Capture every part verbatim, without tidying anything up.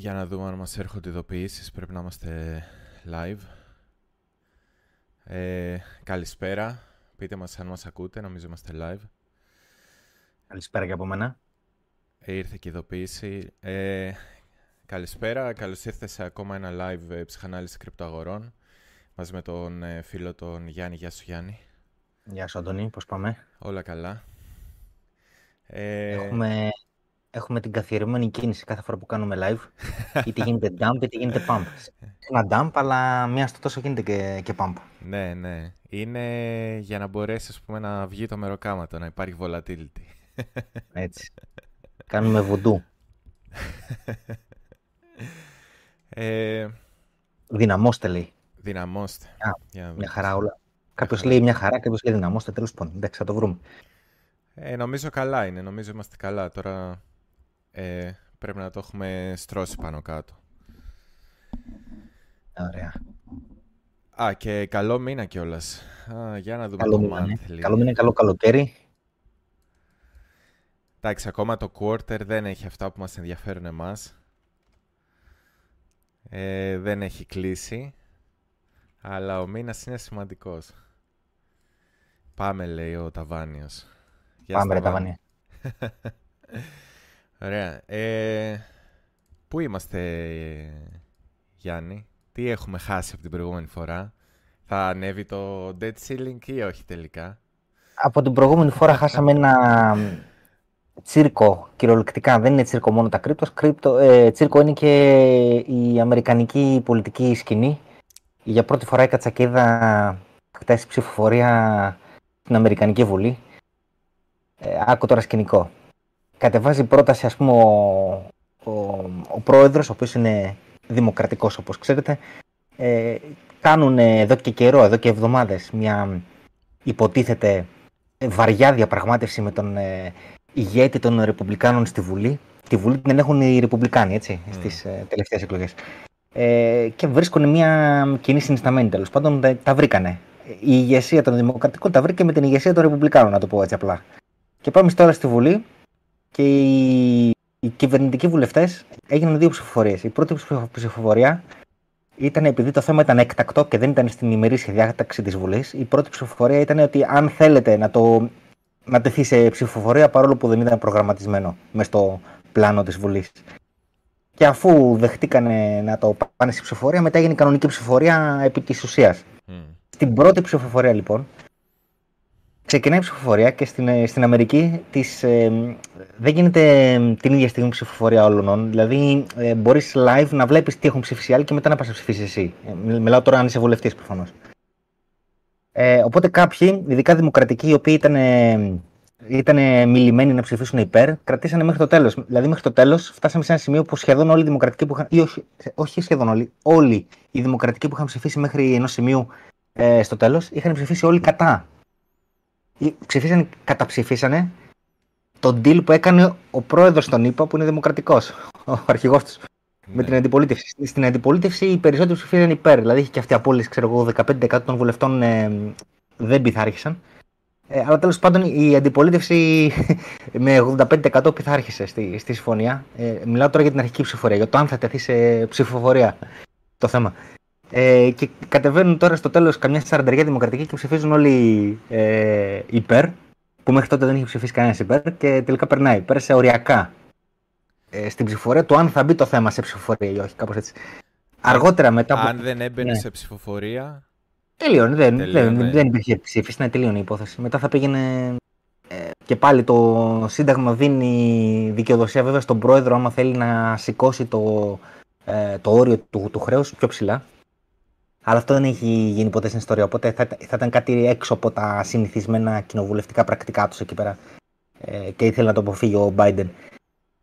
Για να δούμε αν μας έρχονται ειδοποιήσεις, πρέπει να είμαστε live. Ε, καλησπέρα, πείτε μας αν μας ακούτε, νομίζω είμαστε live. Καλησπέρα και από μένα. Ε, ήρθε και ειδοποίηση. Ε, καλησπέρα, καλώς ήρθε σε ακόμα ένα live ε, ψυχανάλυση κρυπτοαγορών. Μαζί με τον ε, φίλο τον Γιάννη. Γεια σου Γιάννη. Γεια σου Αντωνή, πώς πάμε? Όλα καλά. Ε... Έχουμε... Έχουμε την καθιερωμένη κίνηση κάθε φορά που κάνουμε live. Είτε γίνεται dump είτε γίνεται pump. Ένα dump, αλλά μία στο τόσο γίνεται και, και pump. Ναι, ναι. Είναι για να μπορέσει ας πούμε, να βγει το μεροκάματο, να υπάρχει volatility. Έτσι. Κάνουμε βουντού. ε... Δυναμώστε, λέει. Δυναμώστε. Α, για μια χαρά όλα. Κάποιος λέει μια χαρά, κάποιος λέει δυναμώστε. Τέλος πάντων. Εντάξει, θα το βρούμε. Ε, νομίζω καλά είναι. Νομίζω είμαστε καλά. Τώρα. Ε, πρέπει να το έχουμε στρώσει πάνω κάτω. Ωραία. Α, και καλό μήνα κιόλας. Α, για να δούμε καλό το μήνα, monthly. Καλό μήνα, καλό καλοκαίρι. Εντάξει, ακόμα το quarter δεν έχει αυτά που μας ενδιαφέρουν εμάς. Ε, δεν έχει κλείσει. Αλλά ο μήνας είναι σημαντικός. Πάμε, λέει ο Ταβάνιος. Πάμε, ρε Ταβάνια. Ωραία. Ε, πού είμαστε, Γιάννη? Τι έχουμε χάσει από την προηγούμενη φορά? Θα ανέβει το debt ceiling ή όχι τελικά? Από την προηγούμενη φορά χάσαμε ένα τσίρκο, κυριολεκτικά. Δεν είναι τσίρκο μόνο τα κρύπτος. Κρύπτο, ε, τσίρκο είναι και η αμερικανική πολιτική σκηνή. Για πρώτη φορά η κατσακίδα χτάσει ψηφοφορία στην Αμερικανική Βουλή. Ε, άκου τώρα σκηνικό. Κατεβάζει πρόταση, ας πούμε, ο, ο, ο πρόεδρος, ο οποίος είναι δημοκρατικός, όπως ξέρετε. Ε, κάνουν εδώ και καιρό, εδώ και εβδομάδες, μια υποτίθεται βαριά διαπραγμάτευση με τον ε, ηγέτη των Ρεπουμπλικάνων στη Βουλή. Τη Βουλή την έχουν οι Ρεπουμπλικάνοι, έτσι, mm. στις ε, τελευταίες εκλογές. Ε, και βρίσκουν μια κοινή συνισταμένη, τέλος πάντων, τα, τα βρήκανε. Η ηγεσία των Δημοκρατικών τα βρήκε με την ηγεσία των Ρεπουμπλικάνων, να το πω έτσι απλά. Και πάμε τώρα στη Βουλή. Και οι, οι κυβερνητικοί βουλευτές έγιναν δύο ψηφοφορίες. Η πρώτη ψηφοφορία ήταν, επειδή το θέμα ήταν έκτακτο και δεν ήταν στην ημερήσια διάταξη της Βουλής, η πρώτη ψηφοφορία ήταν ότι αν θέλετε να, το, να τεθεί σε ψηφοφορία, παρόλο που δεν ήταν προγραμματισμένο μες στο πλάνο της Βουλής. Και αφού δεχτήκανε να το πάνε σε ψηφοφορία, μετά έγινε η κανονική ψηφοφορία επί της ουσίας. Mm. Στην πρώτη ψηφοφορία λοιπόν. Ξεκινάει η ψηφοφορία και στην, στην Αμερική της, ε, δεν γίνεται ε, την ίδια στιγμή ψηφοφορία όλων. Δηλαδή, ε, μπορείς live να βλέπεις τι έχουν ψηφίσει άλλοι και μετά να πας να ψηφίσεις εσύ. Ε, μιλάω τώρα αν είσαι βουλευτής προφανώς. Ε, οπότε κάποιοι, ειδικά δημοκρατικοί, οι οποίοι ήταν, ε, ήταν μιλημένοι να ψηφίσουν υπέρ, κρατήσανε μέχρι το τέλος. Δηλαδή, μέχρι το τέλος φτάσαμε σε ένα σημείο που σχεδόν όλοι οι δημοκρατικοί που είχαν. Ή όχι, όχι σχεδόν όλοι, όλοι οι δημοκρατικοί που είχαν ψηφίσει μέχρι ενός σημείου ε, στο τέλος, είχαν ψηφίσει όλοι κατά. Ψηφίσανε, καταψηφίσανε τον deal που έκανε ο πρόεδρος των ΗΠΑ, που είναι δημοκρατικός, ο αρχηγός τους, ναι, με την αντιπολίτευση. Στην αντιπολίτευση οι περισσότεροι ψηφίσαν υπέρ, δηλαδή είχε και αυτή η απόλυση, ξέρω εγώ, δεκαπέντε τοις εκατό των βουλευτών ε, δεν πειθάρχησαν. Ε, αλλά τέλος πάντων η αντιπολίτευση με ογδόντα πέντε τοις εκατό πειθάρχησε στη, στη συμφωνία. Ε, μιλάω τώρα για την αρχική ψηφοφορία, για το αν θα τεθεί σε ψηφοφορία το θέμα. Ε, και κατεβαίνουν τώρα στο τέλος καμιά σαρανταριά δημοκρατική και ψηφίζουν όλοι ε, υπέρ, που μέχρι τότε δεν είχε ψηφίσει κανένας υπέρ, και τελικά περνάει. Πέρασε οριακά ε, στην ψηφοφορία του αν θα μπει το θέμα σε ψηφοφορία ή όχι, κάπως έτσι. Αργότερα μετά. Αν που... δεν έμπαινε ναι. σε ψηφοφορία. Τελείωνε, δεν, δεν, δεν υπήρχε ψήφιση, να τελείωνε η υπόθεση. Μετά θα πήγαινε ε, και πάλι το Σύνταγμα δίνει δικαιοδοσία βέβαια στον πρόεδρο, άμα θέλει να σηκώσει το, ε, το όριο του, του χρέους πιο ψηλά. Αλλά αυτό δεν έχει γίνει ποτέ στην ιστορία, οπότε θα, θα ήταν κάτι έξω από τα συνηθισμένα κοινοβουλευτικά πρακτικά τους εκεί πέρα ε, και ήθελε να το αποφύγει ο Μπάιντεν.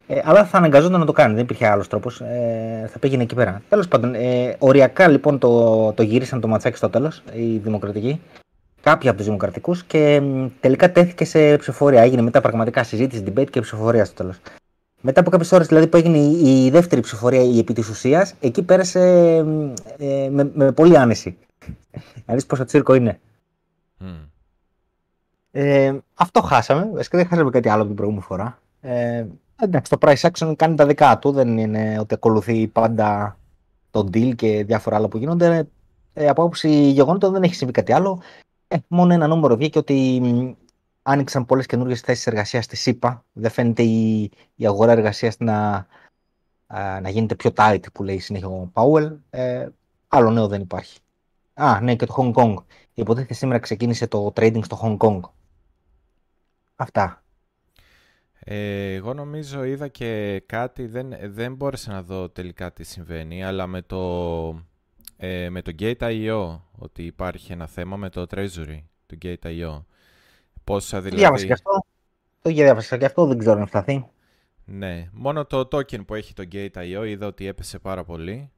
Ε, αλλά θα αναγκαζόταν να το κάνει, δεν υπήρχε άλλος τρόπος, ε, θα πήγαινε εκεί πέρα. Τέλος πάντων, ε, οριακά λοιπόν το, το γύρισαν το ματσάκι στο τέλος, οι δημοκρατικοί, κάποιοι από τους δημοκρατικούς, και τελικά τέθηκε σε ψηφοφορία. Έγινε μετά πραγματικά συζήτηση, debate και ψηφοφορία στο τέλος. Μετά από κάποιες ώρες δηλαδή που έγινε η δεύτερη ψηφοφορία, η επί της ουσίας, εκεί πέρασε ε, με, με πολύ άνεση. Να δεις πόσο τσίρκο είναι. Mm. Ε, αυτό χάσαμε. Δεν χάσαμε κάτι άλλο από την προηγούμενη φορά. Ε, Εντάξει, το price action κάνει τα δικά του, δεν είναι ότι ακολουθεί πάντα το deal και διάφορα άλλα που γίνονται. Ε, από άποψη γεγονότων δεν έχει συμβεί κάτι άλλο. Ε, μόνο ένα νούμερο βγήκε ότι άνοιξαν πολλές καινούργιες θέσεις εργασίας στη ΣΥΠΑ. Δεν φαίνεται η, η αγορά εργασίας να, να γίνεται πιο tight, που λέει συνέχεια ο Πάουελ. Ε, άλλο νέο δεν υπάρχει. Α, ναι, και το Hong Kong. Υποτίθεται σήμερα ξεκίνησε το trading στο Hong Kong. Αυτά. Ε, εγώ νομίζω είδα και κάτι, δεν, δεν μπόρεσα να δω τελικά τι συμβαίνει, αλλά με το, ε, με το Gate.io, ότι υπάρχει ένα θέμα με το Treasury του Gate.io. Πόσα δηλαδή... Διάβασα και αυτό, το διάβασα και αυτό, δεν ξέρω να φταθεί. Ναι, μόνο το token που έχει το Gate.io είδα ότι έπεσε πάρα πολύ.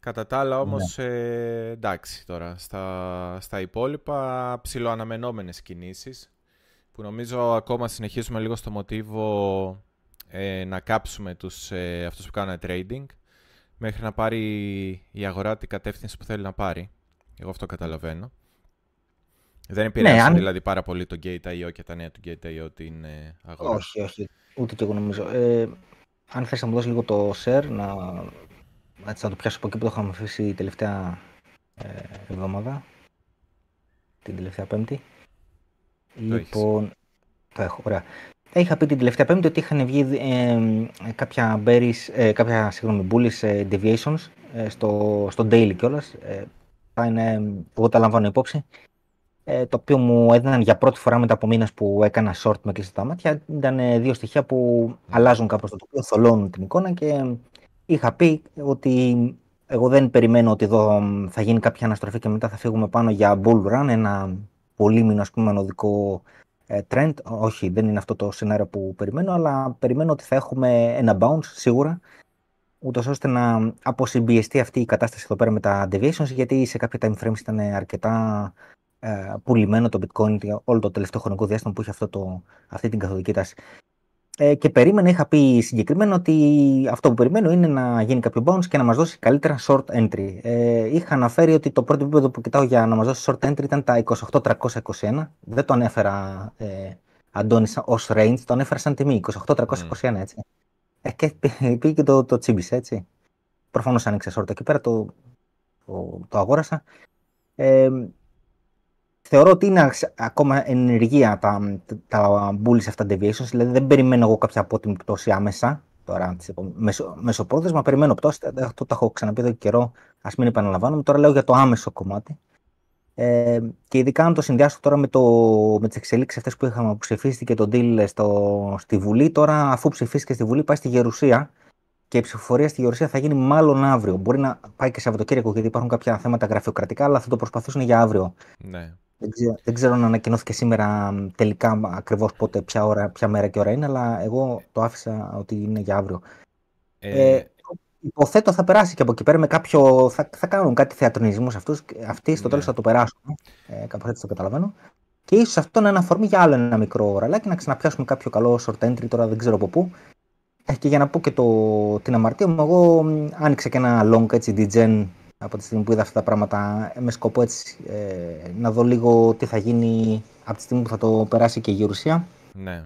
Κατά τα άλλα όμως, ναι. ε, εντάξει τώρα, στα, στα υπόλοιπα ψιλοαναμενόμενες κινήσεις, που νομίζω ακόμα συνεχίζουμε λίγο στο μοτίβο ε, να κάψουμε τους, ε, αυτούς που κάνουν trading μέχρι να πάρει η αγορά την κατεύθυνση που θέλει να πάρει. Εγώ αυτό καταλαβαίνω. Δεν επηρεάζει ναι, αν... δηλαδή πάρα πολύ το Gate.io και τα νέα του Gate.io την ε, αγορά. Όχι, όχι. Ούτε και εγώ νομίζω. Ε, αν θες να μου δώσεις λίγο το share, να, έτσι, να το πιάσω από εκεί που το είχαμε αφήσει η τελευταία ε, εβδομάδα, την τελευταία Πέμπτη. Λοιπόν, το έχω, ωραία. Είχα πει την τελευταία Πέμπτη ότι είχαν βγει ε, κάποια, bearish, ε, κάποια συγγνώμη, bullish ε, deviations ε, στο, στο daily κιόλας. Ε, θα είναι, εγώ τα λαμβάνω υπόψη. Ε, το οποίο μου έδιναν για πρώτη φορά μετά από μήνες που έκανα short με κλειστά τα μάτια. Ήταν ε, δύο στοιχεία που αλλάζουν κάπως το τοπίο, θολώνουν την εικόνα και είχα πει ότι εγώ δεν περιμένω ότι εδώ θα γίνει κάποια αναστροφή και μετά θα φύγουμε πάνω για bull run, ένα... πολύμηνο, ας πούμε, ανωδικό ε, trend. Όχι, δεν είναι αυτό το σενάριο που περιμένω, αλλά περιμένω ότι θα έχουμε ένα bounce σίγουρα, ούτως ώστε να αποσυμπιεστεί αυτή η κατάσταση εδώ πέρα με τα deviations, γιατί σε κάποια time frames ήταν αρκετά ε, πουλημένο το bitcoin όλο το τελευταίο χρονικό διάστημα που είχε αυτό το, αυτή την καθοδική τάση. Ε, και περίμενα, είχα πει συγκεκριμένα ότι αυτό που περιμένω είναι να γίνει κάποιο bounce και να μας δώσει καλύτερα short entry. Ε, είχα αναφέρει ότι το πρώτο επίπεδο που κοιτάω για να μας δώσει short entry ήταν τα είκοσι οκτώ τριακόσια είκοσι ένα. Δεν το ανέφερα, ε, Αντώνη, ως range, το ανέφερα σαν τιμή. είκοσι οκτώ τριακόσια είκοσι ένα, έτσι. Ε, και πήγε και το, το τσίμπησε, έτσι. Προφανώς άνοιξε short εκεί πέρα, το, το, το αγόρασα. Ε, Θεωρώ ότι είναι ακόμα ενεργεία τα, τα bullish αυτά deviations, δηλαδή δεν περιμένω εγώ κάποια απότιμη πτώση άμεσα, τώρα μεσο, μεσοπρόθεσμα, περιμένω πτώση, αυτό το έχω ξαναπεί εδώ και καιρό, ας μην επαναλαμβάνομαι, τώρα λέω για το άμεσο κομμάτι. Ε, και ειδικά αν το συνδυάσω τώρα με, το, με τις εξελίξεις αυτές που είχαμε, που ψηφίστηκε το deal στο, στη Βουλή, τώρα αφού ψηφίστηκε στη Βουλή πάει στη Γερουσία και η ψηφοφορία στη Γερουσία θα γίνει μάλλον αύριο. Μπορεί να πάει και Σαββατοκύριακο γιατί υπάρχουν κάποια θέματα γραφειοκρατικά, αλλά θα το προσπαθήσουν για αύριο. Ναι. Δεν ξέρω, δεν ξέρω αν ανακοινώθηκε σήμερα τελικά ακριβώς πότε, ποια, ώρα, ποια μέρα και ώρα είναι, αλλά εγώ το άφησα ότι είναι για αύριο. Ε... Ε, υποθέτω θα περάσει και από εκεί πέρα με κάποιο... Θα, θα κάνουν κάτι θεατρονισμούς αυτούς, αυτοί στο τέλος yeah. θα το περάσουν, ε, κάπως έτσι το καταλαβαίνω. Και ίσως αυτό να είναι αφορμή για άλλο ένα μικρό ωραλάκι, να ξαναπιάσουμε κάποιο καλό short entry, τώρα δεν ξέρω από πού. Και για να πω και το, την αμαρτία μου, εγώ άνοιξα και ένα long έτσι, degen, από τη στιγμή που είδα αυτά τα πράγματα, με σκοπό έτσι ε, να δω λίγο τι θα γίνει από τη στιγμή που θα το περάσει και η Γερουσία. Ναι.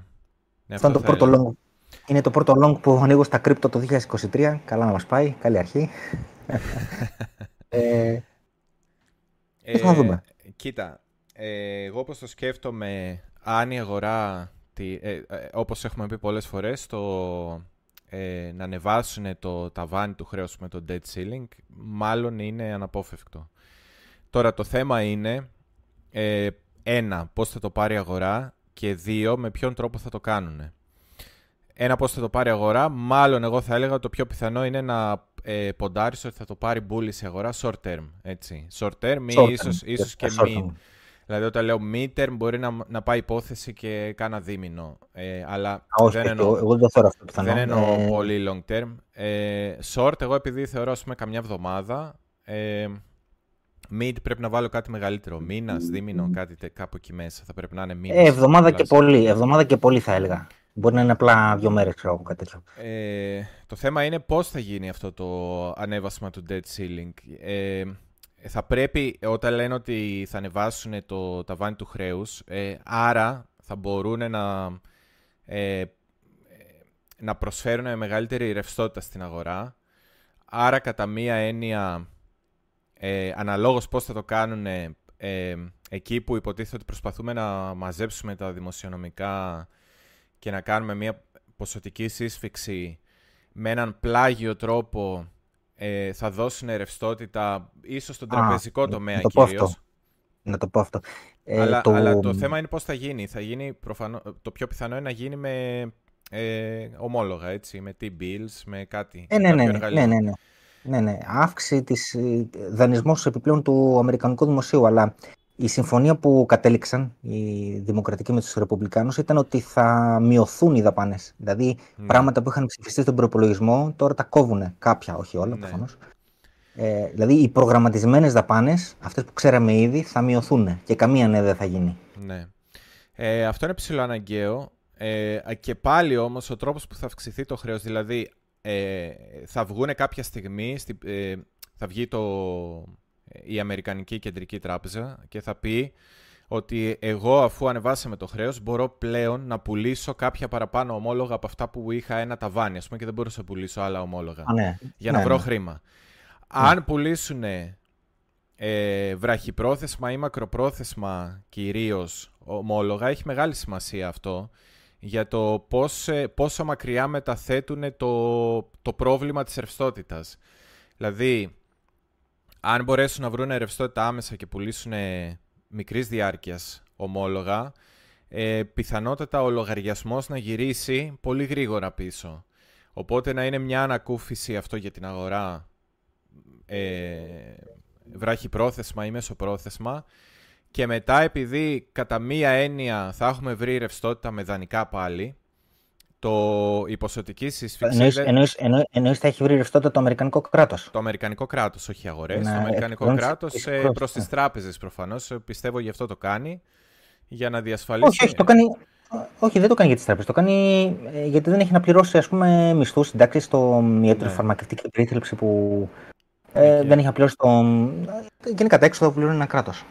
ναι αυτό το πρώτο long. Είναι το πρώτο long που ανοίγω στα κρύπτο το είκοσι είκοσι τρία. Καλά να μας πάει, καλή αρχή. ε, ε, θα δούμε. Κοίτα, ε, εγώ όπως το σκέφτομαι, αν η αγορά, τη, ε, ε, όπως έχουμε πει πολλές φορές, το... Ε, να ανεβάσουν το ταβάνι του χρέους με το debt ceiling, μάλλον είναι αναπόφευκτο. Τώρα το θέμα είναι ε, ένα, πώς θα το πάρει η αγορά και δύο, με ποιον τρόπο θα το κάνουν. Ένα, πώς θα το πάρει η αγορά, μάλλον εγώ θα έλεγα το πιο πιθανό είναι να ε, ποντάρεις ότι θα το πάρει bullish η αγορά short term, έτσι. Short term ή short ίσως, term. ίσως και short mid. Term. Δηλαδή όταν λέω mid-term μπορεί να, να πάει υπόθεση και κάνα δίμηνο. Ε, αλλά όχι, δεν εννοώ, εγώ δεν θεωρώ αυτό πιθανό. Δεν εννοώ ε... πολύ long-term. Ε, short, εγώ επειδή θεωρώ ας πούμε καμιά εβδομάδα, ε, mid πρέπει να βάλω κάτι μεγαλύτερο. Μήνας, δίμηνο, κάτι κάπου εκεί μέσα. Θα πρέπει να είναι μήνας. Ε, εβδομάδα, και πολύ, εβδομάδα και πολύ θα έλεγα. Μπορεί να είναι απλά δύο μέρες, ξέρω εγώ, κάτι τέτοιο. Ε, το θέμα είναι πώς θα γίνει αυτό το ανέβασμα του debt ceiling. Ε, Θα πρέπει, όταν λένε ότι θα ανεβάσουν το ταβάνι του χρέους, ε, άρα θα μπορούν να ε, να προσφέρουν μεγαλύτερη ρευστότητα στην αγορά. Άρα κατά μία έννοια, ε, αναλόγως πώς θα το κάνουν, ε, ε, εκεί που υποτίθεται ότι προσπαθούμε να μαζέψουμε τα δημοσιονομικά και να κάνουμε μία ποσοτική σύσφυξη με έναν πλάγιο τρόπο, ε, θα δώσουν ρευστότητα ίσως στον τραπεζικό Α, τομέα το κυρίως. Να το πω αυτό. Ε, αλλά, το... αλλά το θέμα είναι πώς θα γίνει. Θα γίνει προφανώς, το πιο πιθανό είναι να γίνει με ε, ομόλογα, έτσι, με T-bills, με κάτι. Ε, ναι, ναι, ναι, ναι, ναι, ναι. ναι, ναι. Αύξηση της δανεισμός επιπλέον του Αμερικανικού Δημοσίου. Αλλά η συμφωνία που κατέληξαν οι Δημοκρατικοί με τους Ρεπουμπλικάνους ήταν ότι θα μειωθούν οι δαπάνες. Δηλαδή ναι. πράγματα που είχαν ψηφιστεί στον προϋπολογισμό τώρα τα κόβουν κάποια, όχι όλα προφανώς. Ναι. Ε, δηλαδή οι προγραμματισμένες δαπάνες, αυτές που ξέραμε ήδη, θα μειωθούν και καμία ναι δεν θα γίνει. Ναι. Ε, αυτό είναι ψηλό αναγκαίο. Ε, και πάλι όμως ο τρόπος που θα αυξηθεί το χρέος, δηλαδή ε, θα βγουν κάποια στιγμή, στη, ε, θα βγει το, η Αμερικανική Κεντρική Τράπεζα και θα πει ότι εγώ αφού ανεβάσαμε το χρέος μπορώ πλέον να πουλήσω κάποια παραπάνω ομόλογα από αυτά που είχα ένα ταβάνι, ας πούμε, και δεν μπορούσα να πουλήσω άλλα ομόλογα Α, ναι. για να ναι, βρω ναι. χρήμα. Αν πουλήσουν ε, βραχυπρόθεσμα ή μακροπρόθεσμα κυρίως ομόλογα, έχει μεγάλη σημασία αυτό για το πώς, πόσο μακριά μεταθέτουν το, το πρόβλημα της ρευστότητας. Δηλαδή, αν μπορέσουν να βρουν ρευστότητα άμεσα και πουλήσουν μικρής διάρκειας ομόλογα, ε, πιθανότατα ο λογαριασμός να γυρίσει πολύ γρήγορα πίσω. Οπότε να είναι μια ανακούφιση αυτό για την αγορά. Ε, βράχυπρόθεσμα ή μεσοπρόθεσμα, και μετά επειδή κατά μία έννοια θα έχουμε βρει ρευστότητα με δανεικά πάλι, το, η ποσοτική σύσφυξη εννοείς θα έχει βρει ρευστότητα το αμερικανικό κράτος. Το αμερικανικό κράτος, όχι αγορές. Να, το αμερικανικό εκ, κράτος εκ, προς, εκ, προς τις τράπεζες προφανώς, πιστεύω γι' αυτό το κάνει, για να διασφαλίσει. Όχι, όχι, το κάνει... Όχι, δεν το κάνει για τις τράπεζες. Το κάνει γιατί δεν έχει να πληρώσει, ας πούμε, μισθούς, συντάξεις, στο ιατροφαρμακευτική περίθαλψη που ε, δεν έχει να πληρώσει. Το... Γενικά τα έξοδα που πληρώνει ένα κράτος.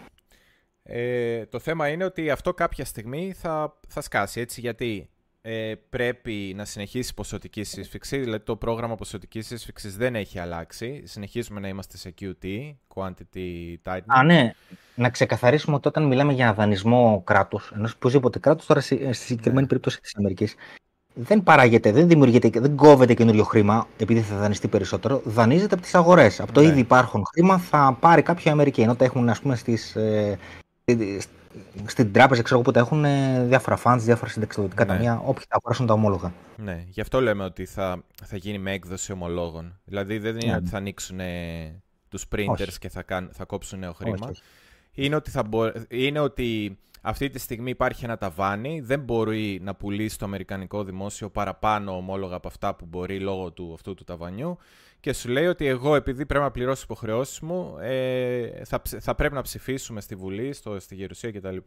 Ε, το θέμα είναι ότι αυτό κάποια στιγμή θα, θα σκάσει. Έτσι, γιατί ε, πρέπει να συνεχίσει η ποσοτική σύσφυξη. Δηλαδή το πρόγραμμα ποσοτικής σύσφυξης δεν έχει αλλάξει. Συνεχίζουμε να είμαστε σε Q T, Quantity Tightening. Α, ναι. Να ξεκαθαρίσουμε ότι όταν μιλάμε για δανεισμό κράτους, ενός οποιοδήποτε κράτους, τώρα στη συγκεκριμένη ναι. περίπτωση της Αμερικής, δεν παράγεται, δεν δημιουργείται, δεν κόβεται καινούριο χρήμα επειδή θα δανειστεί περισσότερο. Δανείζεται από τις αγορές. Από το ναι. ήδη υπάρχον χρήμα θα πάρει κάποια Αμερική. Ενώ τα έχουν, ας πούμε, στις, ε, στην τράπεζα, ξέρω εγώ, που τα έχουν ε, διάφορα funds, διάφορα συνταξιδοτικά ναι. ταμεία, όποιοι θα αγοράσουν τα ομόλογα. Ναι, γι' αυτό λέμε ότι θα, θα γίνει με έκδοση ομολόγων. Δηλαδή δεν είναι ναι. ότι θα ανοίξουν ε, τους printers και θα, κάν, θα κόψουν νέο χρήμα. Όχι. Είναι ότι, θα μπο... είναι ότι αυτή τη στιγμή υπάρχει ένα ταβάνι, δεν μπορεί να πουλήσει το αμερικανικό δημόσιο παραπάνω ομόλογα από αυτά που μπορεί λόγω του αυτού του ταβανιού, και σου λέει ότι εγώ, επειδή πρέπει να πληρώσω υποχρεώσεις μου, ε, θα, θα πρέπει να ψηφίσουμε στη Βουλή, στο, στη Γερουσία κτλ.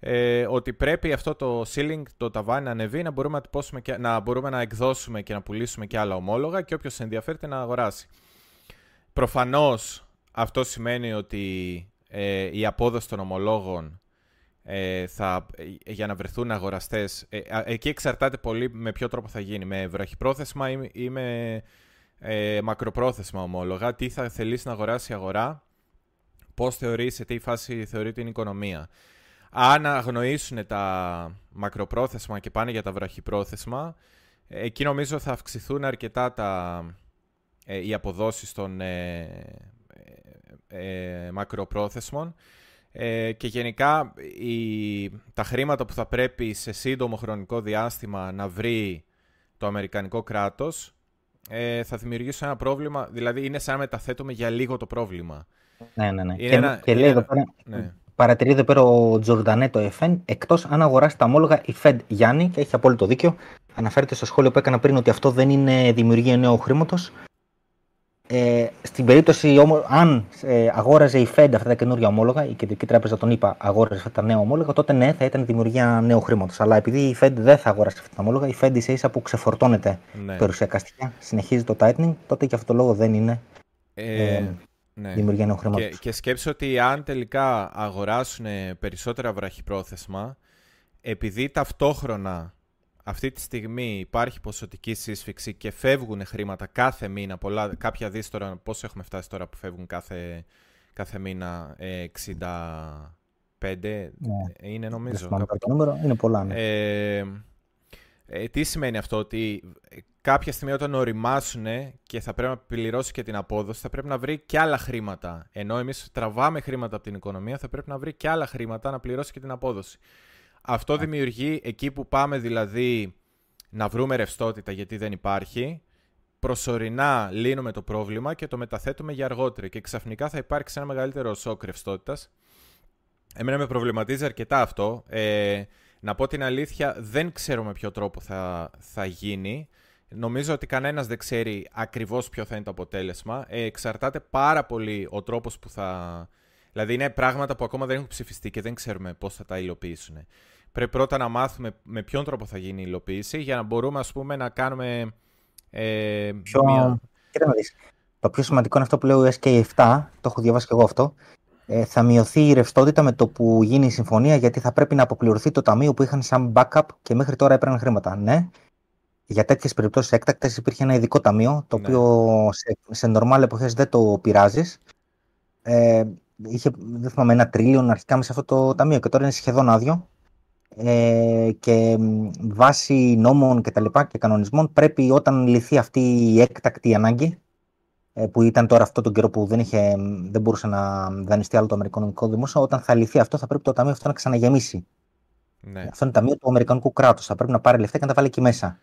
Ε, ότι πρέπει αυτό το ceiling, το ταβάνι, να ανεβεί, να μπορούμε να, και, να μπορούμε να εκδώσουμε και να πουλήσουμε και άλλα ομόλογα, και όποιος ενδιαφέρεται να αγοράσει. Προφανώς αυτό σημαίνει ότι Ε, η απόδοση των ομολόγων ε, θα, ε, για να βρεθούν αγοραστές, ε, ε, εκεί εξαρτάται πολύ με ποιο τρόπο θα γίνει, με βραχυπρόθεσμα ή, ή με ε, μακροπρόθεσμα ομόλογα, τι θα θελήσει να αγοράσει η αγορά, πώς θεωρεί, σε τι φάση θεωρεί την οικονομία. Αν αγνοήσουν τα μακροπρόθεσμα και πάνε για τα βραχυπρόθεσμα, ε, εκεί νομίζω θα αυξηθούν αρκετά τα, ε, οι αποδόσεις των ε, Ε, μακροπρόθεσμων ε, και γενικά η, τα χρήματα που θα πρέπει σε σύντομο χρονικό διάστημα να βρει το αμερικανικό κράτος ε, θα δημιουργήσουν ένα πρόβλημα, δηλαδή είναι σαν να μεταθέτουμε για λίγο το πρόβλημα. Ναι, ναι, ναι. Και, ένα, και λέει εδώ πέρα, ναι. παρατηρεί εδώ πέρα ο Τζορντανέ το εφ εν, εκτός αν αγοράσει τα ομόλογα η Fed, Γιάννη, και έχει απόλυτο δίκιο, αναφέρεται στο σχόλιο που έκανα πριν ότι αυτό δεν είναι δημιουργία νέου χρήματος. Ε, στην περίπτωση όμως, αν ε, αγόραζε η Fed αυτά τα καινούργια ομόλογα, η Κεντρική Τράπεζα των ΗΠΑ αγόραζε αυτά τα νέα ομόλογα, τότε ναι, θα ήταν δημιουργία νέου χρήματος. Αλλά επειδή η Fed δεν θα αγόρασε αυτά τα ομόλογα, η Fed ίσα ίσα που ξεφορτώνεται ναι. περιουσιακά στοιχεία, συνεχίζει το tightening, τότε και αυτό το λόγο δεν είναι ε, ε, ναι. δημιουργία νέου χρήματος. Και, και σκέψου ότι αν τελικά αγοράσουν περισσότερα βραχυπρόθεσμα, επειδή ταυτόχρονα Αυτή τη στιγμή υπάρχει ποσοτική σύσφυξη και φεύγουν χρήματα κάθε μήνα, πολλά, κάποια δις τώρα, πώς έχουμε φτάσει τώρα που φεύγουν κάθε, κάθε μήνα ε, εξήντα πέντε, ναι, είναι νομίζω. Νούμερο, είναι πολλά, ναι. ε, ε, τι σημαίνει αυτό, ότι κάποια στιγμή όταν οριμάσουν και θα πρέπει να πληρώσει και την απόδοση, θα πρέπει να βρει και άλλα χρήματα. Ενώ εμείς τραβάμε χρήματα από την οικονομία, θα πρέπει να βρει και άλλα χρήματα να πληρώσει και την απόδοση. Αυτό δημιουργεί, εκεί που πάμε δηλαδή να βρούμε ρευστότητα γιατί δεν υπάρχει, προσωρινά λύνουμε το πρόβλημα και το μεταθέτουμε για αργότερα και ξαφνικά θα υπάρξει ένα μεγαλύτερο σοκ ρευστότητας. Εμένα με προβληματίζει αρκετά αυτό. Ε, να πω την αλήθεια, δεν ξέρω με ποιο τρόπο θα, θα γίνει. Νομίζω ότι κανένας δεν ξέρει ακριβώς ποιο θα είναι το αποτέλεσμα. Ε, εξαρτάται πάρα πολύ ο τρόπος που θα... Δηλαδή είναι πράγματα που ακόμα δεν έχουν ψηφιστεί και δεν ξέρουμε πώς θα τα υλοποιήσουν. Πρέπει πρώτα να μάθουμε με ποιον τρόπο θα γίνει η υλοποίηση για να μπορούμε, ας πούμε, να κάνουμε... Ε, πιο... μια... Κοίτα να δεις. Το πιο σημαντικό είναι αυτό που λέω ες κέι επτά, το έχω διαβάσει και εγώ αυτό. Ε, θα μειωθεί η ρευστότητα με το που γίνει η συμφωνία, γιατί θα πρέπει να αποπληρωθεί το ταμείο που είχαν σαν backup και μέχρι τώρα έπαιρναν χρήματα. Ναι. Για τέτοιες περιπτώσεις έκτακτες υπήρχε ένα ειδικό ταμείο, το ναι. οποίο σε, σε normal εποχές δεν το πειράζεις. Ε, Είχε, δεν θυμάμαι, ένα τρίλιον αρχικά μέσα σε αυτό το ταμείο και τώρα είναι σχεδόν άδειο. Ε, και βάσει νόμων και τα λοιπά και κανονισμών πρέπει όταν λυθεί αυτή η έκτακτη ανάγκη, ε, που ήταν τώρα αυτό τον καιρό που δεν, είχε, δεν μπορούσε να δανειστεί άλλο το αμερικανικό δημόσιο, όταν θα λυθεί αυτό θα πρέπει το ταμείο αυτό να ξαναγεμίσει. Ναι. Αυτό είναι το ταμείο του αμερικανικού κράτους. Θα πρέπει να πάρει λεφτά και να τα βάλει εκεί μέσα.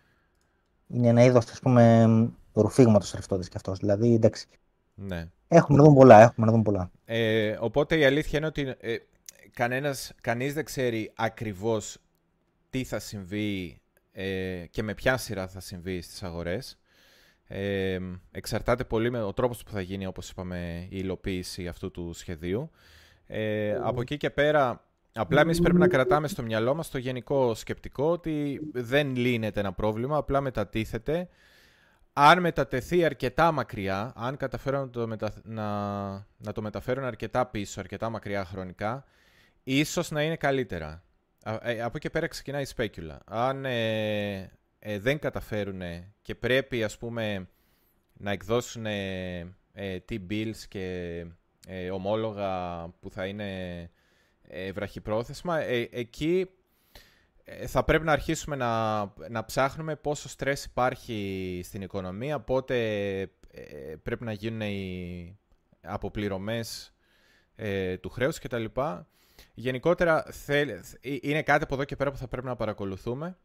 Είναι ένα είδος, ας πούμε, ρουφήγματος ρευστότητας κι αυτός. Δηλαδή, εντάξει. Ναι. Έχουμε να δούμε πολλά, έχουμε να δούμε πολλά. Ε, οπότε η αλήθεια είναι ότι ε, κανένας, κανείς δεν ξέρει ακριβώς τι θα συμβεί ε, και με ποια σειρά θα συμβεί στις αγορές. Ε, εξαρτάται πολύ με ο τρόπος που θα γίνει, όπως είπαμε, η υλοποίηση αυτού του σχεδίου. Ε, από εκεί και πέρα, απλά εμείς πρέπει να κρατάμε στο μυαλό μας το γενικό σκεπτικό ότι δεν λύνεται ένα πρόβλημα, απλά μετατίθεται. Αν μετατεθεί αρκετά μακριά, αν καταφέρουν να το, μετα... να... να το μεταφέρουν αρκετά πίσω, αρκετά μακριά χρονικά, ίσως να είναι καλύτερα. Α, ε, από εκεί πέρα ξεκινάει η σπέκουλα. Αν ε, ε, δεν καταφέρουν και πρέπει, ας πούμε, να εκδώσουν ε, ε, T-bills και ε, ομόλογα που θα είναι ε, βραχυπρόθεσμα, ε, εκεί... θα πρέπει να αρχίσουμε να, να ψάχνουμε πόσο στρες υπάρχει στην οικονομία, πότε ε, πρέπει να γίνουν οι αποπληρωμές ε, του χρέους κτλ. Γενικότερα θε, είναι κάτι από εδώ και πέρα που θα πρέπει να παρακολουθούμε.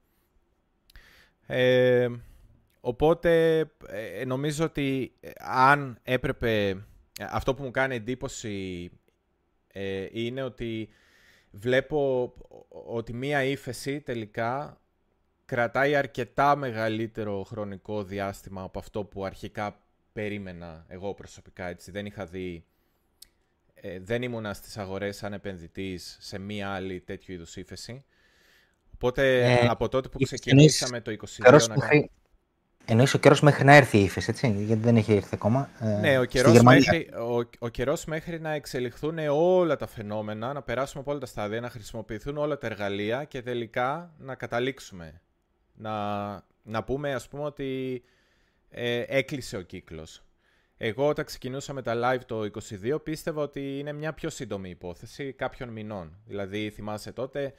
Ε, οπότε ε, νομίζω ότι αν έπρεπε... Αυτό που μου κάνει εντύπωση ε, είναι ότι βλέπω ότι μία ύφεση τελικά κρατάει αρκετά μεγαλύτερο χρονικό διάστημα από αυτό που αρχικά περίμενα εγώ προσωπικά. Έτσι. Δεν είχα δει, ε, δεν ήμουνα στις αγορές σαν επενδυτής σε μία άλλη τέτοιου είδους ύφεση. Οπότε ε, από τότε που ξεκινήσαμε το είκοσι δύο να κάνουμε... Εννοείς ο καιρός μέχρι να έρθει η ύφεση, έτσι, γιατί δεν έχει έρθει ακόμα. Ναι, ο καιρός, μέχρι, ο, ο καιρός μέχρι να εξελιχθούν όλα τα φαινόμενα, να περάσουμε από όλα τα στάδια, να χρησιμοποιηθούν όλα τα εργαλεία και τελικά να καταλήξουμε. Να, να πούμε, ας πούμε, ότι ε, έκλεισε ο κύκλος. Εγώ όταν ξεκινούσα με τα live το είκοσι δύο πίστευα ότι είναι μια πιο σύντομη υπόθεση κάποιων μηνών. Δηλαδή, θυμάσαι τότε,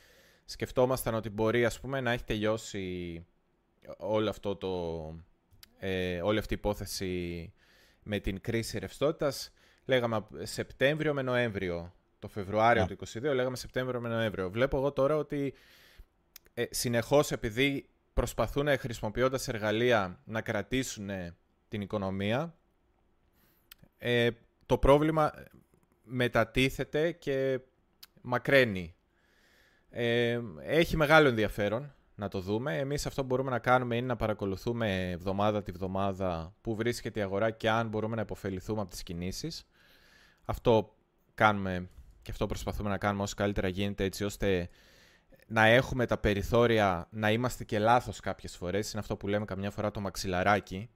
σκεφτόμασταν ότι μπορεί, ας πούμε, να έχει τελειώσει... Όλο αυτό το, ε, όλη αυτή η υπόθεση με την κρίση ρευστότητας, λέγαμε Σεπτέμβριο με Νοέμβριο. Το Φεβρουάριο yeah. του είκοσι δύο λέγαμε Σεπτέμβριο με Νοέμβριο. Βλέπω εγώ τώρα ότι ε, συνεχώς, επειδή προσπαθούν χρησιμοποιώντας εργαλεία να κρατήσουν την οικονομία, ε, το πρόβλημα μετατίθεται και μακραίνει. Ε, έχει μεγάλο ενδιαφέρον να το δούμε. Εμείς αυτό που μπορούμε να κάνουμε είναι να παρακολουθούμε εβδομάδα τη βδομάδα που βρίσκεται η αγορά και αν μπορούμε να υποφεληθούμε από τις κινήσεις. Αυτό κάνουμε και αυτό προσπαθούμε να κάνουμε όσο καλύτερα γίνεται, έτσι ώστε να έχουμε τα περιθώρια να είμαστε και λάθος κάποιες φορές. Είναι αυτό που λέμε καμιά φορά το μαξιλαράκι.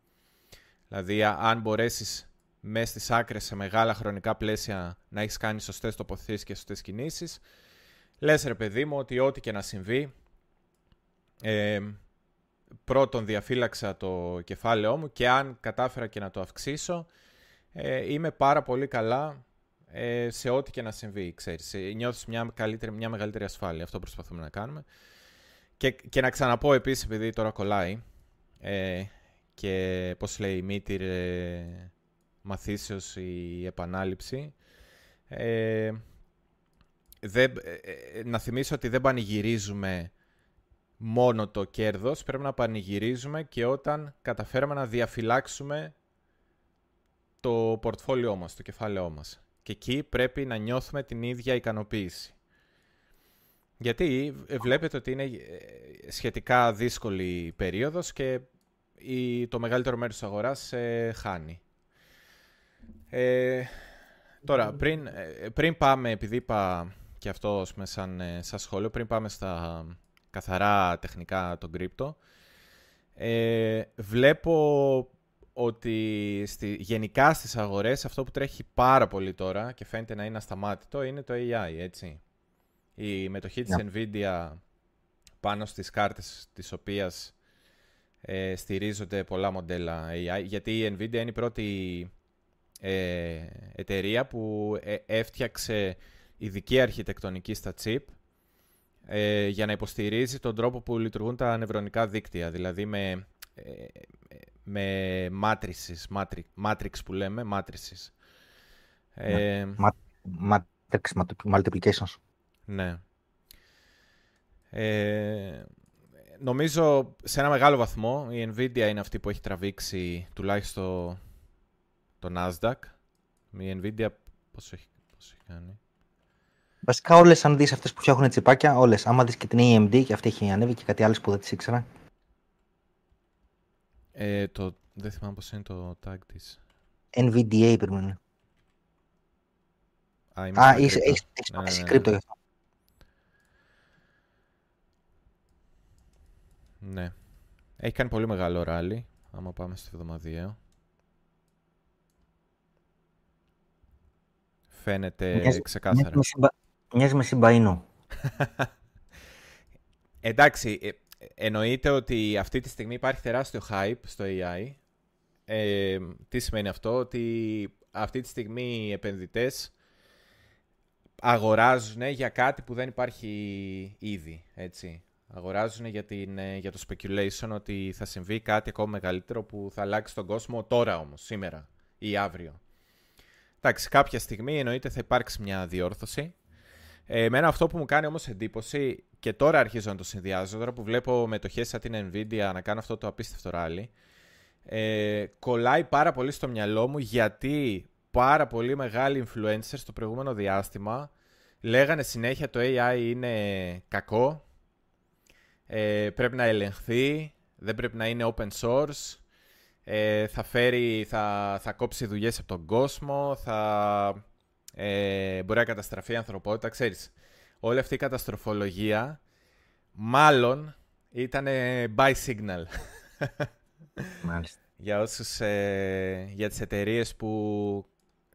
Δηλαδή αν μπορέσεις μέσα στις άκρες σε μεγάλα χρονικά πλαίσια να έχεις κάνει σωστές τοποθετήσεις και σωστές κινήσεις, λες ρε παιδί μου ότι ό,τι και να συμβεί, Ε, πρώτον διαφύλαξα το κεφάλαιό μου και αν κατάφερα και να το αυξήσω, ε, είμαι πάρα πολύ καλά ε, σε ό,τι και να συμβεί, ξέρεις. Νιώθεις μια, καλύτερη, μια μεγαλύτερη ασφάλεια, αυτό προσπαθούμε να κάνουμε. Και, και να ξαναπώ επίσης, επειδή τώρα κολλάει, ε, και πώς λέει η μήτηρ ε, μαθήσεως η επανάληψη, ε, δεν, ε, να θυμίσω ότι δεν πανηγυρίζουμε μόνο το κέρδος, πρέπει να πανηγυρίζουμε και όταν καταφέρουμε να διαφυλάξουμε το πορτφόλιό μας, το κεφάλαιό μας. Και εκεί πρέπει να νιώθουμε την ίδια ικανοποίηση. Γιατί βλέπετε ότι είναι σχετικά δύσκολη η περίοδος και η, το μεγαλύτερο μέρος της αγοράς ε, χάνει. Ε, τώρα, πριν, πριν πάμε, επειδή είπα και αυτό σαν, σαν σχόλιο, πριν πάμε στα καθαρά τεχνικά των κρύπτο, ε, βλέπω ότι στη, γενικά στις αγορές αυτό που τρέχει πάρα πολύ τώρα και φαίνεται να είναι ασταμάτητο είναι το έι άι, έτσι. Η μετοχή της yeah. Nvidia πάνω στις κάρτες τις οποίες ε, στηρίζονται πολλά μοντέλα έι άι, γιατί η Nvidia είναι η πρώτη ε, εταιρεία που ε, έφτιαξε ειδική αρχιτεκτονική στα chip ε, για να υποστηρίζει τον τρόπο που λειτουργούν τα νευρονικά δίκτυα, δηλαδή με, ε, με μάτρισης, μάτρι, matrix που λέμε, μάτρισης. Yeah. Ε, Mat- matrix multiplications. Ναι. Ε, νομίζω σε ένα μεγάλο βαθμό η Nvidia είναι αυτή που έχει τραβήξει τουλάχιστον το Nasdaq. Η Nvidia πώς έχει, πώς έχει κάνει. Βασικά όλες, αν δεις αυτές που φτιάχνουν τσιπάκια, όλες. Άμα δεις και την έι εμ ντι και αυτή έχει ανέβει και κάτι άλλες που δεν τις ήξερα. Ε, το, δεν θυμάμαι πώς είναι το tag της. εν βι ντι έι περιμένω. Α, Α είσαι, έχεις πέσει κρύπτο γι' αυτό. Ναι. Έχει κάνει πολύ μεγάλο ράλι, άμα πάμε στο εβδομαδιαίο. Φαίνεται μοιάζει, ξεκάθαρα. Μοιάζει με συμπαΐνο. Εντάξει, ε, εννοείται ότι αυτή τη στιγμή υπάρχει τεράστιο hype στο έι άι. Ε, τι σημαίνει αυτό? Ότι αυτή τη στιγμή οι επενδυτές αγοράζουν για κάτι που δεν υπάρχει ήδη, έτσι. Αγοράζουν για, την, για το speculation ότι θα συμβεί κάτι ακόμα μεγαλύτερο που θα αλλάξει τον κόσμο τώρα όμως, σήμερα ή αύριο. Εντάξει, κάποια στιγμή εννοείται θα υπάρξει μια διόρθωση. Εμένα αυτό που μου κάνει όμως εντύπωση, και τώρα αρχίζω να το συνδυάζω, τώρα που βλέπω μετοχές σαν την Nvidia να κάνω αυτό το απίστευτο ράλι, ε, κολλάει πάρα πολύ στο μυαλό μου γιατί πάρα πολύ μεγάλοι influencers στο προηγούμενο διάστημα λέγανε συνέχεια το έι άι είναι κακό, ε, πρέπει να ελεγχθεί, δεν πρέπει να είναι open source, ε, θα, φέρει, θα, θα κόψει δουλειές από τον κόσμο, θα ε, μπορεί να καταστραφεί η ανθρωπότητα. Ξέρεις, όλη αυτή η καταστροφολογία μάλλον ήταν buy signal. Μάλιστα. για, όσους, ε, για τις εταιρείες που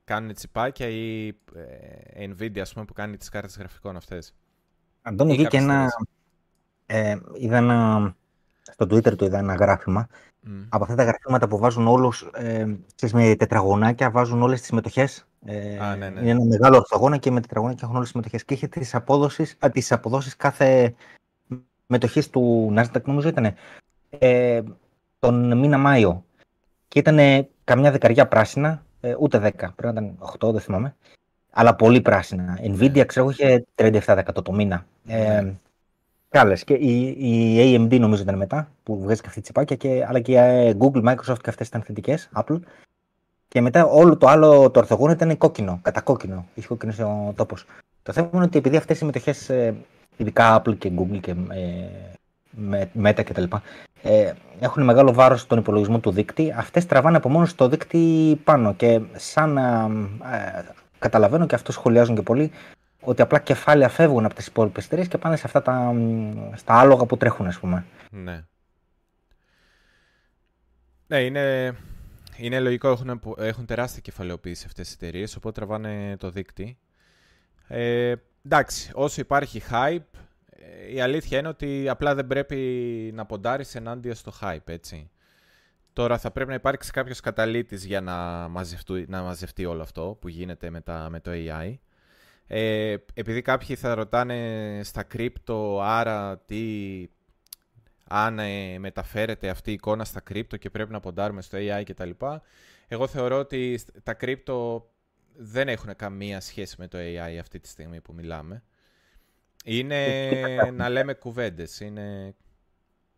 κάνουν τσιπάκια ή ε, Nvidia, ας πούμε, που κάνει τις κάρτες γραφικών αυτές. Αντώνη, βγήκε ένα, ε, είδα ένα... στο Twitter του είδα ένα γράφημα. Mm. Από αυτά τα γραφήματα που βάζουν όλους, ε, με τετραγωνάκια, βάζουν όλες τις μετοχές. Ε, Α, ναι, ναι. Είναι ένα μεγάλο ορθογώνα και με τετραγωνάκια έχουν όλες τις μετοχές. Και είχε τις αποδόσεις, α, τις αποδόσεις κάθε μετοχής του Nasdaq, νομίζω ήταν, ε, τον μήνα Μάιο. Και ήταν καμιά δεκαριά πράσινα, ούτε δέκα, πρέπει να ήταν οκτώ, δεν θυμάμαι. Αλλά πολύ πράσινα. Nvidia, ξέρω, είχε τριάντα επτά τοις εκατό το μήνα. Ε, Κάλες. Και η, η έι εμ ντι νομίζω ήταν μετά, που βγάζει και αυτή τσιπάκια, και, αλλά και η Google, Microsoft και αυτές ήταν θετικές, Apple. Και μετά όλο το άλλο το ορθογόνο ήταν κόκκινο, κατακόκκινο. Είχε κόκκινος ο τόπος. Το θέμα είναι ότι επειδή αυτές οι μετοχές, ειδικά Apple και Google και ε, Meta κτλ., Ε, έχουν μεγάλο βάρος στον υπολογισμό του δείκτη, αυτές τραβάνε από μόνο στο δείκτη πάνω και σαν ε, καταλαβαίνω και αυτό σχολιάζουν και πολλοί ότι απλά κεφάλαια φεύγουν από τις υπόλοιπες εταιρείες και πάνε σε αυτά τα, στα άλογα που τρέχουν, ας πούμε. Ναι, ναι, είναι, είναι λογικό, έχουν, έχουν τεράστια κεφαλαιοποίηση αυτές οι εταιρείες, οπότε τραβάνε το δείκτη. Ε, εντάξει, όσο υπάρχει hype η αλήθεια είναι ότι απλά δεν πρέπει να ποντάρεις ενάντια στο hype, έτσι. Τώρα θα πρέπει να υπάρξει κάποιος καταλύτης για να μαζευτεί, να μαζευτεί όλο αυτό που γίνεται με, τα, με το έι άι. Ε, επειδή κάποιοι θα ρωτάνε στα κρύπτο, άρα τι, αν ε, μεταφέρεται αυτή η εικόνα στα κρύπτο και πρέπει να ποντάρουμε στο έι άι κτλ. Εγώ θεωρώ ότι τα κρύπτο δεν έχουν καμία σχέση με το έι άι αυτή τη στιγμή που μιλάμε. Είναι να λέμε κουβέντες. Είναι...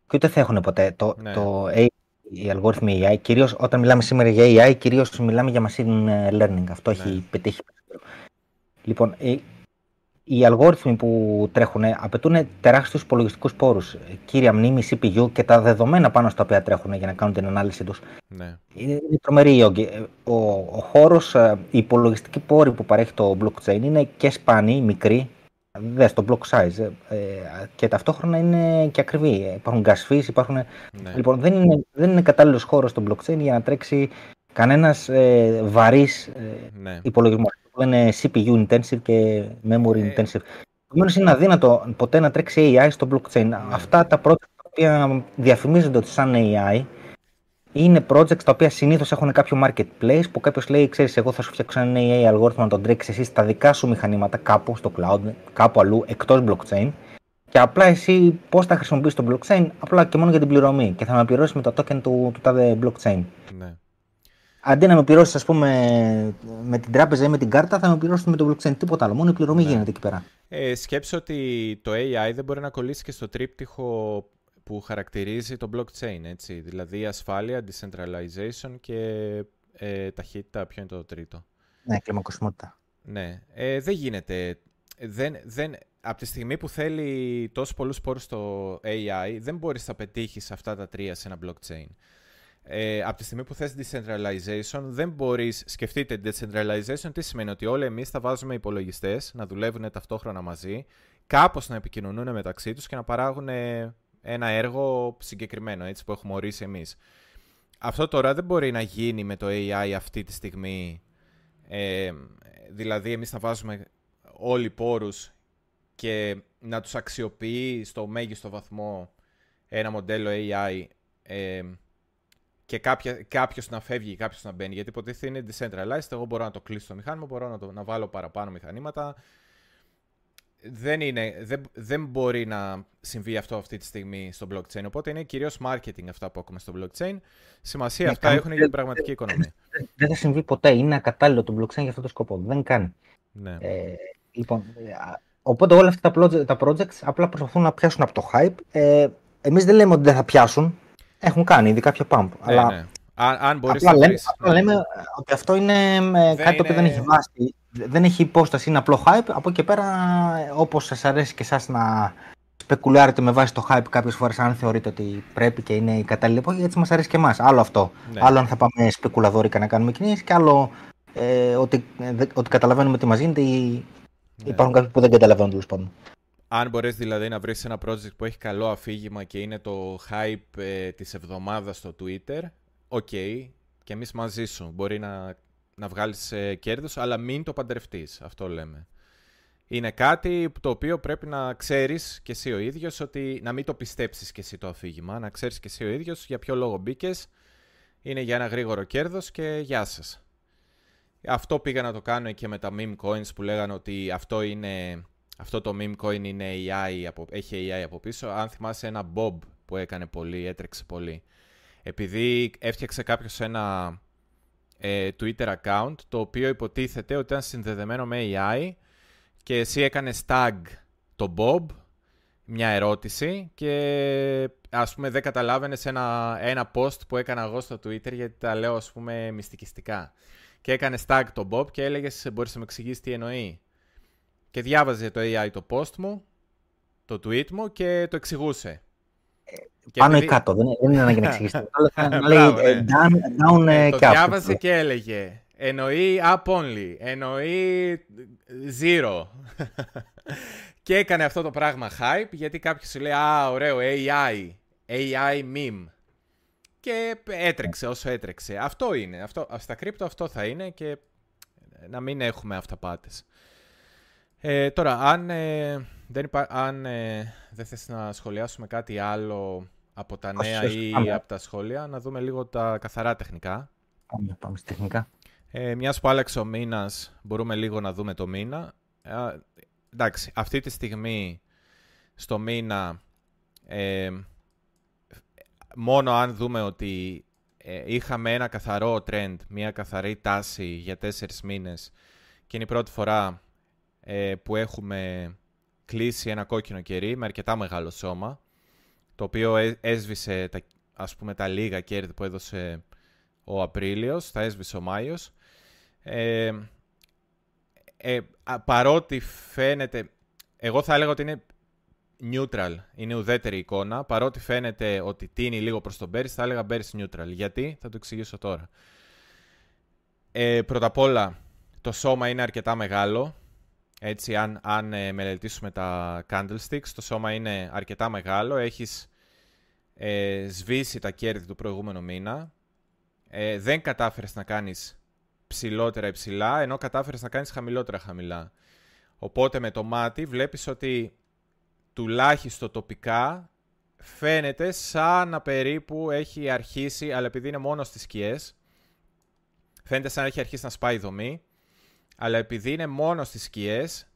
Και ούτε θα έχουν ποτέ το, ναι. το έι άι. Οι αλγόριθμοι έι άι, κυρίως όταν μιλάμε σήμερα για έι άι, κυρίως μιλάμε για machine learning. Αυτό έχει ναι. πετύχει. Λοιπόν, οι, οι αλγόριθμοι που τρέχουν απαιτούν τεράστιους υπολογιστικούς πόρους. Κύρια μνήμη, σι πι γιου και τα δεδομένα πάνω στα οποία τρέχουν για να κάνουν την ανάλυση τους. Ναι. Είναι τρομερή η όγκη. Ο, ο χώρος, οι υπολογιστικοί πόροι που παρέχει το blockchain είναι και σπάνιοι, μικροί. Δε στο block size ε, και ταυτόχρονα είναι και ακριβή. Υπάρχουν gas fees, υπάρχουν. Ναι. Λοιπόν, δεν είναι, δεν είναι κατάλληλος χώρος στο blockchain για να τρέξει κανένας ε, βαρύς ε, ναι. υπολογισμός. Είναι σι πι γιου intensive και memory intensive. Επομένως, είναι αδύνατο ποτέ να τρέξει έι άι στο blockchain. Ναι. Αυτά τα projects τα οποία διαφημίζονται ότι σαν έι άι είναι projects τα οποία συνήθως έχουν κάποιο marketplace που κάποιος λέει: ξέρεις, εγώ θα σου φτιάξω ένα έι άι αλγόριθμο να τον τρέξεις εσύ στα δικά σου μηχανήματα κάπου στο cloud, κάπου αλλού εκτός blockchain. Και απλά εσύ πώς θα χρησιμοποιήσεις το blockchain, απλά και μόνο για την πληρωμή. Και θα με πληρώσεις με το token του, του τάδε blockchain. Ναι. Αντί να με πληρώσεις, ας πούμε, με την τράπεζα ή με την κάρτα, θα με πληρώσεις με το blockchain. Τίποτα άλλο. Μόνο η πληρωμή ναι. γίνεται εκεί πέρα. Ε, σκέψου ότι το έι άι δεν μπορεί να κολλήσει και στο τρίπτυχο που χαρακτηρίζει το blockchain, έτσι, δηλαδή ασφάλεια, decentralization και ε, ταχύτητα, ποιο είναι το τρίτο. Ναι, κλιμακωσιμότητα. Ναι, ε, δεν γίνεται. Δεν, δεν, από τη στιγμή που θέλει τόσο πολλούς πόρους στο έι άι, δεν μπορείς να πετύχεις αυτά τα τρία σε ένα blockchain. Ε, από τη στιγμή που θες decentralization, δεν μπορείς, σκεφτείτε decentralization, τι σημαίνει, ότι όλοι εμείς θα βάζουμε υπολογιστές να δουλεύουν ταυτόχρονα μαζί, κάπως να επικοινωνούν μεταξύ τους και να παράγουν... ένα έργο συγκεκριμένο, έτσι, που έχουμε ορίσει εμείς. Αυτό τώρα δεν μπορεί να γίνει με το έι άι αυτή τη στιγμή. Ε, δηλαδή, εμείς θα βάζουμε όλοι πόρους και να τους αξιοποιεί στο μέγιστο βαθμό ένα μοντέλο έι άι ε, και κάποια, κάποιος να φεύγει, κάποιος να μπαίνει. Γιατί υποτίθεται είναι decentralized, εγώ μπορώ να το κλείσω το μηχάνημα, μπορώ να, το, να βάλω παραπάνω μηχανήματα. Δεν, είναι, δεν, δεν μπορεί να συμβεί αυτό αυτή τη στιγμή στο blockchain. Οπότε είναι κυρίως marketing αυτά που ακούμε στο blockchain. Σημασία ναι, αυτά έχουν για την πραγματική οικονομία. Δεν θα συμβεί ποτέ. Είναι ακατάλληλο το blockchain για αυτό το σκοπό. Δεν κάνει. Ναι. Ε, λοιπόν, οπότε όλα αυτά τα projects απλά προσπαθούν να πιάσουν από το hype. Ε, εμείς δεν λέμε ότι δεν θα πιάσουν. Έχουν κάνει ήδη κάποιο pump. Ναι, αλλά ναι. Αν, αν μπορείς να λέμε, ναι. λέμε ότι αυτό είναι δεν κάτι το οποίο δεν έχει βάση. Δεν έχει υπόσταση, είναι απλό hype. Από εκεί πέρα, όπως σας αρέσει και εσάς να σπεκουλάρετε με βάση το hype κάποιες φορές, αν θεωρείτε ότι πρέπει και είναι η κατάλληλη εποχή, έτσι μας αρέσει και εμάς. Άλλο αυτό. Ναι. Άλλο αν θα πάμε σπεκουλαδόρικα να κάνουμε κινήσεις, και άλλο ε, ότι, ε, ότι καταλαβαίνουμε τι μας γίνεται ή ναι. υπάρχουν κάποιοι που δεν καταλαβαίνουν, τέλος πάντων. Αν μπορείς δηλαδή να βρεις ένα project που έχει καλό αφήγημα και είναι το hype ε, της εβδομάδας στο Twitter, οκ, okay, και εμείς μαζί σου. Μπορεί να. να βγάλεις κέρδος, αλλά μην το παντρευτείς, αυτό λέμε. Είναι κάτι το οποίο πρέπει να ξέρεις και εσύ ο ίδιος, ότι να μην το πιστέψεις και εσύ το αφήγημα, να ξέρεις και εσύ ο ίδιος για ποιο λόγο μπήκες, είναι για ένα γρήγορο κέρδος και γεια σας. Αυτό πήγα να το κάνω και με τα meme coins που λέγανε ότι αυτό, είναι, αυτό το meme coin είναι έι άι, έχει έι άι από πίσω. Αν θυμάσαι ένα Bob που έκανε πολύ, έτρεξε πολύ. Επειδή έφτιαξε κάποιος ένα... Twitter account, το οποίο υποτίθεται ότι ήταν συνδεδεμένο με έι άι και εσύ έκανες tag το Bob, μια ερώτηση, και ας πούμε δεν καταλάβαινες ένα, ένα post που έκανα εγώ στο Twitter, γιατί τα λέω ας πούμε μυστικιστικά, και έκανες tag το Bob και έλεγες μπορείς να με εξηγήσεις τι εννοεί, και διάβαζε το έι άι το post μου, το tweet μου, και το εξηγούσε. Και πάνω επειδή... ή κάτω, δεν είναι ανάγκη να εξηγήσει. Να λέει down, down ε, και up. Το διάβαζε και έλεγε εννοεί up only, εννοεί zero. Και έκανε αυτό το πράγμα hype, γιατί κάποιος σου λέει α, ωραίο, έι άι, έι άι meme. Και έτρεξε όσο έτρεξε. Αυτό είναι, αυτό, στα κρύπτο αυτό θα είναι, και να μην έχουμε αυταπάτες. Ε, τώρα, αν, ε, δεν, υπά... αν ε, δεν θες να σχολιάσουμε κάτι άλλο από τα νέα Όσο, ή πάμε. από τα σχόλια, να δούμε λίγο τα καθαρά τεχνικά. Πάμε, πάμε στη τεχνικά. Ε, μιας που άλλαξε ο μήνας, μπορούμε λίγο να δούμε το μήνα. Ε, εντάξει, αυτή τη στιγμή στο μήνα, ε, μόνο αν δούμε ότι ε, είχαμε ένα καθαρό trend, μια καθαρή τάση για τέσσερις μήνες και είναι η πρώτη φορά ε, που έχουμε κλείσει ένα κόκκινο κερί με αρκετά μεγάλο σώμα, το οποίο έσβησε τα, ας πούμε, τα λίγα κέρδη που έδωσε ο Απρίλιος, θα έσβησε ο Μάιος. Ε, ε, παρότι φαίνεται, εγώ θα έλεγα ότι είναι neutral, είναι ουδέτερη εικόνα, παρότι φαίνεται ότι τίνει λίγο προς τον πέρυσι, θα έλεγα πέρυσι neutral. Γιατί, θα το εξηγήσω τώρα. Ε, πρώτα απ' όλα, το σώμα είναι αρκετά μεγάλο, έτσι αν, αν ε, μελετήσουμε τα candlesticks, το σώμα είναι αρκετά μεγάλο, έχεις ε, σβήσει τα κέρδη του προηγούμενου μήνα, ε, δεν κατάφερες να κάνεις ψηλότερα υψηλά, ενώ κατάφερες να κάνεις χαμηλότερα χαμηλά. Οπότε με το μάτι βλέπεις ότι τουλάχιστον τοπικά φαίνεται σαν να περίπου έχει αρχίσει, αλλά επειδή είναι μόνο στις σκιές, φαίνεται σαν να έχει αρχίσει να σπάει η δομή, αλλά επειδή είναι μόνο στις σκιές,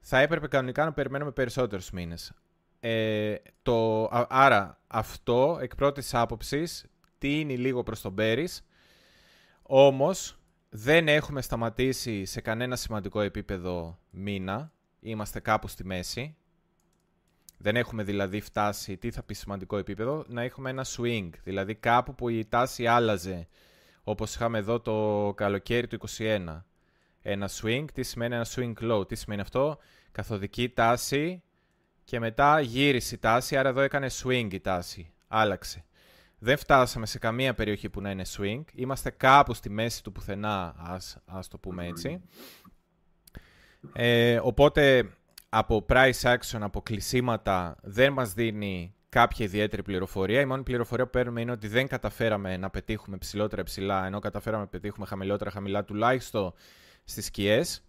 θα έπρεπε κανονικά να περιμένουμε περισσότερους μήνες. Ε, το, α, άρα αυτό, εκ πρώτης άποψης, τίνει λίγο προς τον πέρις, όμως δεν έχουμε σταματήσει σε κανένα σημαντικό επίπεδο μήνα, είμαστε κάπου στη μέση. Δεν έχουμε δηλαδή φτάσει, τι θα πει σημαντικό επίπεδο, να έχουμε ένα swing, δηλαδή κάπου που η τάση άλλαζε, όπως είχαμε εδώ το καλοκαίρι του είκοσι ένα. Ένα swing, τι σημαίνει ένα swing low, τι σημαίνει αυτό, καθοδική τάση και μετά γύρισε η τάση, άρα εδώ έκανε swing η τάση, άλλαξε. Δεν φτάσαμε σε καμία περιοχή που να είναι swing, είμαστε κάπου στη μέση του πουθενά, ας, ας το πούμε έτσι. Ε, οπότε από price action, από κλεισίματα, δεν μας δίνει κάποια ιδιαίτερη πληροφορία. Η μόνη πληροφορία που παίρνουμε είναι ότι δεν καταφέραμε να πετύχουμε ψηλότερα ψηλά, ενώ καταφέραμε να πετύχουμε χαμηλότερα χαμηλά, τουλάχιστον στις σκιές.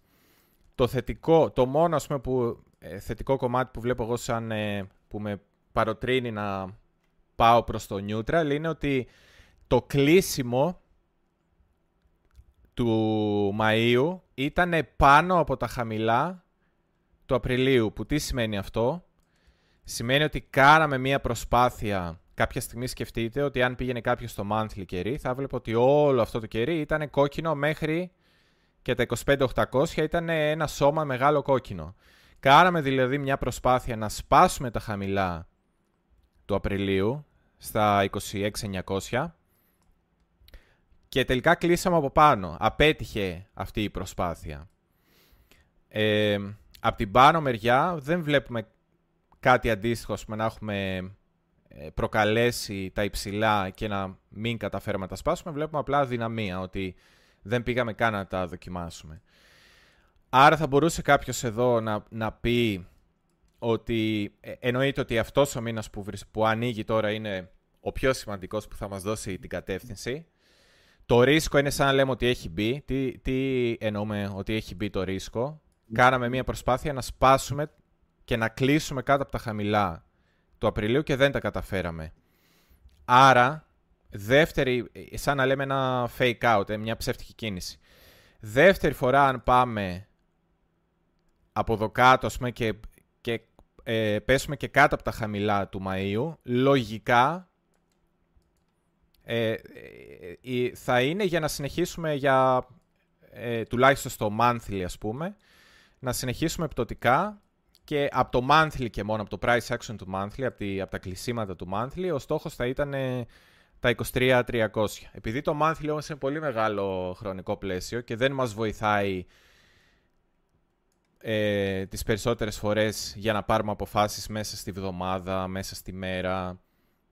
Το θετικό, το μόνο ας πούμε, που, ε, θετικό κομμάτι που βλέπω εγώ σαν, ε, που με παροτρύνει να πάω προς το neutral είναι ότι το κλείσιμο του Μαΐου ήταν πάνω από τα χαμηλά του Απριλίου, που τι σημαίνει αυτό, σημαίνει ότι κάναμε μία προσπάθεια. Κάποια στιγμή σκεφτείτε ότι αν πήγαινε κάποιο στο monthly κερί, θα βλέπω ότι όλο αυτό το κερί ήταν κόκκινο μέχρι και τα είκοσι πέντε χιλιάδες οκτακόσια ήταν ένα σώμα μεγάλο κόκκινο. Κάναμε δηλαδή μία προσπάθεια να σπάσουμε τα χαμηλά του Απριλίου στα είκοσι έξι χιλιάδες εννιακόσια και τελικά κλείσαμε από πάνω. Απέτυχε αυτή η προσπάθεια. Ε, Απ' την πάνω μεριά δεν βλέπουμε κάτι αντίστοιχο, ας πούμε, να έχουμε προκαλέσει τα υψηλά και να μην καταφέρουμε να τα σπάσουμε. Βλέπουμε απλά αδυναμία, ότι δεν πήγαμε καν να τα δοκιμάσουμε. Άρα θα μπορούσε κάποιος εδώ να, να πει ότι εννοείται ότι αυτός ο μήνας που, που ανοίγει τώρα είναι ο πιο σημαντικός που θα μας δώσει την κατεύθυνση. Το ρίσκο είναι σαν να λέμε ότι έχει μπει. Τι, τι εννοούμε ότι έχει μπει το ρίσκο? Κάναμε μία προσπάθεια να σπάσουμε και να κλείσουμε κάτω από τα χαμηλά του Απριλίου και δεν τα καταφέραμε. Άρα, δεύτερη, σαν να λέμε ένα fake out, μια ψεύτικη κίνηση. Δεύτερη φορά αν πάμε από εδώ κάτω, ας πούμε, και, και ε, πέσουμε και κάτω από τα χαμηλά του Μαΐου, λογικά ε, ε, θα είναι για να συνεχίσουμε για ε, τουλάχιστον στο monthly, ας πούμε, να συνεχίσουμε πτωτικά και από το monthly και μόνο, από το price action του monthly, από, τη, από τα κλεισίματα του monthly, ο στόχος θα ήταν ε, τα είκοσι τρεις χιλιάδες τριακόσια. Επειδή το monthly όμως είναι πολύ μεγάλο χρονικό πλαίσιο και δεν μας βοηθάει ε, τις περισσότερες φορές για να πάρουμε αποφάσεις μέσα στη βδομάδα, μέσα στη μέρα,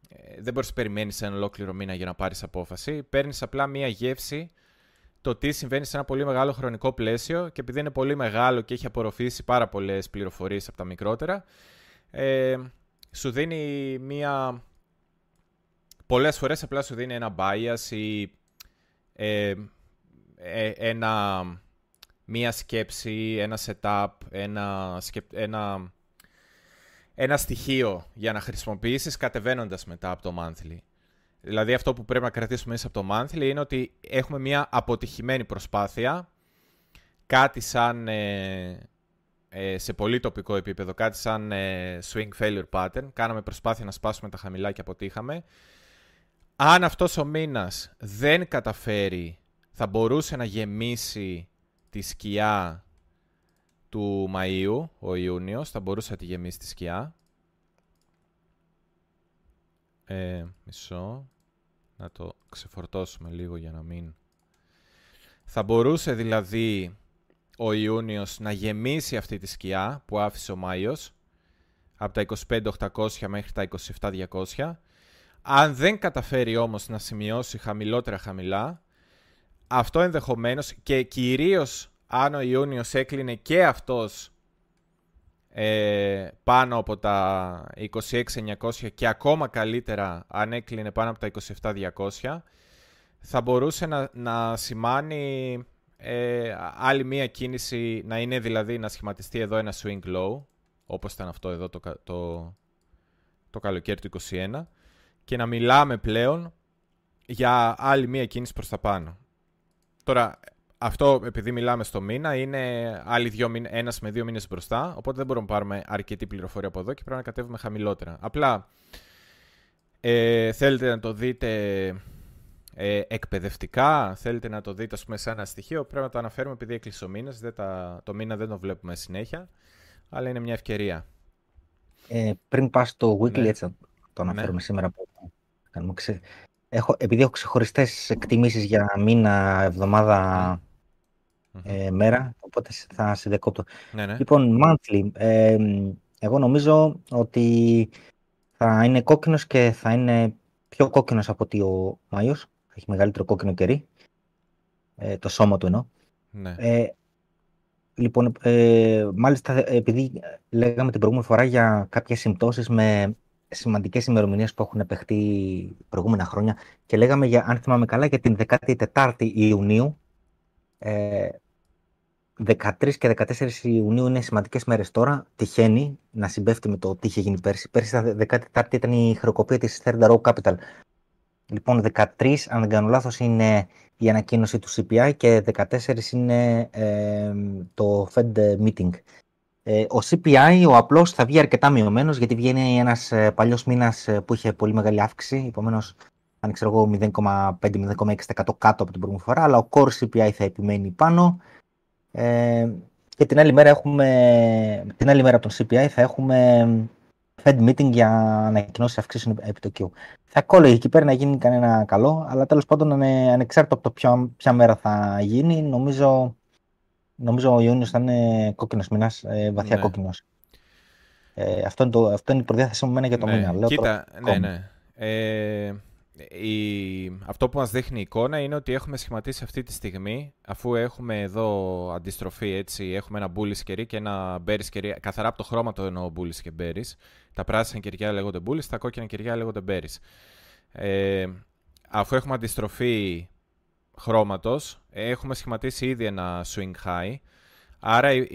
ε, δεν μπορείς να περιμένεις ένα ολόκληρο μήνα για να πάρεις απόφαση, παίρνεις απλά μία γεύση το τι συμβαίνει σε ένα πολύ μεγάλο χρονικό πλαίσιο και επειδή είναι πολύ μεγάλο και έχει απορροφήσει πάρα πολλές πληροφορίες από τα μικρότερα, ε, σου δίνει μία... Πολλές φορές απλά σου δίνει ένα bias ή ε, ε, ένα μία σκέψη, ένα setup, ένα, ένα, ένα στοιχείο για να χρησιμοποιήσεις κατεβαίνοντας μετά από το monthly. Δηλαδή αυτό που πρέπει να κρατήσουμε μέσα από το monthly είναι ότι έχουμε μία αποτυχημένη προσπάθεια, κάτι σαν ε, ε, σε πολύ τοπικό επίπεδο, κάτι σαν ε, swing failure pattern. Κάναμε προσπάθεια να σπάσουμε τα χαμηλά και αποτύχαμε. Αν αυτός ο μήνας δεν καταφέρει, θα μπορούσε να γεμίσει τη σκιά του Μαΐου, ο Ιούνιος, θα μπορούσε να τη γεμίσει τη σκιά. Ε, μισό, να το ξεφορτώσουμε λίγο για να μην... Θα μπορούσε δηλαδή ο Ιούνιος να γεμίσει αυτή τη σκιά που άφησε ο Μάιος, από τα είκοσι πέντε χιλιάδες οκτακόσια μέχρι τα είκοσι επτά χιλιάδες διακόσια. Αν δεν καταφέρει όμως να σημειώσει χαμηλότερα χαμηλά, αυτό ενδεχομένως, και κυρίως αν ο Ιούνιος έκλεινε και αυτός ε, πάνω από τα είκοσι έξι χιλιάδες εννιακόσια και ακόμα καλύτερα αν έκλεινε πάνω από τα είκοσι επτά χιλιάδες διακόσια, θα μπορούσε να, να σημάνει ε, άλλη μία κίνηση, να είναι δηλαδή να σχηματιστεί εδώ ένα swing low, όπως ήταν αυτό εδώ το, το, το καλοκαίρι του είκοσι ένα, και να μιλάμε πλέον για άλλη μία κίνηση προς τα πάνω. Τώρα, αυτό επειδή μιλάμε στο μήνα, είναι άλλοι δύο, ένας με δύο μήνες μπροστά, οπότε δεν μπορούμε να πάρουμε αρκετή πληροφορία από εδώ και πρέπει να κατέβουμε χαμηλότερα. Απλά ε, θέλετε να το δείτε ε, εκπαιδευτικά, θέλετε να το δείτε ας πούμε σαν ένα στοιχείο, πρέπει να το αναφέρουμε επειδή έκλεισε ο μήνας, δεν τα, το μήνα δεν το βλέπουμε συνέχεια, αλλά είναι μια ευκαιρία. Ε, πριν πάω στο weekly, ναι. έτσι το αναφέρουμε ναι. σήμερα που κάνουμε ξέ... Έχω, επειδή έχω ξεχωριστές εκτιμήσεις για μήνα, εβδομάδα, mm-hmm. ε, μέρα, οπότε θα συνδεκόπτω. Ναι, ναι. Λοιπόν, monthly, ε, εγώ νομίζω ότι θα είναι κόκκινος και θα είναι πιο κόκκινος από ότι ο Μάιος. Έχει μεγαλύτερο κόκκινο κερί, ε, το σώμα του εννοώ. Ναι. Ε, λοιπόν, ε, μάλιστα επειδή λέγαμε την προηγούμενη φορά για κάποιες συμπτώσεις με... σημαντικές ημερομηνίες που έχουν επεχτεί προηγούμενα χρόνια και λέγαμε, για, αν θυμάμαι καλά, για την δεκάτη τετάρτη Ιουνίου. Ε, δεκατρείς και δεκατέσσερις Ιουνίου είναι σημαντικές μέρες τώρα. Τυχαίνει να συμπέφτει με το τι είχε γίνει πέρσι. Πέρσι τα δεκάτη τετάρτη ήταν η χρεοκοπία της Three Arrows Capital. Λοιπόν, δεκατρείς, αν δεν κάνω λάθος, είναι η ανακοίνωση του σι πι άι και δεκατέσσερις είναι ε, το Fed meeting. Ο σι πι άι, ο απλός, θα βγει αρκετά μειωμένος, γιατί βγαίνει ένας παλιός μήνας που είχε πολύ μεγάλη αύξηση. Επομένως, αν ξέρω εγώ, μηδέν κόμμα πέντε με μηδέν κόμμα έξι τοις εκατό κάτω από την προηγούμενη φορά, αλλά ο core σι πι άι θα επιμένει πάνω. Ε, και την άλλη μέρα έχουμε, την άλλη μέρα από τον σι πι άι θα έχουμε Fed meeting για ανακοινώσεις αυξήσεων επιτοκίου. Θα κόλλει εκεί πέρα να γίνει κανένα καλό, αλλά τέλος πάντων, ανε, ανεξάρτητα από το ποια, ποια μέρα θα γίνει, νομίζω... Νομίζω ο Ιούνιος θα είναι κόκκινος μηνάς, βαθιά ναι. κόκκινος. Ε, αυτό, είναι το, αυτό είναι η προδιάθεση μου για το ναι. μήνα. Λέω Κοίτα, ναι, ναι. Ε, η, αυτό που μας δείχνει η εικόνα είναι ότι έχουμε σχηματίσει αυτή τη στιγμή, αφού έχουμε εδώ αντιστροφή, έτσι, έχουμε ένα bullish κερί και ένα bearish κερί, καθαρά από το χρώμα το εννοώ bullish και bearish. Τα πράσινα κεριά λέγονται bullish, τα κόκκινα κεριά λέγονται bearish. Ε, αφού έχουμε αντιστροφή χρώματος, έχουμε σχηματίσει ήδη ένα swing high, άρα η,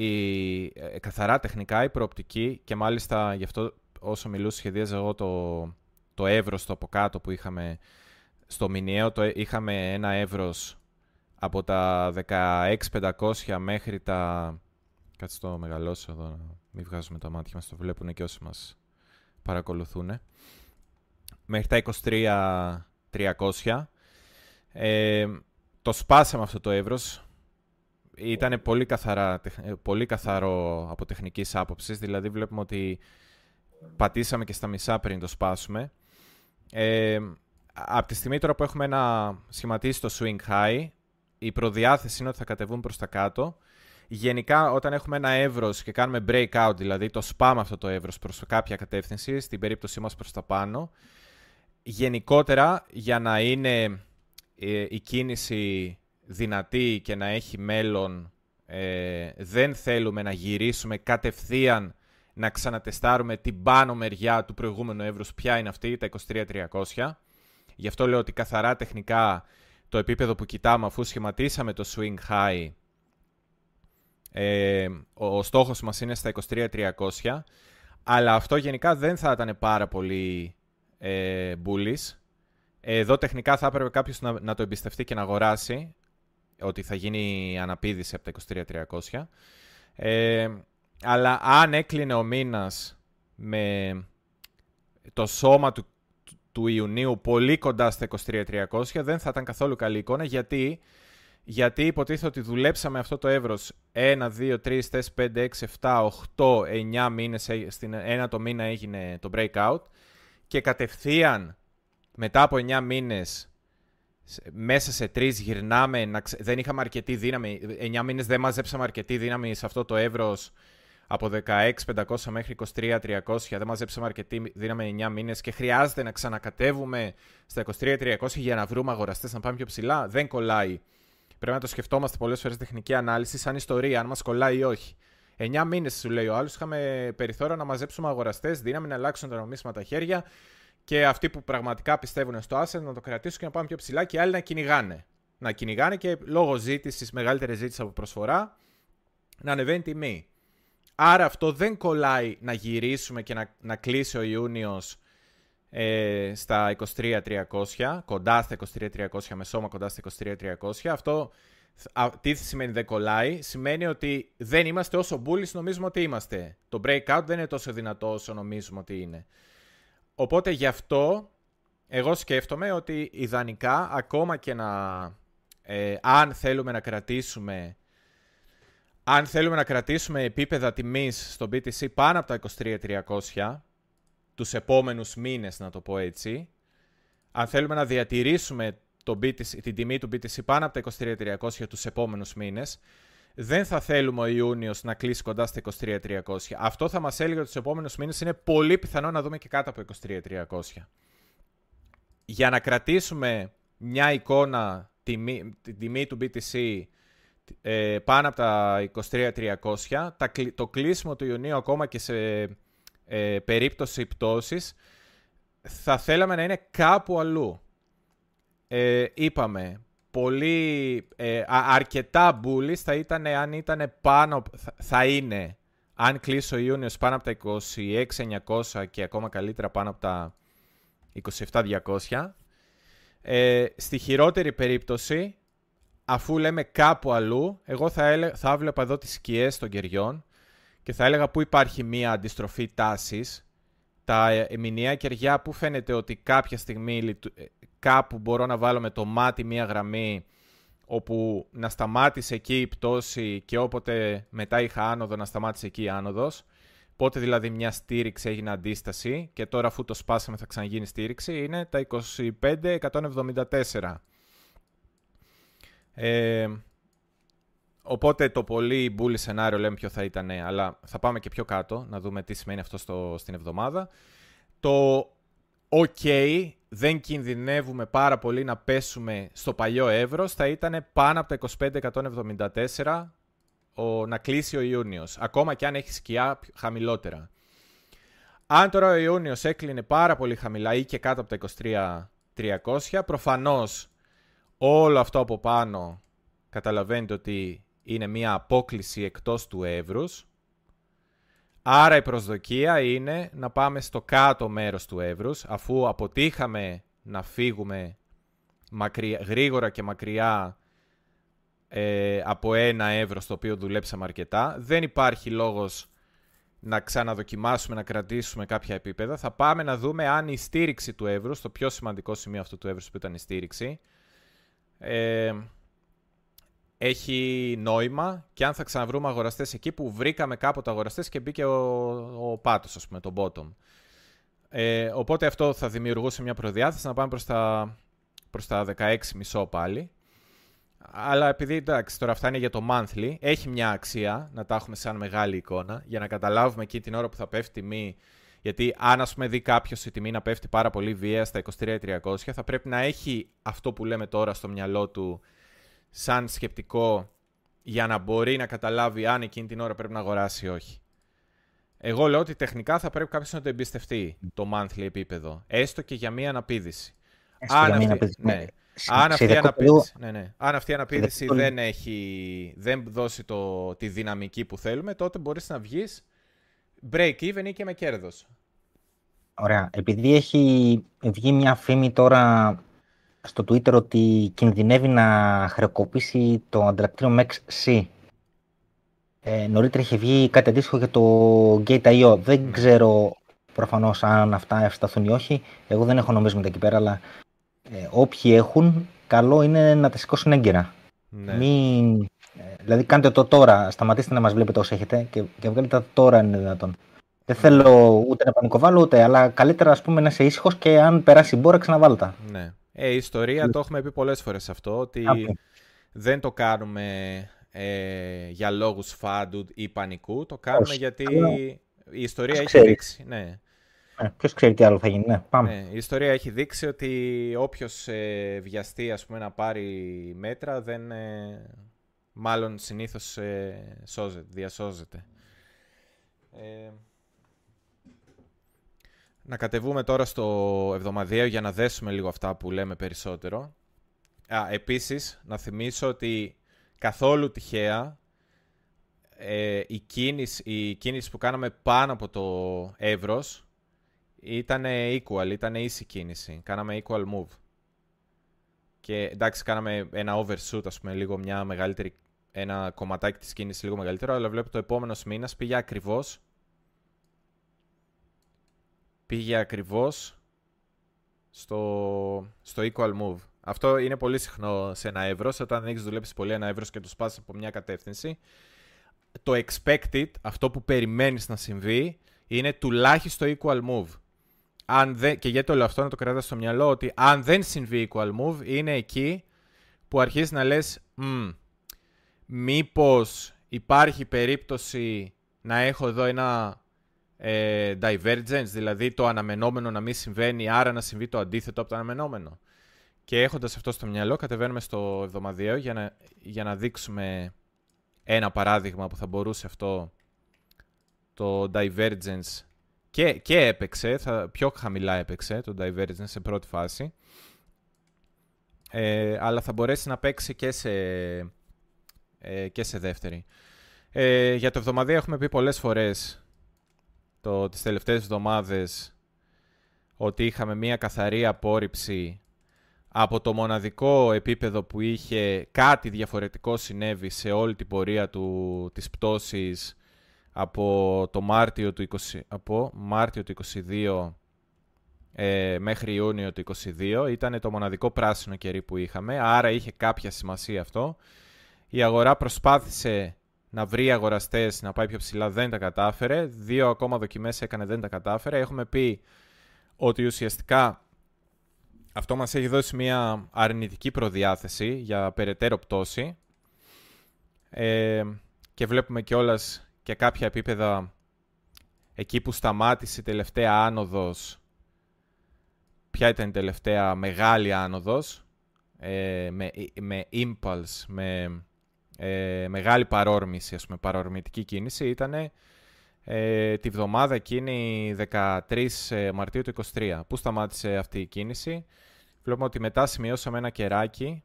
η, καθαρά τεχνικά η προοπτική, και μάλιστα γι' αυτό όσο μιλούσα σχεδίαζα εγώ το, το εύρος το από κάτω που είχαμε στο μηνιαίο, το, είχαμε ένα εύρος από τα δεκαέξι χιλιάδες πεντακόσια μέχρι τα... Κάτσε το μεγαλώσω εδώ, μην βγάζουμε τα μάτια μας, το βλέπουν και όσοι μας παρακολουθούν. Μέχρι τα είκοσι τρεις χιλιάδες τριακόσια. Ε, το σπάσαμε αυτό το εύρος, ήταν πολύ, καθαρά, πολύ καθαρό από τεχνικής άποψης, δηλαδή βλέπουμε ότι πατήσαμε και στα μισά πριν το σπάσουμε. Ε, από τη στιγμή τώρα που έχουμε ένα σχηματίσει το swing high, η προδιάθεση είναι ότι θα κατεβούν προς τα κάτω. Γενικά όταν έχουμε ένα εύρος και κάνουμε breakout, δηλαδή το σπάμε αυτό το εύρος προς κάποια κατεύθυνση, στην περίπτωσή μας προς τα πάνω, γενικότερα για να είναι... η κίνηση δυνατή και να έχει μέλλον, ε, δεν θέλουμε να γυρίσουμε κατευθείαν να ξανατεστάρουμε την πάνω μεριά του προηγούμενου εύρους, ποια είναι αυτή, τα είκοσι τρεις χιλιάδες τριακόσια. Γι' αυτό λέω ότι καθαρά τεχνικά το επίπεδο που κοιτάμε, αφού σχηματίσαμε το swing high, Ε, ο στόχος μας είναι στα είκοσι τρεις χιλιάδες τριακόσια, αλλά αυτό γενικά δεν θα ήταν πάρα πολύ ε, bullish. Εδώ τεχνικά θα έπρεπε κάποιος να, να το εμπιστευτεί και να αγοράσει, ότι θα γίνει αναπήδηση από τα είκοσι τρεις χιλιάδες τριακόσια. Ε, αλλά αν έκλεινε ο μήνας με το σώμα του, του Ιουνίου πολύ κοντά στα είκοσι τρεις χιλιάδες τριακόσια, δεν θα ήταν καθόλου καλή εικόνα, γιατί, γιατί υποτίθεται ότι δουλέψαμε αυτό το εύρος ένα, δύο, τρία, τέσσερα, πέντε, έξι, επτά, οκτώ, εννιά μήνες, στην ένα το μήνα έγινε το breakout και κατευθείαν μετά από εννιά μήνες μέσα σε τρεις γυρνάμε, να ξε... δεν είχαμε αρκετή δύναμη, εννιά μήνες δεν μαζέψαμε αρκετή δύναμη σε αυτό το εύρος από δεκαέξι χιλιάδες πεντακόσια μέχρι είκοσι τρεις χιλιάδες τριακόσια, δεν μαζέψαμε αρκετή δύναμη εννιά μήνες και χρειάζεται να ξανακατεύουμε στα είκοσι τρεις χιλιάδες τριακόσια για να βρούμε αγοραστές να πάμε πιο ψηλά, δεν κολλάει. Πρέπει να το σκεφτόμαστε πολλές φορές τεχνική ανάλυση σαν ιστορία, αν μας κολλάει ή όχι. εννιά μήνες σου λέει ο άλλος, είχαμε περιθώριο να μαζέψουμε αγοραστές, δύναμη να αλλάξουν τα νομίσματα χέρια. Και αυτοί που πραγματικά πιστεύουν στο asset να το κρατήσουν και να πάμε πιο ψηλά και οι άλλοι να κυνηγάνε. Να κυνηγάνε και λόγω ζήτησης, μεγαλύτερη ζήτηση από προσφορά, να ανεβαίνει τιμή. Άρα αυτό δεν κολλάει να γυρίσουμε και να, να κλείσει ο Ιούνιος ε, στα είκοσι τρεις χιλιάδες τριακόσια, κοντά στα είκοσι τρεις χιλιάδες τριακόσια, με σώμα κοντά στα είκοσι τρεις χιλιάδες τριακόσια. Αυτό α, τι σημαίνει δεν κολλάει? Σημαίνει ότι δεν είμαστε όσο bullish νομίζουμε ότι είμαστε. Το breakout δεν είναι τόσο δυνατό όσο νομίζουμε ότι είναι. Οπότε γι' αυτό εγώ σκέφτομαι ότι ιδανικά ακόμα και να ε, αν θέλουμε να κρατήσουμε αν θέλουμε να κρατήσουμε επίπεδα τιμής στο μπι τι σι πάνω από τα είκοσι τρεις χιλιάδες τριακόσια τους επόμενους μήνες, να το πω έτσι, αν θέλουμε να διατηρήσουμε το μπι τι σι, την τιμή του μπι τι σι πάνω από τα είκοσι τρεις χιλιάδες τριακόσια τους επόμενους μήνες, δεν θα θέλουμε ο Ιούνιος να κλείσει κοντά στα είκοσι τρεις χιλιάδες τριακόσια. Αυτό θα μας έλεγε ότι τους επόμενους μήνες είναι πολύ πιθανό να δούμε και κάτω από είκοσι τρεις χιλιάδες τριακόσια. Για να κρατήσουμε μια εικόνα τιμή, την τιμή του μπι τι σι ε, πάνω από τα είκοσι τρεις χιλιάδες τριακόσια, τα, το κλείσιμο του Ιουνίου ακόμα και σε ε, περίπτωση πτώσης θα θέλαμε να είναι κάπου αλλού. Ε, είπαμε... Πολύ, ε, α, αρκετά bullish θα ήταν αν ήταν πάνω, θα, θα είναι, αν κλείσει ο Ιούνιος πάνω από τα είκοσι έξι χιλιάδες εννιακόσια και ακόμα καλύτερα πάνω από τα είκοσι επτά χιλιάδες διακόσια. Ε, στη χειρότερη περίπτωση, αφού λέμε κάπου αλλού, εγώ θα, έλε, θα βλέπα εδώ τις σκιές των κεριών και θα έλεγα που υπάρχει μία αντιστροφή τάσης. Τα μηνιαία κεριά που φαίνεται ότι κάποια στιγμή κάπου μπορώ να βάλω με το μάτι μία γραμμή όπου να σταμάτησε εκεί η πτώση και όποτε μετά είχα άνοδο να σταμάτησε εκεί η άνοδος. Πότε δηλαδή μια στήριξη έγινε αντίσταση και τώρα αφού το σπάσαμε θα ξαναγίνει στήριξη, είναι τα είκοσι πέντε χιλιάδες εκατόν εβδομήντα τέσσερα. Ε, οπότε το πολύ bullish σενάριο λέμε ποιο θα ήταν, αλλά θα πάμε και πιο κάτω να δούμε τι σημαίνει αυτό στο, στην εβδομάδα. Το ok, δεν κινδυνεύουμε πάρα πολύ να πέσουμε στο παλιό εύρος, θα ήταν πάνω από τα είκοσι πέντε χιλιάδες εκατόν εβδομήντα τέσσερα ο, να κλείσει ο Ιούνιος, ακόμα και αν έχει σκιά χαμηλότερα. Αν τώρα ο Ιούνιος έκλεινε πάρα πολύ χαμηλά ή και κάτω από τα είκοσι τρεις χιλιάδες τριακόσια, προφανώς όλο αυτό από πάνω καταλαβαίνετε ότι είναι μια απόκληση εκτός του εύρους. Άρα η προσδοκία είναι να πάμε στο κάτω μέρος του εύρους, αφού αποτύχαμε να φύγουμε μακρι... γρήγορα και μακριά ε, από ένα εύρος το οποίο δουλέψαμε αρκετά. Δεν υπάρχει λόγος να ξαναδοκιμάσουμε, να κρατήσουμε κάποια επίπεδα. Θα πάμε να δούμε αν η στήριξη του εύρους, το πιο σημαντικό σημείο αυτού του εύρους που ήταν η στήριξη, ε, έχει νόημα και αν θα ξαναβρούμε αγοραστές εκεί που βρήκαμε κάποτε αγοραστές και μπήκε ο, ο πάτος, ας πούμε, το bottom. Ε, οπότε αυτό θα δημιουργούσε μια προδιάθεση να πάμε προς τα, προς τα δεκαέξι κόμμα πέντε πάλι. Αλλά επειδή εντάξει, τώρα αυτά είναι για το monthly, έχει μια αξία να τα έχουμε σαν μεγάλη εικόνα για να καταλάβουμε εκεί την ώρα που θα πέφτει τιμή. Γιατί αν ας πούμε δει κάποιος η τιμή να πέφτει πάρα πολύ βία στα είκοσι τρεις χιλιάδες τριακόσια, θα πρέπει να έχει αυτό που λέμε τώρα στο μυαλό του σαν σκεπτικό για να μπορεί να καταλάβει αν εκείνη την ώρα πρέπει να αγοράσει ή όχι. Εγώ λέω ότι τεχνικά θα πρέπει κάποιος να το εμπιστευτεί το monthly επίπεδο, έστω και για μία αναπήδηση. Έστω αν για μία αυτή... ναι. Αν αυτή η αναπήδηση, ναι, ναι. Αν αυτή η αναπήδηση δεν, έχει, δεν δώσει το, τη δυναμική που θέλουμε, τότε μπορείς να βγεις break-even ή και με κέρδος. Ωραία. Επειδή έχει βγει μια φήμη τώρα στο Twitter ότι κινδυνεύει να χρεοκοπήσει το ανταλλακτήριο Max C. Ε, νωρίτερα είχε βγει κάτι αντίστοιχο για το Gate τελεία άι ο. Δεν ξέρω προφανώς αν αυτά ευσταθούν ή όχι. Εγώ δεν έχω νομίσματα εκεί πέρα, αλλά ε, όποιοι έχουν, καλό είναι να τα σηκώσουν έγκαιρα. Ναι. Μην, ε, δηλαδή κάντε το τώρα, σταματήστε να μας βλέπετε όσοι έχετε και, και βγάλετε το τώρα αν είναι δυνατόν. Δεν θέλω ούτε να πανικοβάλλω ούτε, αλλά καλύτερα ας πούμε να είσαι ήσυχος και αν περάσει η μπόρα ξαναβάλω τα. Ναι. Ε, η ιστορία, το έχουμε πει πολλές φορές αυτό, ότι okay. δεν το κάνουμε ε, για λόγους φάντου ή πανικού, το κάνουμε Ως, γιατί αλλά... η ιστορία Ποιος έχει ξέρει. δείξει. Ναι. Ε, ποιος ξέρει τι άλλο θα γίνει, ναι, πάμε. Ναι, η ιστορία έχει δείξει ότι όποιος ε, βιαστεί ας πούμε, να πάρει μέτρα, δεν, ε, μάλλον συνήθως ε, σώζεται, διασώζεται. Ε, Να κατεβούμε τώρα στο εβδομαδιαίο για να δέσουμε λίγο αυτά που λέμε περισσότερο. Α, επίσης, να θυμίσω ότι καθόλου τυχαία ε, η, κίνηση, η κίνηση που κάναμε πάνω από το εύρος ήταν equal, ήταν ίση κίνηση. Κάναμε equal move. Και εντάξει, κάναμε ένα overshoot, ας πούμε, λίγο μια μεγαλύτερη, ένα κομματάκι της κίνησης λίγο μεγαλύτερο, αλλά βλέπω το επόμενο μήνα πήγε ακριβώς Πήγε ακριβώς στο, στο equal move. Αυτό είναι πολύ συχνό σε ένα εύρος. Όταν έχεις δουλέψει πολύ ένα εύρος και το σπάσεις από μια κατεύθυνση, το expected, αυτό που περιμένεις να συμβεί, είναι τουλάχιστον equal move. Αν δεν, και γιατί όλο αυτό να το κρατάς στο μυαλό, ότι αν δεν συμβεί equal move, είναι εκεί που αρχίζεις να λες μήπως υπάρχει περίπτωση να έχω εδώ ένα divergence, δηλαδή το αναμενόμενο να μην συμβαίνει, άρα να συμβεί το αντίθετο από το αναμενόμενο. Και έχοντας αυτό στο μυαλό, κατεβαίνουμε στο εβδομαδιαίο για να, για να δείξουμε ένα παράδειγμα που θα μπορούσε αυτό το divergence και, και έπαιξε, θα, πιο χαμηλά έπαιξε το divergence σε πρώτη φάση, ε, αλλά θα μπορέσει να παίξει και σε, ε, και σε δεύτερη. Ε, για το εβδομαδιαίο έχουμε πει πολλές φορές Το, τις τελευταίες εβδομάδες ότι είχαμε μία καθαρή απόρριψη από το μοναδικό επίπεδο που είχε. Κάτι διαφορετικό συνέβη σε όλη την πορεία του, της πτώσης από το Μάρτιο του, είκοσι, από Μάρτιο του είκοσι δύο ε, μέχρι Ιούνιο του είκοσι δύο. Ήταν το μοναδικό πράσινο κερί που είχαμε, άρα είχε κάποια σημασία αυτό. Η αγορά προσπάθησε να βρει αγοραστές, να πάει πιο ψηλά, δεν τα κατάφερε. Δύο ακόμα δοκιμές έκανε, δεν τα κατάφερε. Έχουμε πει ότι ουσιαστικά αυτό μας έχει δώσει μια αρνητική προδιάθεση για περαιτέρω πτώση. Ε, και βλέπουμε κιόλας και κάποια επίπεδα εκεί που σταμάτησε η τελευταία άνοδος. Ποια ήταν η τελευταία μεγάλη άνοδος, ε, με, με impulse, με... Ε, μεγάλη παρόρμηση, ας πούμε, παρορμητική κίνηση, ήταν ε, τη βδομάδα εκείνη δεκατρείς Μαρτίου του είκοσι τρία. Πού σταμάτησε αυτή η κίνηση? Βλέπουμε ότι μετά σημειώσαμε ένα κεράκι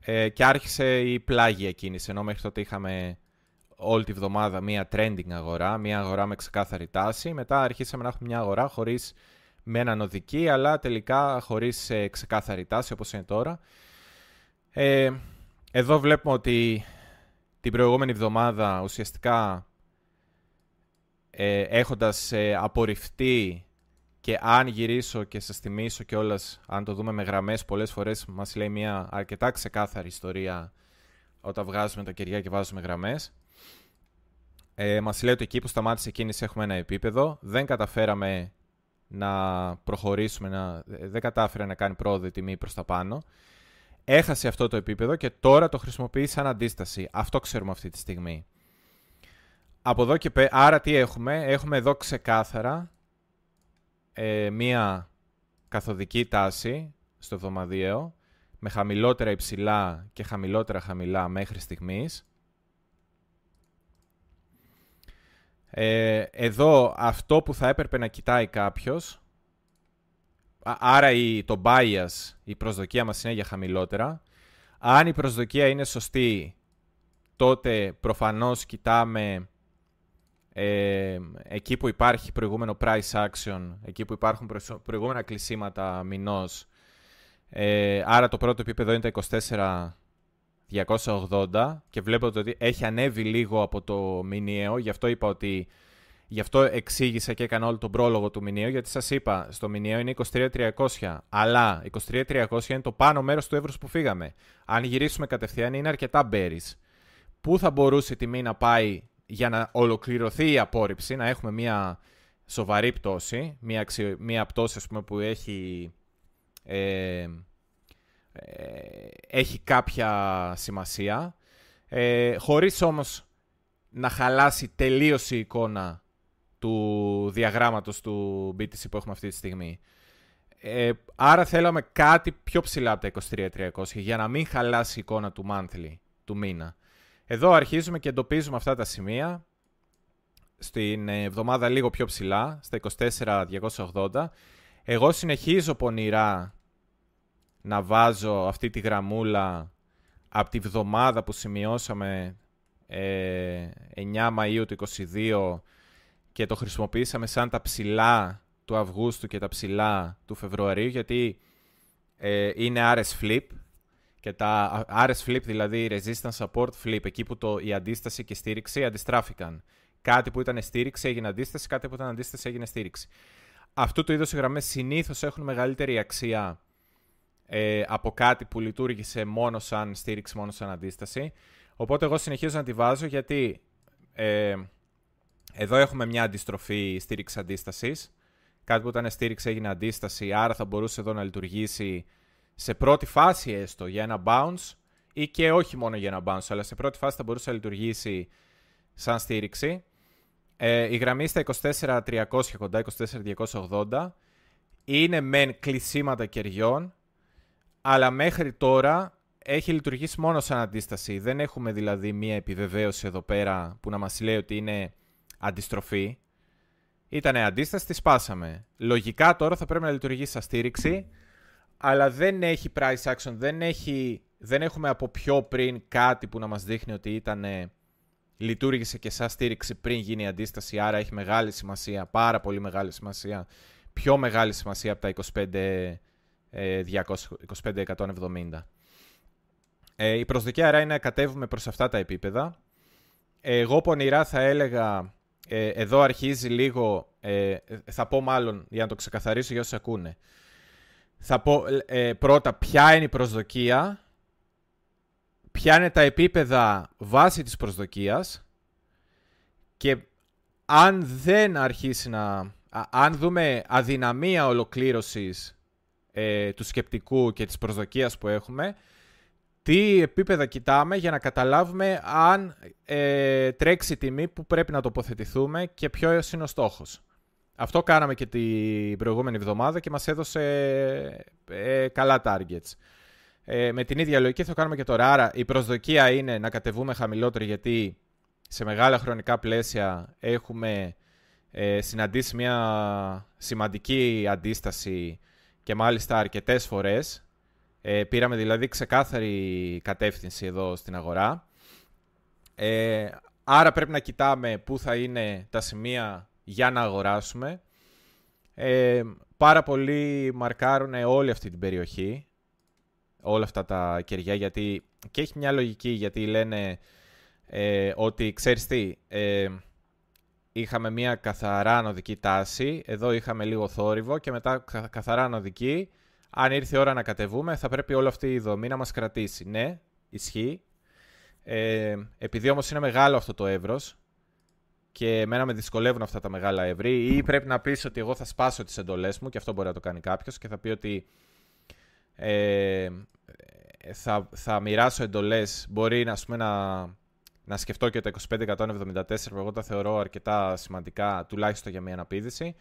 ε, και άρχισε η πλάγια κίνηση, ενώ μέχρι τότε είχαμε όλη τη βδομάδα μία trending αγορά, μία αγορά με ξεκάθαρη τάση. Μετά αρχίσαμε να έχουμε μια αγορά χωρίς, με έναν οδική, αλλά τελικά χωρίς ε, ξεκάθαρη τάση όπως είναι τώρα. Ε, Εδώ βλέπουμε ότι την προηγούμενη εβδομάδα ουσιαστικά ε, έχοντας ε, απορριφτεί, και αν γυρίσω και σας θυμίσω κιόλας, αν το δούμε με γραμμές, πολλές φορές μας λέει μια αρκετά ξεκάθαρη ιστορία όταν βγάζουμε τα κεριά και βάζουμε γραμμές. Ε, μας λέει ότι εκεί που σταμάτησε η κίνηση έχουμε ένα επίπεδο, δεν καταφέραμε να προχωρήσουμε, να, δεν κατάφερε να κάνει πρόοδο η τιμή προς τα πάνω. Έχασε αυτό το επίπεδο και τώρα το χρησιμοποιεί σαν αντίσταση. Αυτό ξέρουμε αυτή τη στιγμή. Από εδώ και πέρα, άρα τι έχουμε? Έχουμε εδώ ξεκάθαρα ε, μία καθοδική τάση στο εβδομαδιαίο, με χαμηλότερα υψηλά και χαμηλότερα χαμηλά μέχρι στιγμής. Ε, εδώ αυτό που θα έπρεπε να κοιτάει κάποιος, Άρα η, το bias, η προσδοκία μας είναι για χαμηλότερα. Αν η προσδοκία είναι σωστή, τότε προφανώς κοιτάμε ε, εκεί που υπάρχει προηγούμενο price action, εκεί που υπάρχουν προηγούμενα κλεισίματα μηνός. Ε, άρα το πρώτο επίπεδο είναι τα είκοσι τέσσερα χιλιάδες διακόσια ογδόντα και βλέπετε ότι έχει ανέβει λίγο από το μηνιαίο. Γι' αυτό είπα ότι, γι' αυτό εξήγησα και έκανα όλο τον πρόλογο του μηνιαίου, γιατί σας είπα στο μηνιαίο είναι είκοσι τρεις χιλιάδες τριακόσια, αλλά είκοσι τρεις χιλιάδες τριακόσια είναι το πάνω μέρος του εύρους που φύγαμε. Αν γυρίσουμε κατευθείαν είναι αρκετά bearish. Πού θα μπορούσε η τιμή να πάει για να ολοκληρωθεί η απόρριψη, να έχουμε μια σοβαρή πτώση, μια, αξιο... μια πτώση ας πούμε, που έχει... Ε, έχει κάποια σημασία, ε, χωρίς όμως να χαλάσει τελείως η εικόνα του διαγράμματος του μπι τι σι που έχουμε αυτή τη στιγμή. Ε, άρα θέλαμε κάτι πιο ψηλά από τα είκοσι τρεις χιλιάδες τριακόσια για να μην χαλάσει η εικόνα του monthly, του μήνα. Εδώ αρχίζουμε και εντοπίζουμε αυτά τα σημεία στην εβδομάδα λίγο πιο ψηλά, στα είκοσι τέσσερα χιλιάδες διακόσια ογδόντα. Εγώ συνεχίζω πονηρά να βάζω αυτή τη γραμμούλα από τη βδομάδα που σημειώσαμε ε, εννιά Μαΐου του είκοσι δύο και το χρησιμοποιήσαμε σαν τα ψηλά του Αυγούστου και τα ψηλά του Φεβρουαρίου, γιατί ε, είναι αρ ες Flip και τα αρ ες Flip, δηλαδή Resistance Support Flip, εκεί που το, η αντίσταση και η στήριξη αντιστράφηκαν. Κάτι που ήταν στήριξη έγινε αντίσταση, κάτι που ήταν αντίσταση έγινε στήριξη. Αυτού του είδους οι γραμμές συνήθως έχουν μεγαλύτερη αξία ε, από κάτι που λειτουργήσε μόνο σαν στήριξη, μόνο σαν αντίσταση. Οπότε εγώ συνεχίζω να τη βάζω, γιατί ε, εδώ έχουμε μια αντιστροφή στήριξη-αντίστασης. Κάτι που ήταν στήριξη έγινε αντίσταση, άρα θα μπορούσε εδώ να λειτουργήσει σε πρώτη φάση έστω για ένα bounce ή και όχι μόνο για ένα bounce, αλλά σε πρώτη φάση θα μπορούσε να λειτουργήσει σαν στήριξη. Ε, η γραμμή στα είκοσι τέσσερα χιλιάδες τριακόσια, κοντά είκοσι τέσσερα χιλιάδες διακόσια ογδόντα, είναι μεν κλεισίματα κεριών, αλλά μέχρι τώρα έχει λειτουργήσει μόνο σαν αντίσταση. Δεν έχουμε δηλαδή μία επιβεβαίωση εδώ πέρα που να μας λέει ότι είναι αντιστροφή. Ήτανε αντίσταση, τη σπάσαμε. Λογικά τώρα θα πρέπει να λειτουργήσει σαν στήριξη, αλλά δεν έχει price action, δεν, έχει, δεν έχουμε από πιο πριν κάτι που να μας δείχνει ότι ήτανε... Λειτουργήσε και σαν στήριξη πριν γίνει η αντίσταση, άρα έχει μεγάλη σημασία, πάρα πολύ μεγάλη σημασία, πιο μεγάλη σημασία από τα είκοσι πέντε χιλιάδες διακόσια εβδομήντα. Ε, η προσδοκία άρα είναι να κατέβουμε προς αυτά τα επίπεδα. Ε, εγώ πονηρά θα έλεγα, ε, εδώ αρχίζει λίγο, ε, θα πω μάλλον για να το ξεκαθαρίσω για όσους ακούνε. Θα πω ε, πρώτα ποια είναι η προσδοκία, ποια είναι τα επίπεδα βάση της προσδοκίας, και αν δεν αρχίσει να... αν δούμε αδυναμία ολοκλήρωσης ε, του σκεπτικού και της προσδοκίας που έχουμε, τι επίπεδα κοιτάμε για να καταλάβουμε αν ε, τρέξει η τιμή που πρέπει να τοποθετηθούμε και ποιος είναι ο στόχος. Αυτό κάναμε και την προηγούμενη εβδομάδα και μας έδωσε ε, ε, καλά targets. Ε, με την ίδια λογική θα κάνουμε και τώρα. Άρα η προσδοκία είναι να κατεβούμε χαμηλότερο, γιατί σε μεγάλα χρονικά πλαίσια έχουμε ε, συναντήσει μια σημαντική αντίσταση και μάλιστα αρκετές φορές. Ε, πήραμε δηλαδή ξεκάθαρη κατεύθυνση εδώ στην αγορά. Ε, άρα πρέπει να κοιτάμε πού θα είναι τα σημεία για να αγοράσουμε. Ε, πάρα πολλοί μαρκάρουν όλη αυτή την περιοχή, όλα αυτά τα κεριά, γιατί και έχει μια λογική, γιατί λένε ε, ότι, ξέρεις τι, ε, είχαμε μια καθαρά ανωδική τάση, εδώ είχαμε λίγο θόρυβο και μετά καθαρά ανωδική, αν ήρθε η ώρα να κατεβούμε θα πρέπει όλη αυτή η δομή να μας κρατήσει. Ναι, ισχύει. Ε, επειδή όμως είναι μεγάλο αυτό το εύρος και εμένα με δυσκολεύουν αυτά τα μεγάλα εύρη, ή πρέπει να πεις ότι εγώ θα σπάσω τις εντολές μου, και αυτό μπορεί να το κάνει κάποιος και θα πει ότι Ε, θα, θα μοιράσω εντολές. Μπορεί ας πούμε, να, να σκεφτώ και τα είκοσι πέντε χιλιάδες εκατόν εβδομήντα τέσσερα που εγώ τα θεωρώ αρκετά σημαντικά, τουλάχιστον για μια αναπήδηση,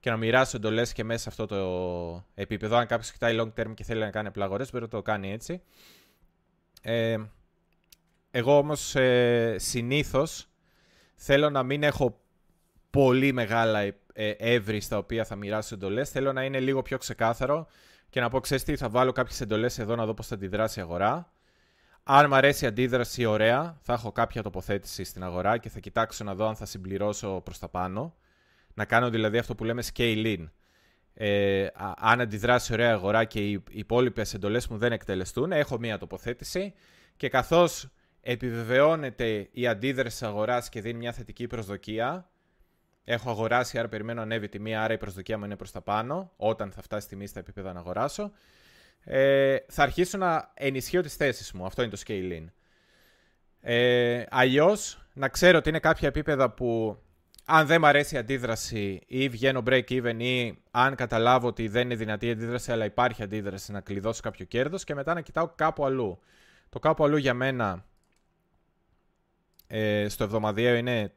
και να μοιράσω εντολές και μέσα σε αυτό το επίπεδο. Αν κάποιος κοιτάει long term και θέλει να κάνει απλά αγορές, μπορεί να το κάνει έτσι. ε, Εγώ όμως ε, συνήθως θέλω να μην έχω πολύ μεγάλα επίπεδα εύρη στα οποία θα μοιράσει εντολές. Θέλω να είναι λίγο πιο ξεκάθαρο και να πω, ξέρεις τι, θα βάλω κάποιες εντολές εδώ να δω πώς θα αντιδράσει η αγορά. Αν μου αρέσει η αντίδραση, ωραία, θα έχω κάποια τοποθέτηση στην αγορά και θα κοιτάξω να δω αν θα συμπληρώσω προς τα πάνω. Να κάνω δηλαδή αυτό που λέμε scale in. Ε, αν αντιδράσει ωραία η αγορά και οι υπόλοιπες εντολές μου δεν εκτελεστούν, έχω μία τοποθέτηση και καθώς επιβεβαιώνεται η αντίδραση της αγοράς και δίνει μια θετική προσδοκία, έχω αγοράσει, άρα περιμένω ανέβει τιμή, άρα η προσδοκία μου είναι προς τα πάνω, όταν θα φτάσει τιμή στα επίπεδα να αγοράσω, ε, θα αρχίσω να ενισχύω τις θέσεις μου. Αυτό είναι το scale in. Ε, αλλιώς, να ξέρω ότι είναι κάποια επίπεδα που αν δεν μου αρέσει η αντίδραση ή βγαίνω break even ή αν καταλάβω ότι δεν είναι δυνατή η αντίδραση αλλά υπάρχει αντίδραση, να κλειδώσω κάποιο κέρδος και μετά να κοιτάω κάπου αλλού. Το κάπου αλλού για μένα ε, στο εβδομαδιαίο είναι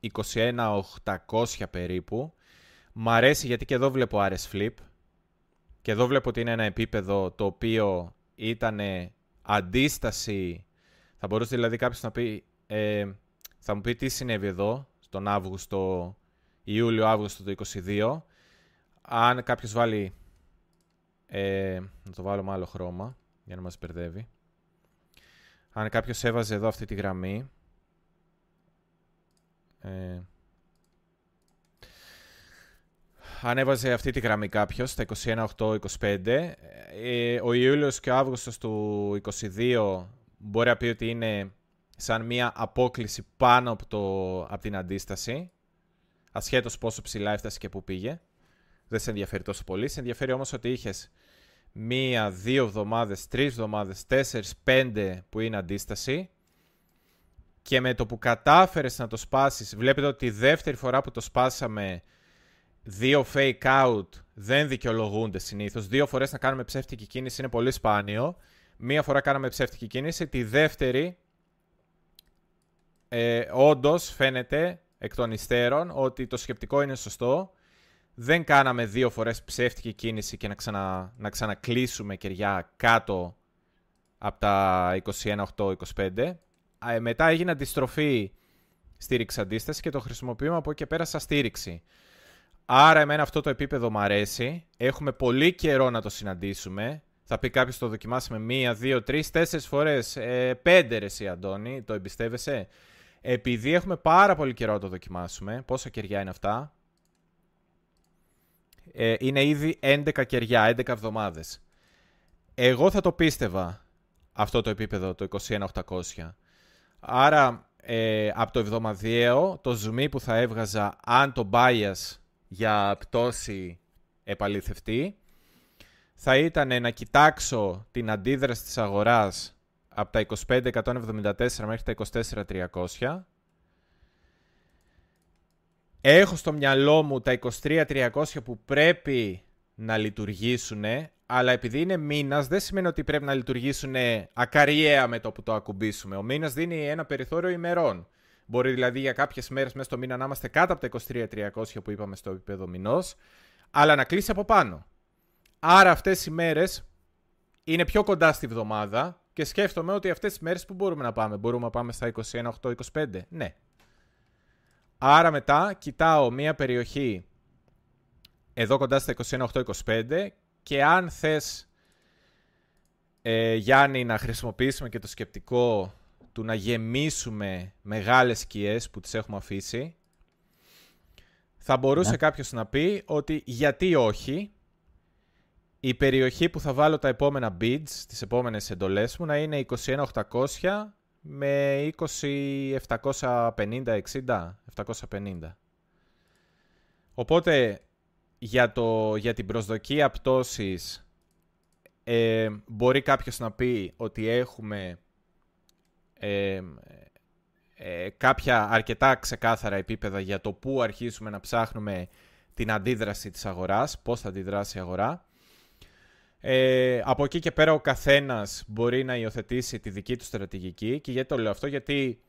είκοσι ένα χιλιάδες οκτακόσια περίπου. Μ' αρέσει γιατί και εδώ βλέπω αρ ες flip και εδώ βλέπω ότι είναι ένα επίπεδο το οποίο ήταν αντίσταση. Θα μπορούσε δηλαδή κάποιος να πει, ε, θα μου πει τι συνέβη εδώ τον Αύγουστο, Ιούλιο-Αύγουστο του είκοσι δύο. Αν κάποιος βάλει, ε, να το βάλω με άλλο χρώμα για να μας μπερδεύει. Αν κάποιος έβαζε εδώ αυτή τη γραμμή, ε, αν έβαζε αυτή τη γραμμή κάποιος στα είκοσι ένα οκτώ είκοσι πέντε, ε, ο Ιούλιος και ο Αύγουστος του είκοσι δύο μπορεί να πει ότι είναι σαν μία απόκληση πάνω από, το, από την αντίσταση, ασχέτως πόσο ψηλά έφτασε και πού πήγε. Δεν σε ενδιαφέρει τόσο πολύ. Σε ενδιαφέρει όμως ότι είχες μία, δύο εβδομάδες, τρεις εβδομάδες, τέσσερις, πέντε που είναι αντίσταση και με το που κατάφερες να το σπάσεις, βλέπετε ότι τη δεύτερη φορά που το σπάσαμε δύο fake out δεν δικαιολογούνται συνήθως. Δύο φορές να κάνουμε ψεύτικη κίνηση είναι πολύ σπάνιο. Μία φορά κάναμε ψεύτικη κίνηση, τη δεύτερη Ε, όντως φαίνεται εκ των υστέρων ότι το σκεπτικό είναι σωστό. Δεν κάναμε δύο φορές ψεύτικη κίνηση και να, ξανα, να ξανακλείσουμε κεριά κάτω από τα είκοσι ένα οκτώ είκοσι πέντε. Ε, μετά έγινε αντιστροφή στήριξη αντίσταση και το χρησιμοποιούμε από εκεί και πέρα σαν στήριξη. Άρα εμένα αυτό το επίπεδο μου αρέσει. Έχουμε πολύ καιρό να το συναντήσουμε. Θα πει κάποιος το δοκιμάσαμε μία, δύο, τρεις, τέσσερις φορές, ε, πέντε ρε εσύ Αντώνη, το εμπιστεύεσαι. Επειδή έχουμε πάρα πολύ καιρό να το δοκιμάσουμε, πόσα κεριά είναι αυτά, ε, είναι ήδη έντεκα κεριά, έντεκα εβδομάδες. Εγώ θα το πίστευα αυτό το επίπεδο, το είκοσι ένα οκτακόσια. Άρα, ε, από το εβδομαδιαίο, το zoom που θα έβγαζα αν το bias για πτώση επαληθευτεί, θα ήταν να κοιτάξω την αντίδραση της αγοράς από τα είκοσι πέντε εκατόν εβδομήντα τέσσερα μέχρι τα είκοσι τέσσερα τριακόσια. Έχω στο μυαλό μου τα είκοσι τρία τριακόσια που πρέπει να λειτουργήσουν, αλλά επειδή είναι μήνας δεν σημαίνει ότι πρέπει να λειτουργήσουν ακαριέα με το που το ακουμπήσουμε. Ο μήνας δίνει ένα περιθώριο ημερών. Μπορεί δηλαδή για κάποιες μέρες μέσα στο μήνα να είμαστε κάτω από τα είκοσι τρία τριακόσια που είπαμε στο επίπεδο μηνός, αλλά να κλείσει από πάνω. Άρα αυτές οι μέρες είναι πιο κοντά στη βδομάδα και σκέφτομαι ότι αυτές τις μέρες που μπορούμε να πάμε, μπορούμε να πάμε στα είκοσι ένα οκτώ είκοσι πέντε, ναι. Άρα μετά κοιτάω μία περιοχή εδώ κοντά στα είκοσι ένα οκτώ είκοσι πέντε και αν θες, ε, Γιάννη, να χρησιμοποιήσουμε και το σκεπτικό του να γεμίσουμε μεγάλες σκιές που τις έχουμε αφήσει, θα μπορούσε yeah. κάποιος να πει ότι γιατί όχι, η περιοχή που θα βάλω τα επόμενα bids, τις επόμενες εντολές μου, να είναι είκοσι ένα οκτακόσια με είκοσι επτακόσια πενήντα εξήντα επτακόσια πενήντα. Οπότε για, το, για την προσδοκία πτώσης, ε, μπορεί κάποιος να πει ότι έχουμε ε, ε, κάποια αρκετά ξεκάθαρα επίπεδα για το πού αρχίσουμε να ψάχνουμε την αντίδραση της αγοράς, πώς θα αντιδράσει η αγορά. Ε, από εκεί και πέρα ο καθένας μπορεί να υιοθετήσει τη δική του στρατηγική και γιατί το λέω αυτό, γιατί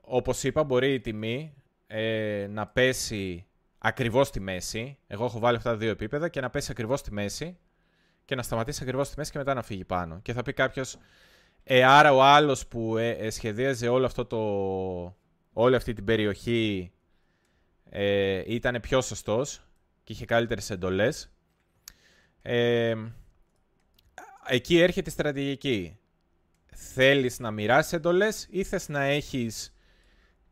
όπως είπα μπορεί η τιμή ε, να πέσει ακριβώς στη μέση, εγώ έχω βάλει αυτά τα δύο επίπεδα και να πέσει ακριβώς στη μέση και να σταματήσει ακριβώς στη μέση και μετά να φύγει πάνω και θα πει κάποιος ε, άρα ο άλλος που ε, ε, σχεδίαζε όλο αυτό το, όλη αυτή την περιοχή ε, ήταν πιο σωστός και είχε καλύτερες εντολές. Ε, εκεί έρχεται η στρατηγική. Θέλεις να μοιράσεις εντολές ή θες να έχεις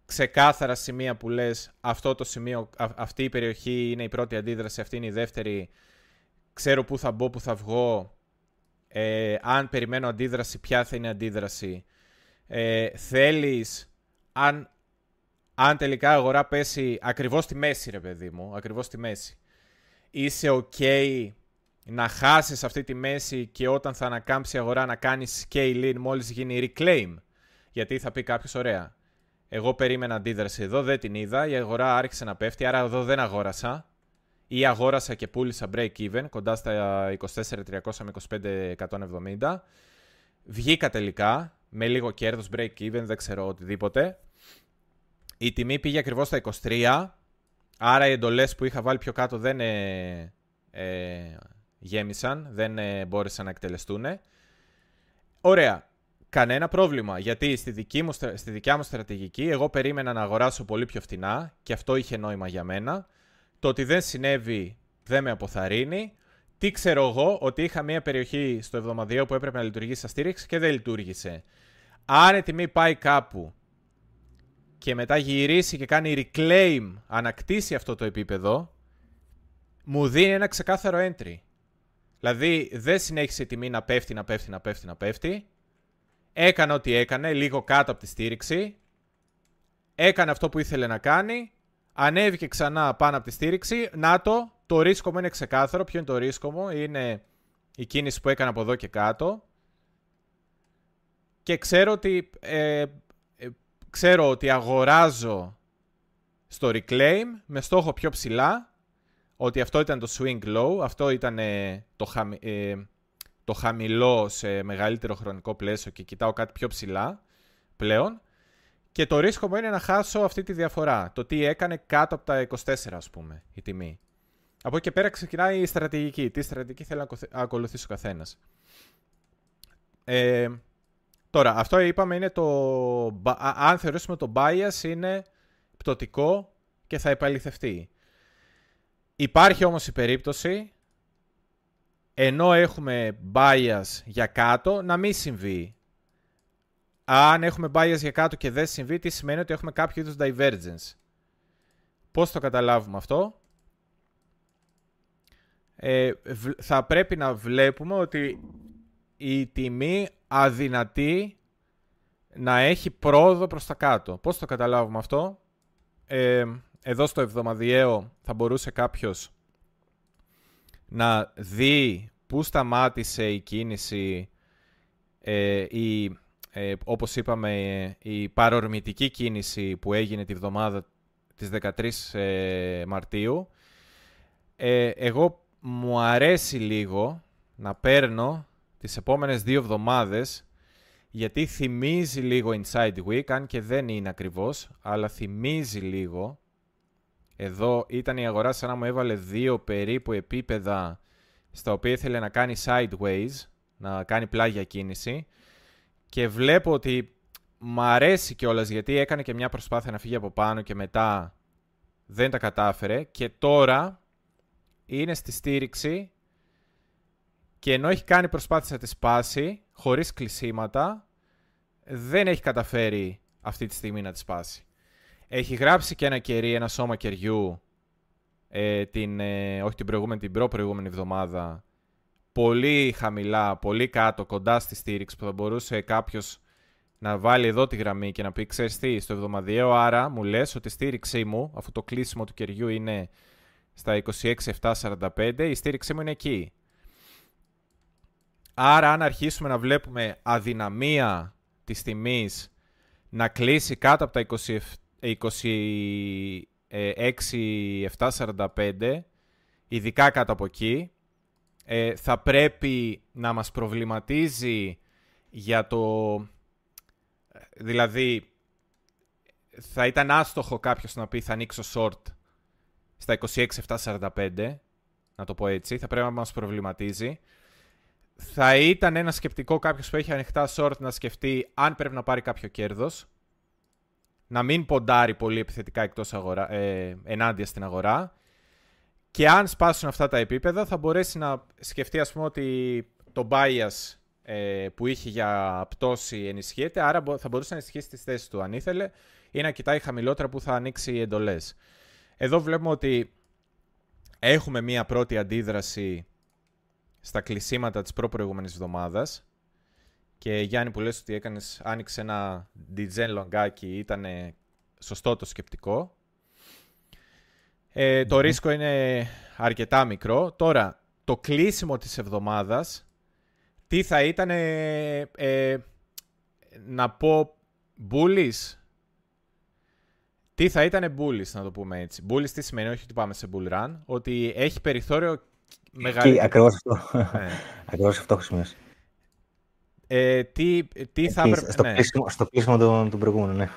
ξεκάθαρα σημεία που λες αυτό το σημείο, α, αυτή η περιοχή είναι η πρώτη αντίδραση, αυτή είναι η δεύτερη, ξέρω πού θα μπω, πού θα βγω, ε, αν περιμένω αντίδραση, ποια θα είναι αντίδραση. Ε, θέλεις, αν, αν τελικά η αγορά πέσει ακριβώς στη μέση, ρε παιδί μου, ακριβώς στη μέση, είσαι ok να χάσεις αυτή τη μέση και όταν θα ανακάμψει η αγορά να κάνεις scale in μόλις γίνει reclaim, γιατί θα πει κάποιος ωραία, εγώ περίμενα αντίδραση εδώ, δεν την είδα, η αγορά άρχισε να πέφτει, άρα εδώ δεν αγόρασα ή αγόρασα και πούλησα break even κοντά στα είκοσι τέσσερα τριακόσια με είκοσι πέντε εκατόν εβδομήντα, βγήκα τελικά με λίγο κέρδος break even, δεν ξέρω οτιδήποτε, η τιμή πήγε ακριβώς στα είκοσι τρία, άρα οι εντολές που είχα βάλει πιο κάτω δεν ε, ε, γέμισαν, δεν ε, μπόρεσαν να εκτελεστούν. Ωραία. Κανένα πρόβλημα, γιατί στη, δική μου, στη δικιά μου στρατηγική εγώ περίμενα να αγοράσω πολύ πιο φτηνά και αυτό είχε νόημα για μένα. Το ότι δεν συνέβη δεν με αποθαρρύνει. Τι ξέρω εγώ, ότι είχα μια περιοχή στο εβδομαδιαίο που έπρεπε να λειτουργήσει σαν στήριξη και δεν λειτουργήσε. Αν η τιμή πάει κάπου και μετά γυρίσει και κάνει reclaim, ανακτήσει αυτό το επίπεδο, μου δίνει ένα ξεκάθαρο entry. Δηλαδή δεν συνέχισε η τιμή να πέφτει, να πέφτει, να πέφτει, να πέφτει. Έκανε ό,τι έκανε, λίγο κάτω από τη στήριξη. Έκανε αυτό που ήθελε να κάνει. Ανέβηκε ξανά πάνω από τη στήριξη. Να το, το ρίσκο μου είναι ξεκάθαρο. Ποιο είναι το ρίσκο μου? Είναι η κίνηση που έκανα από εδώ και κάτω. Και ξέρω ότι, ε, ε, ξέρω ότι αγοράζω στο reclaim με στόχο πιο ψηλά. Ότι αυτό ήταν το swing low. Αυτό ήταν ε, το χαμη... Ε, το χαμηλό σε μεγαλύτερο χρονικό πλαίσιο και κοιτάω κάτι πιο ψηλά πλέον και το ρίσκο μου είναι να χάσω αυτή τη διαφορά, το τι έκανε κάτω από τα είκοσι τέσσερα ας πούμε η τιμή. Από εκεί και πέρα ξεκινάει η στρατηγική, τι στρατηγική θέλει να ακολουθήσει ο καθένας. Ε, τώρα αυτό είπαμε είναι το, αν θεωρήσουμε το bias είναι πτωτικό και θα επαληθευτεί. Υπάρχει όμως η περίπτωση ενώ έχουμε bias για κάτω, να μην συμβεί. Αν έχουμε bias για κάτω και δεν συμβεί, τι σημαίνει ότι έχουμε κάποιο είδους divergence. Πώς το καταλάβουμε αυτό? Ε, θα πρέπει να βλέπουμε ότι η τιμή αδυνατεί να έχει πρόοδο προς τα κάτω. Πώς το καταλάβουμε αυτό? Ε, εδώ στο εβδομαδιαίο θα μπορούσε κάποιος να δει πού σταμάτησε η κίνηση, ε, η, ε, όπως είπαμε, η παρορμητική κίνηση που έγινε τη βδομάδα της δεκατρείς ε, Μαρτίου. Ε, εγώ μου αρέσει λίγο να παίρνω τις επόμενες δύο εβδομάδες, γιατί θυμίζει λίγο Inside Week, αν και δεν είναι ακριβώς, αλλά θυμίζει λίγο. Εδώ ήταν η αγορά σαν να μου έβαλε δύο περίπου επίπεδα στα οποία ήθελε να κάνει sideways, να κάνει πλάγια κίνηση και βλέπω ότι μ' αρέσει κιόλας γιατί έκανε και μια προσπάθεια να φύγει από πάνω και μετά δεν τα κατάφερε και τώρα είναι στη στήριξη και ενώ έχει κάνει προσπάθεια να τη σπάσει χωρίς κλεισίματα δεν έχει καταφέρει αυτή τη στιγμή να τη σπάσει. Έχει γράψει και ένα κερί, ένα σώμα κεριού, ε, την, ε, όχι την προηγούμενη, την προ-προηγούμενη εβδομάδα, πολύ χαμηλά, πολύ κάτω, κοντά στη στήριξη που θα μπορούσε κάποιος να βάλει εδώ τη γραμμή και να πει ξέρεις τι, στο εβδομαδιαίο άρα μου λες ότι η στήριξή μου, αφού το κλείσιμο του κεριού είναι στα είκοσι έξι επτακόσια σαράντα πέντε, η στήριξή μου είναι εκεί. Άρα αν αρχίσουμε να βλέπουμε αδυναμία της τιμής να κλείσει κάτω από τα είκοσι επτά, είκοσι έξι επτακόσια σαράντα πέντε, ειδικά κάτω από εκεί, θα πρέπει να μας προβληματίζει για το... Δηλαδή, θα ήταν άστοχο κάποιος να πει θα ανοίξω short στα είκοσι έξι επτακόσια σαράντα πέντε, να το πω έτσι, θα πρέπει να μας προβληματίζει. Θα ήταν ένα σκεπτικό κάποιος που έχει ανοιχτά short να σκεφτεί αν πρέπει να πάρει κάποιο κέρδος. να μην ποντάρει πολύ επιθετικά εκτός αγορά, ε, ενάντια στην αγορά. Και αν σπάσουν αυτά τα επίπεδα θα μπορέσει να σκεφτεί, ας πούμε, ότι το bias ε, που είχε για πτώση ενισχύεται, άρα θα μπορούσε να ενισχύσει τις θέσεις του αν ήθελε ή να κοιτάει χαμηλότερα που θα ανοίξει οι εντολές. Εδώ βλέπουμε ότι έχουμε μία πρώτη αντίδραση στα κλεισίματα της προπροηγούμενης εβδομάδας. Και Γιάννη, που λες ότι έκανες, άνοιξες ένα ντι τζέι λογκάκι, ήταν σωστό το σκεπτικό. Ε, το mm-hmm. ρίσκο είναι αρκετά μικρό. Τώρα, το κλείσιμο της εβδομάδας, τι θα ήταν, ε, ε, να πω bullish. Τι θα ήταν bullish, να το πούμε έτσι. Bullish τι σημαίνει, όχι ότι πάμε σε bull run, ότι έχει περιθώριο μεγαλύτερο. Ακριβώς αυτό. Ναι. Ακριβώς αυτό έχω σημειώσει. Ε, τι, τι θα έπρεπε. Στο, ναι. στο κλείσιμο των προηγούμενων, ναι.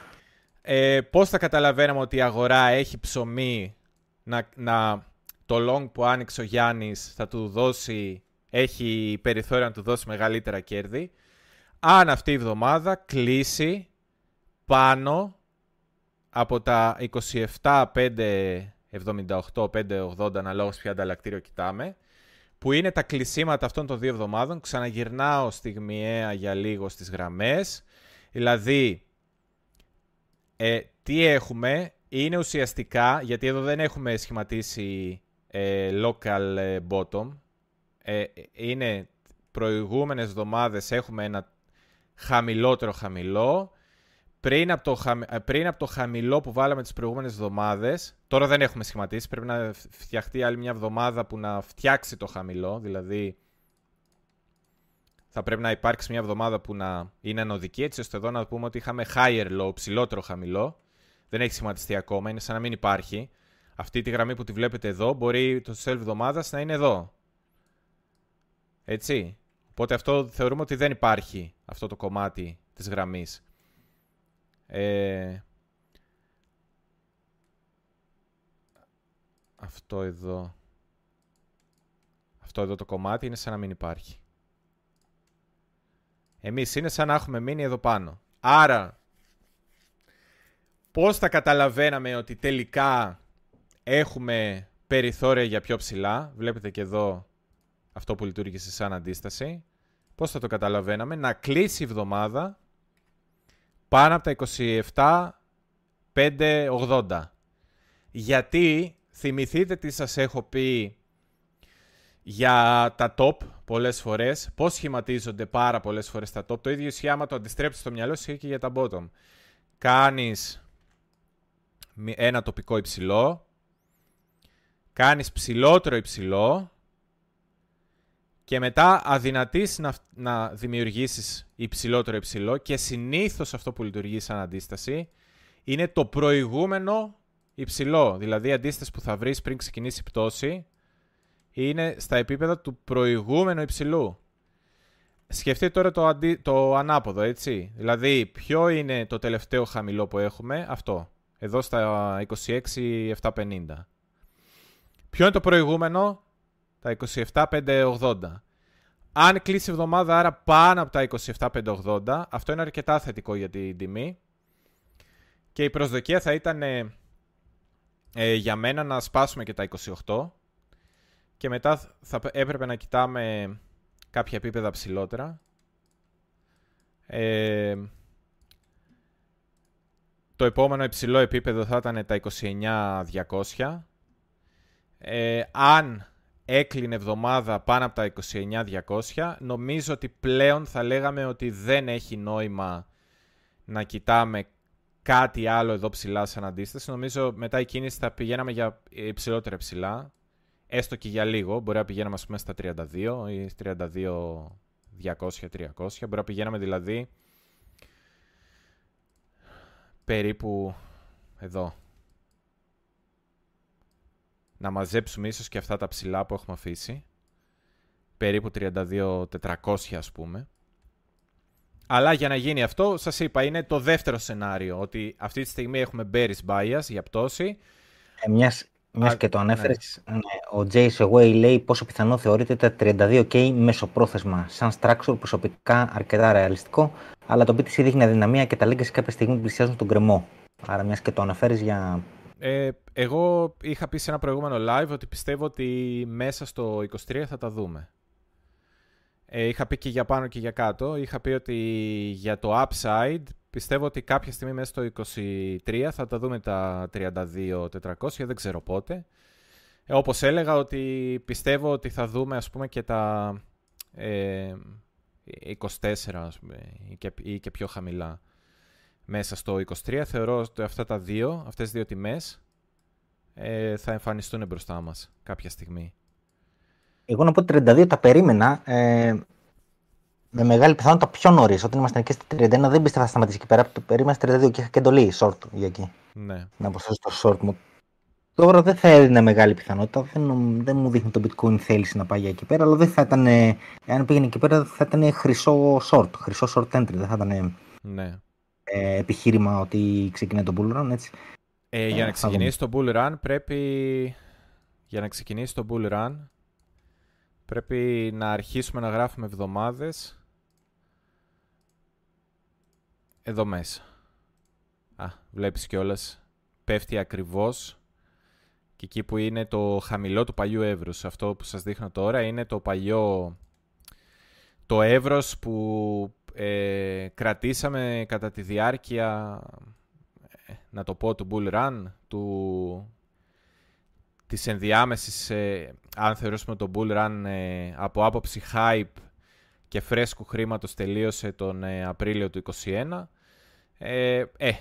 Ε, πώς θα καταλαβαίναμε ότι η αγορά έχει ψωμί να, να το long που άνοιξε ο Γιάννης θα του δώσει, έχει περιθώριο να του δώσει μεγαλύτερα κέρδη, αν αυτή η εβδομάδα κλείσει πάνω από τα είκοσι επτά πεντακόσια εβδομήντα οκτώ πεντακόσια ογδόντα, αναλόγως ποια ανταλλακτήριο κοιτάμε, που είναι τα κλεισίματα αυτών των δύο εβδομάδων. Ξαναγυρνάω στιγμιαία για λίγο στις γραμμές. Δηλαδή, ε, τι έχουμε είναι ουσιαστικά, γιατί εδώ δεν έχουμε σχηματίσει ε, local ε, bottom. Ε, είναι προηγούμενες εβδομάδες έχουμε ένα χαμηλότερο χαμηλό. Πριν από, το χαμη... πριν από το χαμηλό που βάλαμε τις προηγούμενες εβδομάδες, τώρα δεν έχουμε σχηματίσει, πρέπει να φτιαχτεί άλλη μια εβδομάδα που να φτιάξει το χαμηλό, δηλαδή θα πρέπει να υπάρξει μια εβδομάδα που να είναι ανωδική, έτσι ώστε εδώ να πούμε ότι είχαμε higher low, ψηλότερο χαμηλό, δεν έχει σχηματιστεί ακόμα, είναι σαν να μην υπάρχει. Αυτή τη γραμμή που τη βλέπετε εδώ μπορεί το sell εβδομάδας να είναι εδώ, έτσι. Οπότε αυτό θεωρούμε ότι δεν υπάρχει αυτό το κομμάτι της γραμμής. Ε, αυτό εδώ αυτό εδώ το κομμάτι είναι σαν να μην υπάρχει. Εμείς είναι σαν να έχουμε μείνει εδώ πάνω. Άρα πώς θα καταλαβαίναμε ότι τελικά έχουμε περιθώρια για πιο ψηλά? Βλέπετε και εδώ αυτό που λειτουργήσε σαν αντίσταση. Πώς θα το καταλαβαίναμε? Να κλείσει η εβδομάδα πάνω από τα είκοσι επτά πεντακόσια ογδόντα. Γιατί θυμηθείτε τι σας έχω πει για τα top πολλές φορές, πώς σχηματίζονται πάρα πολλές φορές τα top. Το ίδιο ισχύει άμα το αντιστρέψεις στο μυαλό σου και για τα bottom. Κάνεις ένα τοπικό υψηλό, κάνεις ψηλότερο υψηλό και μετά αδυνατείς να, να δημιουργήσεις υψηλότερο υψηλό, και συνήθως αυτό που λειτουργεί σαν αντίσταση είναι το προηγούμενο υψηλό. Δηλαδή η αντίσταση που θα βρεις πριν ξεκινήσει η πτώση είναι στα επίπεδα του προηγούμενου υψηλού. Σκεφτείτε τώρα το, αντι... το ανάποδο, έτσι. Δηλαδή ποιο είναι το τελευταίο χαμηλό που έχουμε? Αυτό. Εδώ στα είκοσι έξι επτακόσια πενήντα. Ποιο είναι το προηγούμενο? Τα είκοσι επτά πεντακόσια ογδόντα. Αν κλείσει η εβδομάδα άρα πάνω από τα είκοσι επτά πεντακόσια ογδόντα, αυτό είναι αρκετά θετικό για την τιμή. Και η προσδοκία θα ήταν ε, ε, για μένα να σπάσουμε και τα είκοσι οκτώ και μετά θα έπρεπε να κοιτάμε κάποια επίπεδα ψηλότερα. Ε, το επόμενο υψηλό επίπεδο θα ήταν τα είκοσι εννιά διακόσια. Ε, αν έκλεινε εβδομάδα πάνω από τα είκοσι εννιά διακόσια, νομίζω ότι πλέον θα λέγαμε ότι δεν έχει νόημα να κοιτάμε κάτι άλλο εδώ ψηλά σαν αντίσταση. Νομίζω μετά η κίνηση θα πηγαίναμε για υψηλότερα ψηλά, έστω και για λίγο. Μπορεί να πηγαίναμε, ας πούμε, στα τριάντα δύο ή τριάντα δύο διακόσια τριακόσια. Μπορεί να πηγαίναμε δηλαδή περίπου εδώ. Να μαζέψουμε ίσως και αυτά τα ψηλά που έχουμε αφήσει. Περίπου τριάντα δύο τετρακόσια, ας πούμε. Αλλά για να γίνει αυτό, σας είπα, είναι το δεύτερο σενάριο. Ότι αυτή τη στιγμή έχουμε bearish bias για πτώση. Ε, μιας μιας Α, και το ανέφερες, ναι. Ναι, ο Jace Away λέει πόσο πιθανό θεωρείται τα τριάντα δύο κέι μεσοπρόθεσμα. Σαν structure προσωπικά αρκετά ρεαλιστικό, αλλά το μπι τι σι δείχνει αδυναμία και τα legacy κάποια στιγμή πλησιάζουν τον κρεμό. Άρα μιας και το αναφέρεις για... Ε, εγώ είχα πει σε ένα προηγούμενο live ότι πιστεύω ότι μέσα στο είκοσι τρία θα τα δούμε. Ε, είχα πει και για πάνω και για κάτω. Είχα πει ότι για το upside πιστεύω ότι κάποια στιγμή μέσα στο είκοσι τρία θα τα δούμε τα τριάντα δύο τετρακόσια, δεν ξέρω πότε. Ε, όπως έλεγα ότι πιστεύω ότι θα δούμε ας πούμε και τα ε, είκοσι τέσσερα ας πούμε, ή, και, ή και πιο χαμηλά. Μέσα στο είκοσι τρία θεωρώ ότι αυτά τα δύο, αυτές δύο τιμές ε, θα εμφανιστούν μπροστά μας κάποια στιγμή. Εγώ να πω ότι τριάντα δύο τα περίμενα ε, με μεγάλη πιθανότητα πιο νωρίς. Όταν ήμασταν εκεί στη τριάντα ένα δεν πίστευα θα σταματήσει εκεί πέρα. Περίμενα στη τριάντα δύο και είχα και εντολή short για εκεί. Ναι. Να προσθέσω το short μου. Τώρα δεν θα έδινε μεγάλη πιθανότητα. Δεν, δεν μου δείχνει το bitcoin θέληση να πάει για εκεί πέρα. Αλλά δεν θα ήταν, ε, εάν πήγαινε εκεί πέρα θα ήταν χρυσό short. Χρυσό short entry. Δεν θα ήταν... Ε, ναι. Ε, επιχείρημα ότι ξεκινάει το bull run, έτσι. Ε, για, ε, να ξεκινήσει το bull run πρέπει... για να ξεκινήσει το bull run πρέπει να αρχίσουμε να γράφουμε εβδομάδες εδώ μέσα. Α, βλέπεις κιόλας, πέφτει ακριβώς και εκεί που είναι το χαμηλό του παλιού εύρους. Αυτό που σας δείχνω τώρα είναι το παλιό το εύρος που Ε, κρατήσαμε κατά τη διάρκεια, να το πω, του bull run, του, της ενδιάμεσης, ε, αν θεωρήσουμε το bull run ε, από άποψη hype και φρέσκου χρήματος τελείωσε τον ε, Απρίλιο του είκοσι ένα. Ε, ε,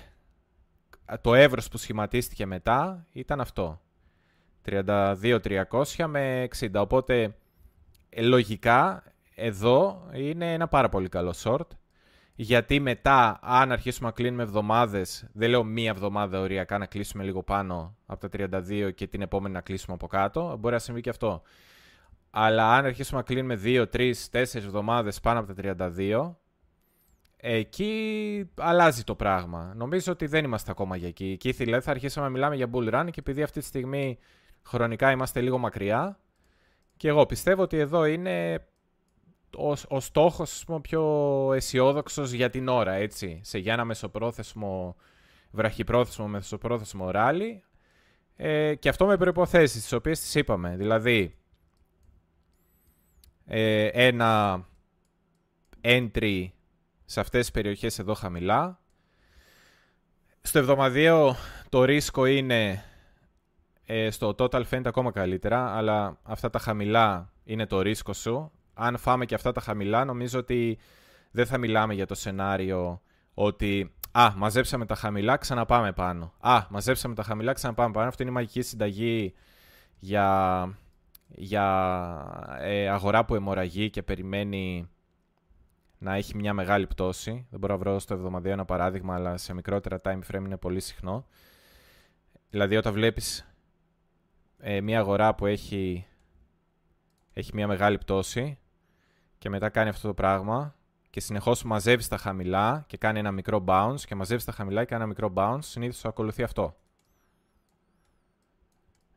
το εύρος που σχηματίστηκε μετά ήταν αυτό, τριάντα δύο χιλιάδες τριακόσια με εξήντα, οπότε ε, λογικά... Εδώ είναι ένα πάρα πολύ καλό short, γιατί μετά αν αρχίσουμε να κλείνουμε εβδομάδες, δεν λέω μία εβδομάδα οριακά, να κλείσουμε λίγο πάνω από τα τριάντα δύο και την επόμενη να κλείσουμε από κάτω, μπορεί να συμβεί και αυτό. Αλλά αν αρχίσουμε να κλείνουμε δύο, τρεις, τέσσερις εβδομάδες πάνω από τα τριάντα δύο, εκεί αλλάζει το πράγμα. Νομίζω ότι δεν είμαστε ακόμα για εκεί. Εκεί δηλαδή θα αρχίσαμε να μιλάμε για bull run και επειδή αυτή τη στιγμή χρονικά είμαστε λίγο μακριά και εγώ πιστεύω ότι εδώ είναι... Ο, ο στόχος πιο αισιόδοξος για την ώρα, έτσι, σε για ένα μεσοπρόθεσμο, βραχυπρόθεσμο, μεσοπρόθεσμο ράλι ε, και αυτό με προϋποθέσεις τις οποίες τις είπαμε, δηλαδή ε, ένα entry σε αυτές τις περιοχές εδώ χαμηλά. Στο εβδομαδιαίο το ρίσκο είναι ε, στο total φαίνεται ακόμα καλύτερα, αλλά αυτά τα χαμηλά είναι το ρίσκο σου. Αν φάμε και αυτά τα χαμηλά, νομίζω ότι δεν θα μιλάμε για το σενάριο ότι «Α, μαζέψαμε τα χαμηλά, ξαναπάμε πάνω». «Α, μαζέψαμε τα χαμηλά, ξαναπάμε πάνω». Αυτή είναι η μαγική συνταγή για, για ε, αγορά που αιμορραγεί και περιμένει να έχει μια μεγάλη πτώση. Δεν μπορώ να βρω στο εβδομαδιαίο ένα παράδειγμα, αλλά σε μικρότερα time frame είναι πολύ συχνό. Δηλαδή, όταν βλέπεις ε, μια αγορά που έχει, έχει μια μεγάλη πτώση... και μετά κάνει αυτό το πράγμα και συνεχώς μαζεύει τα χαμηλά και κάνει ένα μικρό bounce και μαζεύει τα χαμηλά και κάνει ένα μικρό bounce, συνήθως ακολουθεί αυτό.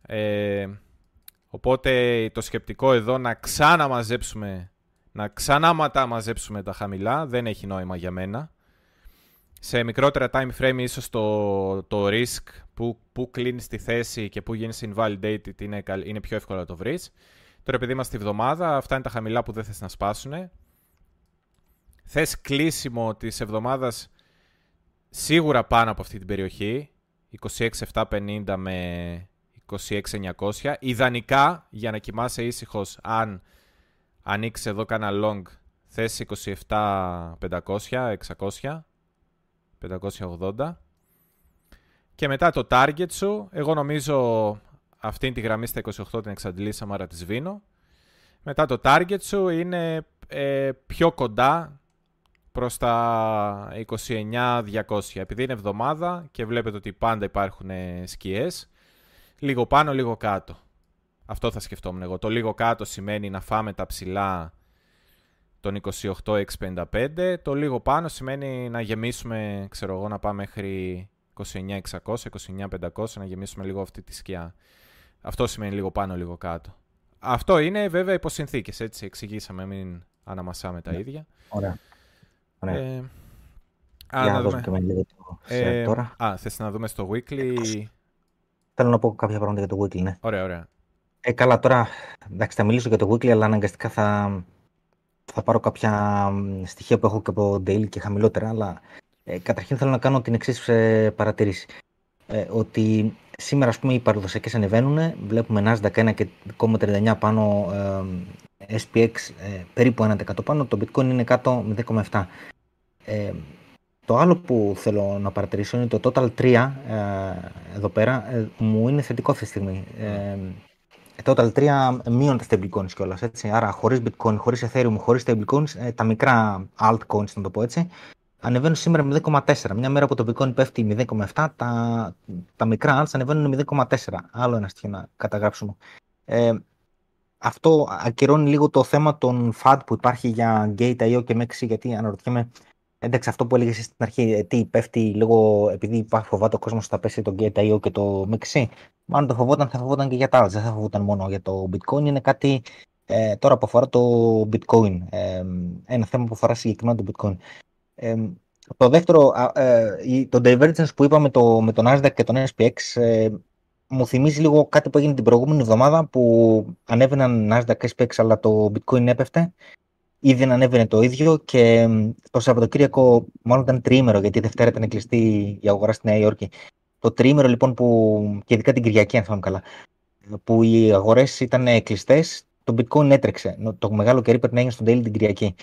Ε, οπότε το σκεπτικό εδώ να ξαναμαζέψουμε, να ξανάματα μαζέψουμε τα χαμηλά δεν έχει νόημα για μένα. Σε μικρότερα time frame ίσως το, το risk που, που κλείνεις τη θέση και που γίνεις invalidated είναι, είναι πιο εύκολο να το βρεις. Τώρα επειδή είμαστε τη εβδομάδα, αυτά είναι τα χαμηλά που δεν θες να σπάσουνε. Θες κλείσιμο της εβδομάδας σίγουρα πάνω από αυτή την περιοχή, είκοσι έξι χιλιάδες επτακόσια πενήντα με είκοσι έξι χιλιάδες εννιακόσια. Ιδανικά, για να κοιμάσαι ήσυχος, αν ανοίξει εδώ κάνα long, θες είκοσι επτά χιλιάδες πεντακόσια, εξακόσια, πεντακόσια ογδόντα. Και μετά το target σου, εγώ νομίζω... Αυτήν τη γραμμή στα είκοσι οκτώ την εξαντλήσαμε, άρα τη σβήνω. Μετά το target σου είναι ε, πιο κοντά προς τα είκοσι εννιά χιλιάδες διακόσια. Επειδή είναι εβδομάδα και βλέπετε ότι πάντα υπάρχουν σκιές, λίγο πάνω, λίγο κάτω. Αυτό θα σκεφτόμουν εγώ. Το λίγο κάτω σημαίνει να φάμε τα ψηλά των είκοσι οκτώ χιλιάδες εξακόσια πενήντα πέντε. Το λίγο πάνω σημαίνει να γεμίσουμε, ξέρω εγώ, να πάμε μέχρι είκοσι εννιά χιλιάδες εξακόσια, είκοσι εννιά χιλιάδες πεντακόσια, να γεμίσουμε λίγο αυτή τη σκιά. Αυτό σημαίνει λίγο πάνω, λίγο κάτω. Αυτό είναι βέβαια υποσυνθήκες, έτσι εξηγήσαμε, μην αναμασάμε τα ίδια. Ωραία. Ωραία. Ε, Για να δώσουμε και με λίγο το share τώρα. Α, θες να δούμε στο weekly. Θέλω να πω κάποια πράγματα για το weekly, ναι. Ωραία, ωραία. Ε, καλά, τώρα εντάξει, θα μιλήσω για το weekly, αλλά αναγκαστικά θα, θα πάρω κάποια στοιχεία που έχω και από daily και χαμηλότερα. Αλλά ε, καταρχήν θέλω να κάνω την εξής ε, παρατηρήση. Ε, ότι σήμερα, ας πούμε, οι παραδοσιακές ανεβαίνουν. Βλέπουμε Nasdaq ένα κόμμα τριάντα εννιά πάνω, ε, ες πι εξ ε, περίπου ένα τοις εκατό πάνω. Το bitcoin είναι κάτω μηδέν κόμμα επτά τοις εκατό. Ε, Το άλλο που θέλω να παρατηρήσω είναι το total τρία εδώ πέρα μου είναι θετικό αυτή τη στιγμή. Total τρία μείον τα stablecoins κιόλας, έτσι. Άρα χωρίς bitcoin, χωρίς ethereum, χωρίς stablecoins, τα μικρά altcoins να το πω έτσι, ανεβαίνουν σήμερα μηδέν κόμμα τέσσερα. Μια μέρα που το bitcoin πέφτει μηδέν κόμμα επτά, τα, τα μικρά alts ανεβαίνουν μηδέν κόμμα τέσσερα. Άλλο ένα στοιχείο να καταγράψουμε. Ε, αυτό ακυρώνει λίγο το θέμα των φαντ που υπάρχει για Gate.io και Mexi, γιατί αναρωτιέμαι. Εντάξει, αυτό που έλεγε στην αρχή, τι πέφτει λίγο επειδή υπάρχει φοβάται ο κόσμος ότι θα πέσει το Gate.io και το Mexi. Μάλλον το φοβόταν, θα φοβόταν και για τα άλλα. Δεν θα φοβόταν μόνο για το Bitcoin. Είναι κάτι ε, τώρα που αφορά το Bitcoin. Ε, ένα θέμα που αφορά συγκεκριμένα το Bitcoin. Ε, το δεύτερο, ε, το divergence που είπαμε το, με τον Nasdaq και τον ες πι εξ, ε, μου θυμίζει λίγο κάτι που έγινε την προηγούμενη εβδομάδα που ανέβαιναν Nasdaq, ες πι εξ, αλλά το Bitcoin έπεφτε. Ήδη δεν ανέβαινε το ίδιο και το Σαββατοκύριακο, μάλλον ήταν τριήμερο, γιατί η Δευτέρα ήταν κλειστή η αγορά στη Νέα Υόρκη. Το τριήμερο λοιπόν που, και ειδικά την Κυριακή, αν θυμάμαι καλά, που οι αγορές ήταν κλειστές, το bitcoin έτρεξε. Το μεγάλο κερί πρέπει να έγινε στον daily την Κυριακή.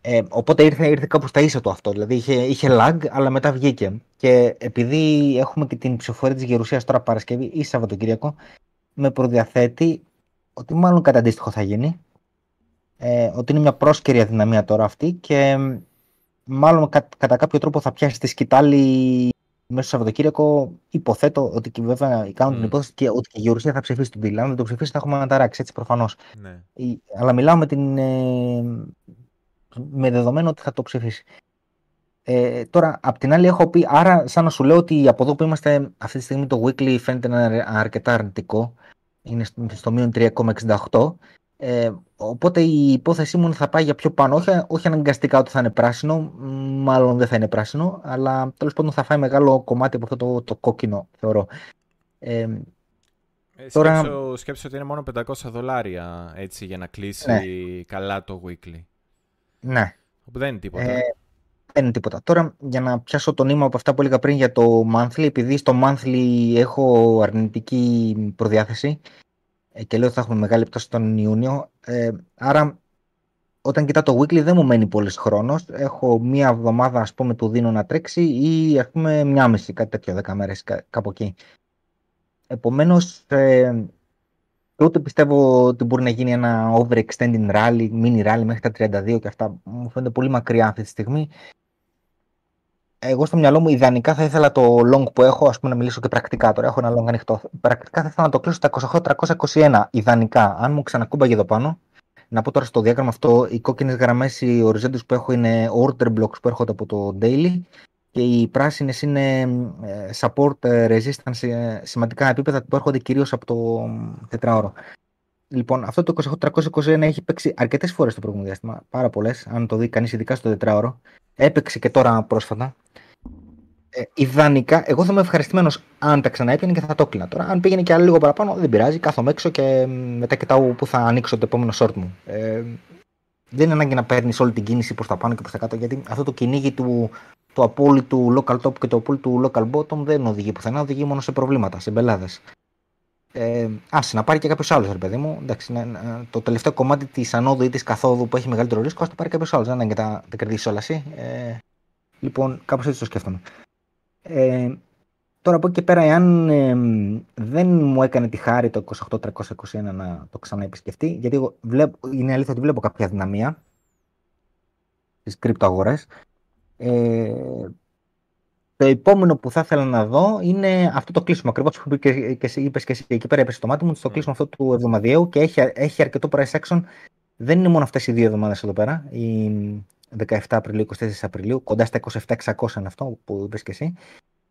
Ε, οπότε ήρθε, ήρθε κάπου στα ίσα το αυτό. Δηλαδή είχε, είχε lag, αλλά μετά βγήκε. Και επειδή έχουμε και την ψηφοφορία της Γερουσίας τώρα Παρασκευή ή Σαββατοκύριακο, με προδιαθέτει ότι μάλλον κατά αντίστοιχο θα γίνει. Ε, ότι είναι μια πρόσκαιρη αδυναμία τώρα αυτή και μάλλον κα, κατά κάποιο τρόπο θα πιάσει τη σκητάλη μέσα στο Σαββατοκύριακο. Υποθέτω ότι και βέβαια κάνουν mm. την υπόθεση και ότι και η Γερουσία θα ψηφίσει τον deal. Αν δεν το ψηφίσει, θα έχουμε αναταράξει, έτσι προφανώς. Ναι. Αλλά μιλάω με, την, ε, με δεδομένο ότι θα το ψηφίσει. Ε, τώρα, απ' την άλλη, έχω πει, άρα, σαν να σου λέω ότι από εδώ που είμαστε αυτή τη στιγμή, το weekly φαίνεται να είναι αρκετά αρνητικό. Είναι στο μείον τρία κόμμα εξήντα οκτώ. Ε, οπότε η υπόθεσή μου θα πάει για πιο πάνω, όχι, όχι αναγκαστικά ότι θα είναι πράσινο, μάλλον δεν θα είναι πράσινο, αλλά τέλος πάντων θα φάει μεγάλο κομμάτι από αυτό το, το κόκκινο, θεωρώ. Ε, ε, τώρα... σκέψω, σκέψω ότι είναι μόνο πεντακόσια δολάρια έτσι, για να κλείσει ναι. καλά το weekly. Ναι. Οπότε δεν είναι τίποτα. Ε, δεν είναι τίποτα. Τώρα για να πιάσω το νήμα από αυτά που έλεγα πριν για το monthly, επειδή στο monthly έχω αρνητική προδιάθεση, και λέω ότι θα έχουμε μεγάλη πτώση τον Ιούνιο. Ε, άρα, όταν κοιτάω το weekly, δεν μου μένει πολύς χρόνος. Έχω μία εβδομάδα, ας πούμε, του δίνω να τρέξει ή ας πούμε μία μισή, κάτι τέτοιο, δέκα μέρες, κά- κάπου εκεί. Επομένως, ε, ούτε πιστεύω ότι μπορεί να γίνει ένα overextending rally, mini rally μέχρι τα τριάντα δύο και αυτά. Μου φαίνεται πολύ μακριά αυτή τη στιγμή. Εγώ στο μυαλό μου ιδανικά θα ήθελα το long που έχω, ας πούμε να μιλήσω και πρακτικά τώρα, έχω ένα long ανοιχτό. Πρακτικά θα ήθελα να το κλείσω στα είκοσι οκτώ χιλιάδες τριακόσια είκοσι ένα, ιδανικά, αν μου ξανακούμπαγε εδώ πάνω. Να πω τώρα στο διάγραμμα αυτό, οι κόκκινες γραμμές, οι οριζόντιες που έχω είναι order blocks που έρχονται από το daily και οι πράσινες είναι support resistance, σημαντικά επίπεδα που έρχονται κυρίως από το τετράωρο. Λοιπόν, αυτό το είκοσι οκτώ χιλιάδες τριακόσια είκοσι ένα έχει παίξει αρκετές φορές στο προηγούμενο διάστημα, πάρα πολλές, αν το δει κανείς ειδικά στο τετράωρο. Έπαιξε και τώρα πρόσφατα. Ε, ιδανικά, εγώ θα είμαι ευχαριστημένος αν τα ξαναέπαινε και θα το κλείνα τώρα. Αν πήγαινε και άλλο λίγο παραπάνω, δεν πειράζει. Κάθομαι έξω και μετά κοιτάω που θα ανοίξω το επόμενο short μου. Ε, δεν είναι ανάγκη να παίρνεις όλη την κίνηση προς τα πάνω και προς τα κάτω, γιατί αυτό το κυνήγι του, του απόλυτου local top και του απόλυτου local bottom δεν οδηγεί πουθενά, οδηγεί μόνο σε προβλήματα, σε μπελάδες. Ε, άσε να πάρει και κάποιο άλλο, ρε παιδί μου. Εντάξει, ναι, ναι, το τελευταίο κομμάτι τη ανόδου ή τη καθόδου που έχει μεγαλύτερο ρίσκο, α το πάρει κάποιο άλλο. Δεν είναι και τα, τα κερδίσει όλα εσύ. Ε, λοιπόν, κάπως έτσι το σκέφτομαι. Ε, τώρα από εκεί και πέρα, εάν ε, δεν μου έκανε τη χάρη το είκοσι οκτώ τριακόσια είκοσι ένα να το ξαναεπισκεφτεί, γιατί εγώ βλέπω, είναι αλήθεια ότι βλέπω κάποια δυναμία στις κρυπτοαγορές. Ε, Το επόμενο που θα ήθελα να δω είναι αυτό το κλείσιμο. Ακριβώς που είπες και εσύ, εκεί πέρα έπεσε το μάτι μου, το κλείσιμο αυτό του εβδομαδιαίου και έχει, έχει αρκετό price action. Δεν είναι μόνο αυτές οι δύο εβδομάδες εδώ πέρα, οι δεκαεφτά Απριλίου, είκοσι τέσσερα Απριλίου, κοντά στα είκοσι επτά εξακόσια είναι αυτό που είπες και εσύ.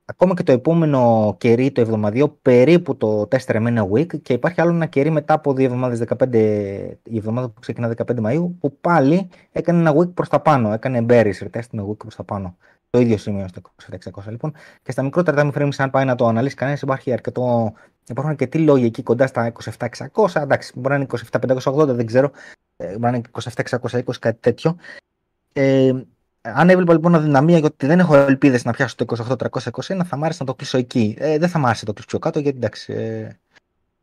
Ακόμα και το επόμενο κερί, το εβδομαδιαίο, περίπου το τέσσερα μένα week και υπάρχει άλλο ένα κερί μετά από δύο εβδομάδες, δεκαπέντε, η εβδομάδα που ξεκινά δεκαπέντε Μαΐου, που πάλι έκανε ένα week προς τα πάνω, έκανε bearish retest με week προς τα πάνω. το ίδιο σημείο στο είκοσι επτά εξακόσια. Λοιπόν, και στα μικρότερα time frames, αν πάει να το αναλύσει κανένα, υπάρχει αρκετό. Υπάρχουν αρκετοί λόγοι εκεί κοντά στα είκοσι επτά εξακόσια. Εντάξει, μπορεί να είναι είκοσι επτά πεντακόσια ογδόντα, δεν ξέρω. Μπορεί να είναι είκοσι επτά εξακόσια είκοσι, κάτι τέτοιο. Ε, αν έβλεπα λοιπόν αδυναμία, γιατί δεν έχω ελπίδες να πιάσω το είκοσι οκτώ τριακόσια είκοσι ένα, θα μ' άρεσε να το κλείσω εκεί. Ε, δεν θα μ' άρεσε να το κλείσω πιο κάτω, γιατί εντάξει. Ε,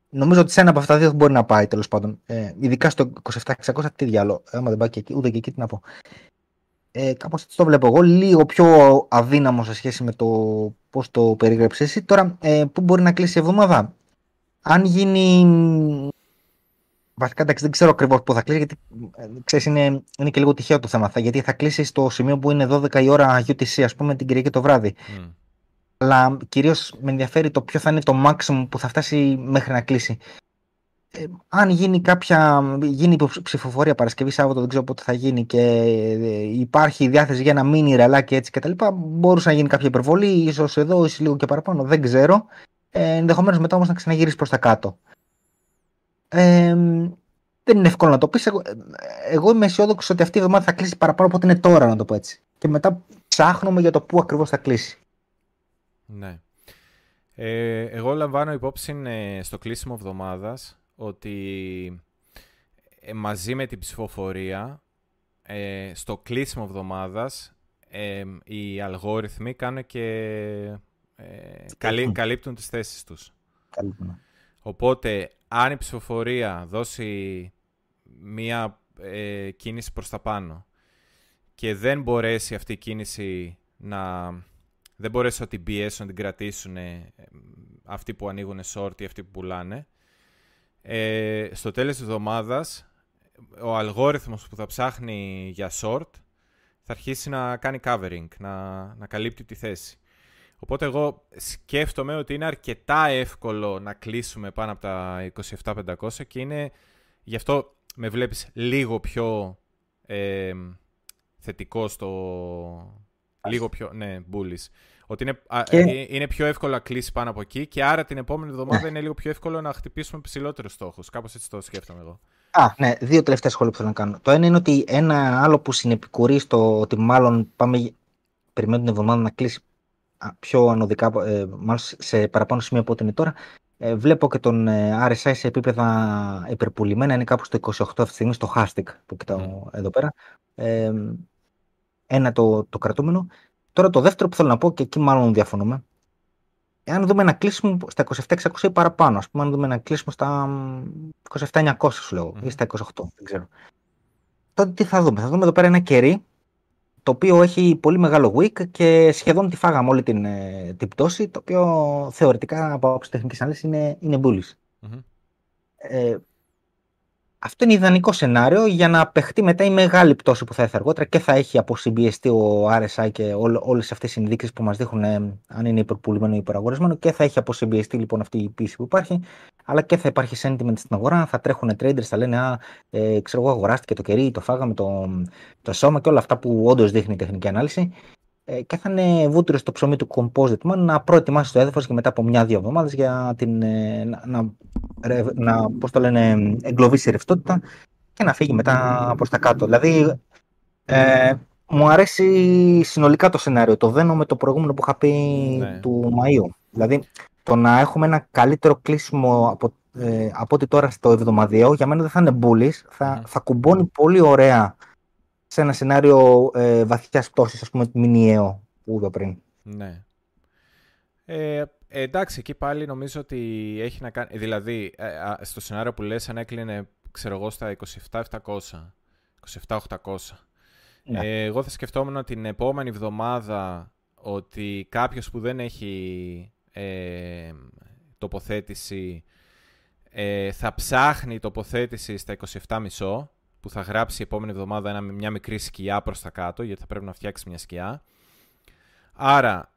νομίζω ότι σε ένα από αυτά δύο μπορεί να πάει τέλος πάντων. Ε, ειδικά στο είκοσι επτά εξακόσια, τι διάλογο. Άμα δεν πάει και εκεί, ούτε και εκεί τι να πω. Ε, κάπως έτσι το βλέπω εγώ, λίγο πιο αδύναμο σε σχέση με το πώς το περιγράψεις εσύ. Τώρα, ε, πού μπορεί να κλείσει η εβδομάδα. Αν γίνει. Βασικά, εντάξει, δεν ξέρω ακριβώς πού θα κλείσει, γιατί ε, ξέρεις, είναι, είναι και λίγο τυχαίο το θέμα. Θα, γιατί θα κλείσει στο σημείο που είναι δώδεκα η ώρα γιου τι σι, ας πούμε, την Κυριακή το βράδυ. Mm. Αλλά κυρίως με ενδιαφέρει το ποιο θα είναι το maximum που θα φτάσει μέχρι να κλείσει. Ε, αν γίνει κάποια γίνει ψηφοφορία Παρασκευή, Σάββατο, δεν ξέρω πότε θα γίνει και υπάρχει διάθεση για ένα μίνι ρελάκι έτσι κτλ. Μπορούσε να γίνει κάποια υπερβολή, ίσως εδώ, ίσως λίγο και παραπάνω, δεν ξέρω. Ε, ενδεχομένως μετά όμως να ξαναγυρίσει προς τα κάτω. Ε, δεν είναι εύκολο να το πεις. Εγώ, εγώ είμαι αισιόδοξος ότι αυτή η εβδομάδα θα κλείσει παραπάνω από ό,τι είναι τώρα, να το πω έτσι. Και μετά ψάχνουμε για το πού ακριβώς θα κλείσει. Ναι. Ε, εγώ λαμβάνω υπόψη στο κλείσιμο εβδομάδας ότι ε, μαζί με την ψηφοφορία, ε, στο κλείσιμο εβδομάδας, ε, οι αλγόριθμοι κάνουν και ε, καλύ, καλύπτουν τις θέσεις τους. Καλύπτουν. Οπότε, αν η ψηφοφορία δώσει μία ε, κίνηση προς τα πάνω και δεν μπορέσει αυτή η κίνηση να... δεν μπορέσει να την πιέσουν, να την κρατήσουν ε, αυτοί που ανοίγουν short ή αυτοί που πουλάνε, Ε, στο τέλος της εβδομάδας ο αλγόριθμος που θα ψάχνει για short θα αρχίσει να κάνει covering, να, να καλύπτει τη θέση. Οπότε εγώ σκέφτομαι ότι είναι αρκετά εύκολο να κλείσουμε πάνω από τα είκοσι επτά πεντακόσια και είναι, γι' αυτό με βλέπεις λίγο πιο ε, θετικό στο... Ας. Λίγο πιο, ναι, bullish. Ότι είναι, και... α, είναι πιο εύκολο να κλείσει πάνω από εκεί και άρα την επόμενη εβδομάδα, ναι, είναι λίγο πιο εύκολο να χτυπήσουμε ψηλότερους στόχους. Κάπως έτσι το σκέφτομαι εγώ. Α, ναι, δύο τελευταία σχόλια που θέλω να κάνω. Το ένα είναι ότι ένα άλλο που συνεπικουρεί στο ότι μάλλον πάμε, περιμένουμε την εβδομάδα να κλείσει πιο ανωδικά, ε, μάλλον σε παραπάνω σημεία από ό,τι είναι τώρα. Ε, βλέπω και τον αρ ες άι σε επίπεδα υπερπουλημένα, είναι κάπου στο είκοσι οκτώ αυτή τη στιγμή, στο hashtag που κοιτάω mm. εδώ πέρα. Ε, Ένα το, το κρατούμενο. Τώρα το δεύτερο που θέλω να πω, και εκεί μάλλον διαφωνούμε. Εάν δούμε να κλείσουμε στα είκοσι επτά εξακόσια ή παραπάνω, ας πούμε, αν δούμε να κλείσουμε στα είκοσι επτά εννιακόσια, σου λέω, mm. ή στα είκοσι οκτώ, δεν ξέρω. Τότε τι θα δούμε. Θα δούμε εδώ πέρα ένα κερί, το οποίο έχει πολύ μεγάλο week και σχεδόν τη φάγαμε όλη την, την πτώση, το οποίο θεωρητικά από άποψη τεχνικής ανάλυσης είναι, είναι bullish. Mm-hmm. Ε, Αυτό είναι ιδανικό σενάριο για να παιχτεί μετά η μεγάλη πτώση που θα έρθει αργότερα και θα έχει αποσυμπιεστεί ο αρ ες άι και όλες αυτές οι ενδείξεις που μας δείχνουν ε, αν είναι υπερπουλημένο ή υπεραγορισμένο, και θα έχει αποσυμπιεστεί λοιπόν αυτή η πίεση που υπάρχει, αλλά και θα υπάρχει sentiment στην αγορά, θα τρέχουν traders, θα λένε α, ε, ξέρω εγώ, αγοράστηκε το κερί, το φάγαμε το, το σώμα και όλα αυτά που όντως δείχνει η τεχνική ανάλυση, ε, και θα είναι βούτυρο στο ψωμί του composite man να προετοιμάσει το έδαφος και μετά από μια-δύο εβδομάδες για την, ε, να, να να πώς το λένε, εγκλωβίσει ρευστότητα και να φύγει μετά προς τα κάτω. Δηλαδή, ε, μου αρέσει συνολικά το σενάριο. Το δένω με το προηγούμενο που είχα πει, ναι, του Μαΐου. Δηλαδή, το να έχουμε ένα καλύτερο κλείσιμο από, ε, από ότι τώρα στο εβδομαδιαίο, για μένα δεν θα είναι bullish, θα, θα κουμπώνει πολύ ωραία σε ένα σενάριο ε, βαθιάς πτώσης, ας πούμε, μηνιαίο που είπα πριν. Ναι. Ε, εντάξει, εκεί πάλι νομίζω ότι έχει να κάνει... Δηλαδή, στο σενάριο που λες, αν έκλεινε, ξέρω εγώ, στα είκοσι επτά επτακόσια, είκοσι επτά οχτακόσια. Ναι. Ε, εγώ θα σκεφτόμουν την επόμενη εβδομάδα ότι κάποιος που δεν έχει ε, τοποθέτηση ε, θα ψάχνει τοποθέτηση στα είκοσι επτά κόμμα πέντε, που θα γράψει η επόμενη εβδομάδα ένα, μια μικρή σκιά προς τα κάτω, γιατί θα πρέπει να φτιάξει μια σκιά. Άρα...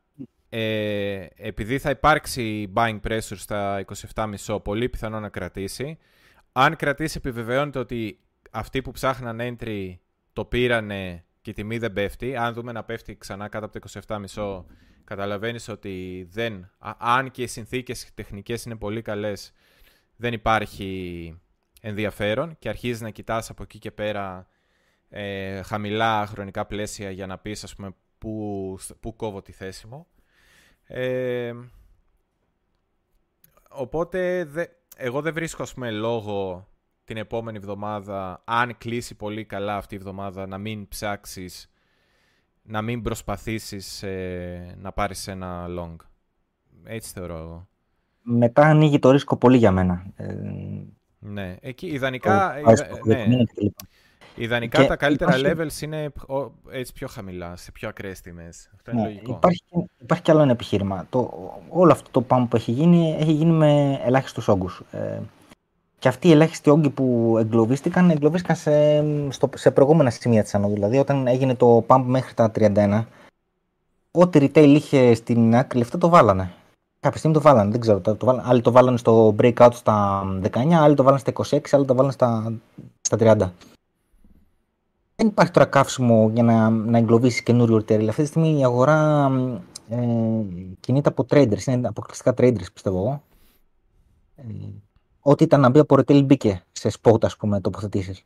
Ε, επειδή θα υπάρξει buying pressure στα είκοσι επτά κόμμα πέντε, πολύ πιθανό να κρατήσει. Αν κρατήσει, επιβεβαιώνεται ότι αυτοί που ψάχναν entry το πήρανε και η τιμή δεν πέφτει. Αν δούμε να πέφτει ξανά κάτω από το είκοσι επτά κόμμα πέντε, καταλαβαίνεις ότι δεν, αν και οι συνθήκες τεχνικές είναι πολύ καλές, δεν υπάρχει ενδιαφέρον και αρχίζεις να κοιτάς από εκεί και πέρα ε, χαμηλά χρονικά πλαίσια για να πεις, ας πούμε, που, που κόβω τη θέση μου. Ε, οπότε δε, εγώ δεν βρίσκω, ας πούμε, λόγο την επόμενη εβδομάδα, αν κλείσει πολύ καλά αυτή η εβδομάδα, να μην ψάξεις, να μην προσπαθήσεις ε, να πάρεις ένα long. Έτσι θεωρώ εγώ. Μετά ανοίγει το ρίσκο πολύ για μένα. Ε, ναι, εκεί ιδανικά... Το, ε, το, ναι. Ιδανικά και τα καλύτερα υπάρχει... levels είναι έτσι πιο χαμηλά, σε πιο ακραίες τιμές. Αυτό είναι ναι, λογικό. Υπάρχει, υπάρχει κι άλλο ένα επιχείρημα. Το, όλο αυτό το πάμ που έχει γίνει, έχει γίνει με ελάχιστους όγκους. Ε, και αυτοί οι ελάχιστοι όγκοι που εγκλωβίστηκαν, εγκλωβίστηκαν σε, στο, σε προηγούμενα σημεία της ανόδου. Δηλαδή, όταν έγινε το pump μέχρι τα τριάντα ένα, ό,τι retail είχε στην άκρη λεφτά το βάλανε. Κάποια στιγμή το βάλανε, δεν ξέρω. Το βάλανε. Άλλοι το βάλανε στο breakout στα δεκαεννιά, άλλοι το βάλανε στα είκοσι έξι, άλλοι το βάλανε στα, στα τριάντα. Δεν υπάρχει τώρα καύσιμο για να, να εγκλωβίσει καινούριο retail. Αυτή τη στιγμή η αγορά ε, κινείται από traders, είναι αποκλειστικά traders, πιστεύω εγώ. Ε, ό,τι ήταν να μπει από retail μπήκε σε spot, ας πούμε, τοποθετήσεις.